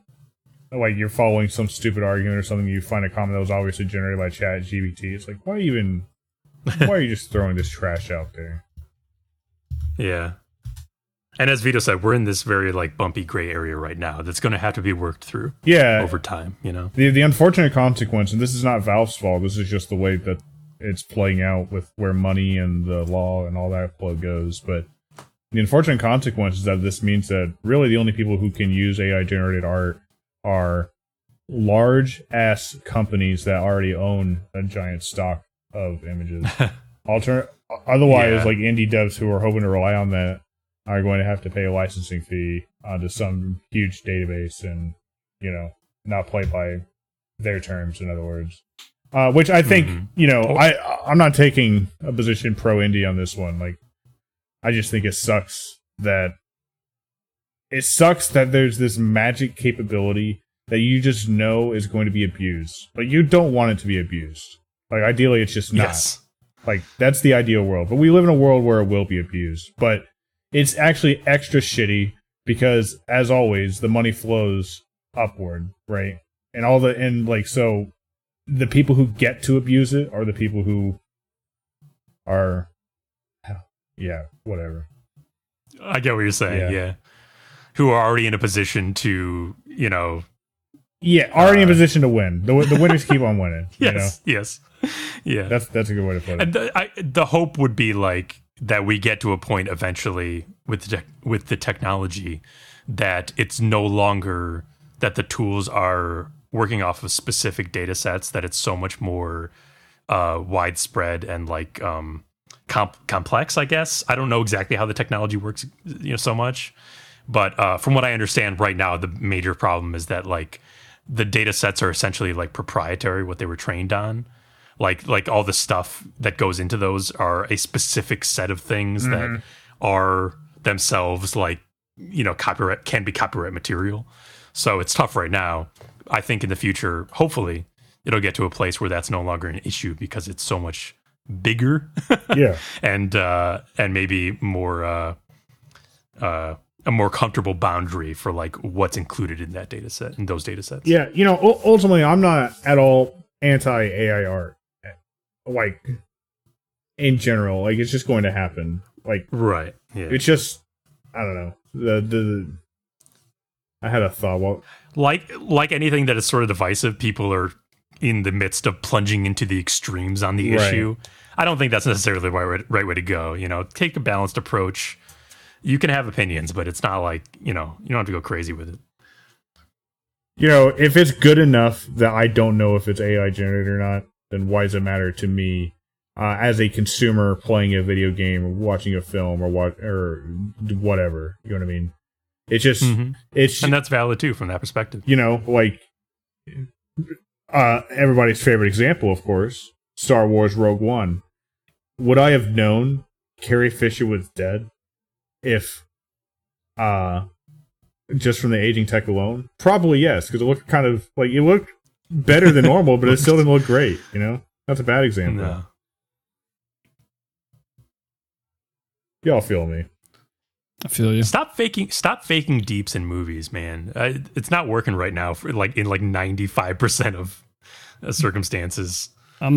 like you're following some stupid argument or something, you find a comment that was obviously generated by ChatGPT. It's like, why are you just throwing this trash out there? Yeah. And as Vito said, we're in this very like bumpy gray area right now that's going to have to be worked through over time, you know. The unfortunate consequence, and this is not Valve's fault, this is just the way that it's playing out with where money and the law and all that flow goes, but the unfortunate consequence is that this means that really the only people who can use AI-generated art are large-ass companies that already own a giant stock of images. Otherwise, like indie devs who are hoping to rely on that are going to have to pay a licensing fee onto some huge database and, you know, not play by their terms, in other words. Which I think, you know, I'm not taking a position pro-indie on this one. Like, I just think it sucks that there's this magic capability that you just know is going to be abused. Like, you don't want it to be abused. Like, ideally, it's just not. Yes. Like, that's the ideal world. But we live in a world where it will be abused. But it's actually extra shitty because, as always, the money flows upward, right? And so the people who get to abuse it are the people who are, whatever. I get what you're saying, yeah. Who are already in a position to, you know... Yeah, already in a position to win. The winners keep on winning. Yes, you know? Yes. Yeah. That's a good way to put it. And the hope would be, like, that we get to a point eventually with the technology that it's no longer that the tools are working off of specific data sets, that it's so much more widespread and like complex, I guess. I don't know exactly how the technology works, you know, so much, but from what I understand right now, the major problem is that like the data sets are essentially like proprietary, what they were trained on. Like all the stuff that goes into those are a specific set of things that are themselves like, you know, can be copyright material. So it's tough right now. I think in the future, hopefully, it'll get to a place where that's no longer an issue because it's so much bigger. Yeah, and maybe more a more comfortable boundary for like what's included in that data set and those data sets. Yeah, you know, ultimately, I'm not at all anti-AI art. Like in general, like it's just going to happen. Like right, yeah. It's just I don't know. I had a thought. Well, like anything that is sort of divisive, people are in the midst of plunging into the extremes on the issue. I don't think that's necessarily the right way to go. You know, take a balanced approach. You can have opinions, but it's not like you know you don't have to go crazy with it. You know, if it's good enough that I don't know if it's AI generated or not, then why does it matter to me as a consumer playing a video game or watching a film or whatever? You know what I mean? It's just... It's, and that's valid, too, from that perspective. You know, like... everybody's favorite example, of course, Star Wars Rogue One. Would I have known Carrie Fisher was dead if... just from the aging tech alone? Probably, yes, because it looked kind of... Like, it looked better than normal, but it still didn't look great, you know? That's a bad example. No. Y'all feel me. I feel you. Stop faking deeps in movies, man. It's not working right now for like in like 95% of circumstances. I'll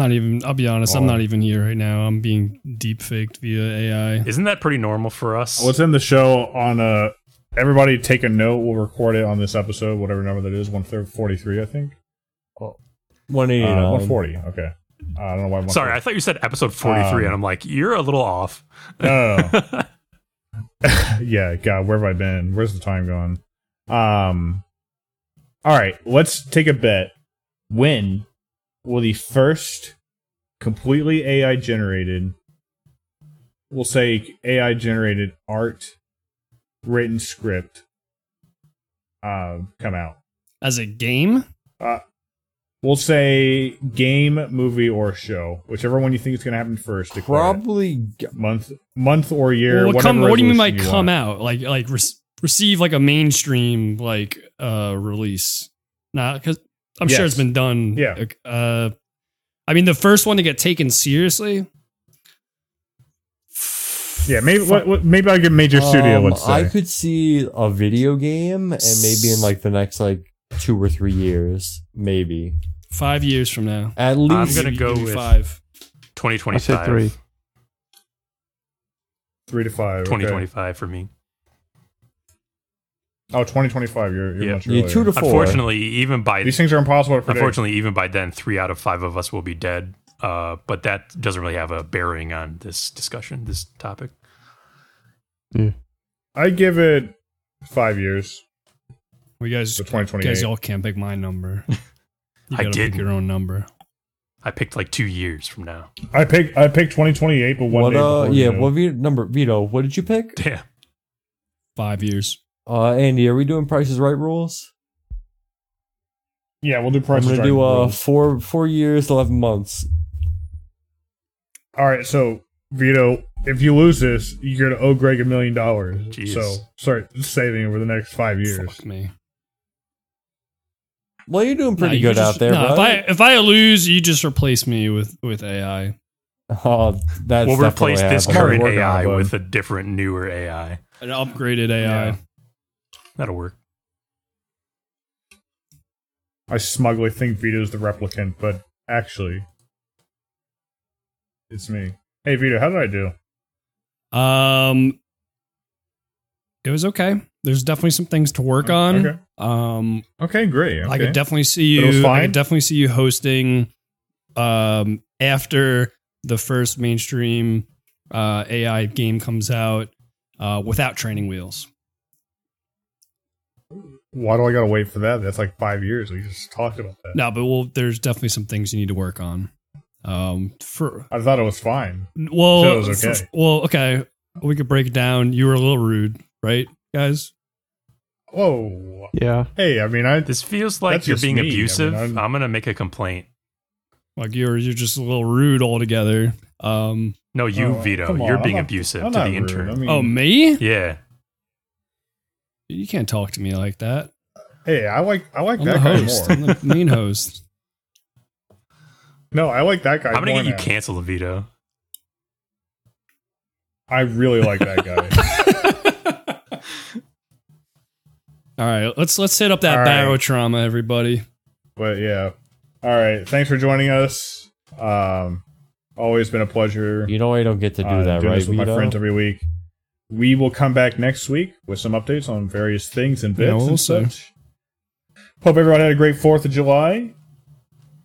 be honest. I'm not even here right now. I'm being deep faked via AI. Isn't that pretty normal for us? Well, it's in the show on everybody take a note. We'll record it on this episode, whatever number that is. 143, I think. Well, 180. 140. Okay. I don't know why. Sorry, I thought you said episode 43, and I'm like, you're a little off. No. Yeah, God, where have I been? Where's the time gone? All right, let's take a bet. When will the first completely AI-generated, we'll say AI-generated art written script come out? As a game? We'll say game, movie, or show, whichever one you think is going to happen first. Probably month or year. Well, what do you mean by come out? Like receive like a mainstream like release? Nah, because I'm sure it's been done. Yeah. I mean, the first one to get taken seriously. Yeah, maybe maybe like a major studio would say. I could see a video game, and maybe in like the next like 2 or 3 years, maybe 5 years from now. At least I'm gonna go with 2025. I said 3 to 5. 2025 for me. Oh, 2025. You're much earlier. 2 to 4. Unfortunately, even by these things are impossible to predict. Unfortunately, even by then, 3 out of 5 of us will be dead. But that doesn't really have a bearing on this discussion, this topic. Yeah. I give it 5 years. Well, you guys, y'all can't pick my number. I did pick your own number. I picked like 2 years from now. I picked 2028, but one day. Vito? What did you pick? Yeah. 5 years. Andy, are we doing Price is Right rules? Yeah, we'll do Price is Right. I'm gonna do 4 years, 11 months. All right, so Vito, if you lose this, you're gonna owe Greg $1 million. So start saving over the next 5 years. Fuck me. Well, you're doing pretty good out there, bro. If I lose, you just replace me with AI. Oh, that's we'll replace this current AI with a different, newer AI, an upgraded AI. Yeah. That'll work. I smugly think Vito's the replicant, but actually, it's me. Hey, Vito, how did I do? It was okay. There's definitely some things to work on. Okay. Okay, great. Okay. I could definitely see you. It was fine. I could definitely see you hosting after the first mainstream AI game comes out without training wheels. Why do I gotta wait for that? That's like 5 years. We just talked about that. No, but there's definitely some things you need to work on. I thought it was fine. Well, it was okay. Okay. We could break it down. You were a little rude, right, guys? Oh, yeah. Hey, I mean, this feels like you're being abusive. I mean, I'm gonna make a complaint. Like you're just a little rude altogether. No, Vito, you're being abusive to the intern. I mean, me? Yeah. You can't talk to me like that. Hey, I like I'm that guy more. I'm the main host. No, I like that guy more. I'm going to get you canceled, Vito. I really like that guy. All right, let's hit up that Barotrauma, everybody. But yeah. All right, thanks for joining us. Always been a pleasure. You know I don't get to do that, right, this with Vito? My friends every week. We will come back next week with some updates on various things and bits and such. Hope everyone had a great 4th of July.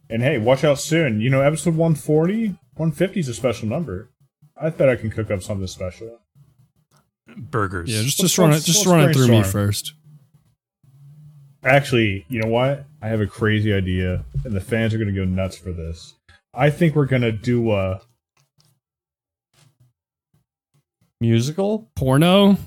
And hey, watch out soon. You know, episode 140, 150 is a special number. I bet I can cook up something special. Burgers. Yeah, just run it through me first. Actually, you know what? I have a crazy idea, and the fans are going to go nuts for this. I think we're going to do a musical? Porno?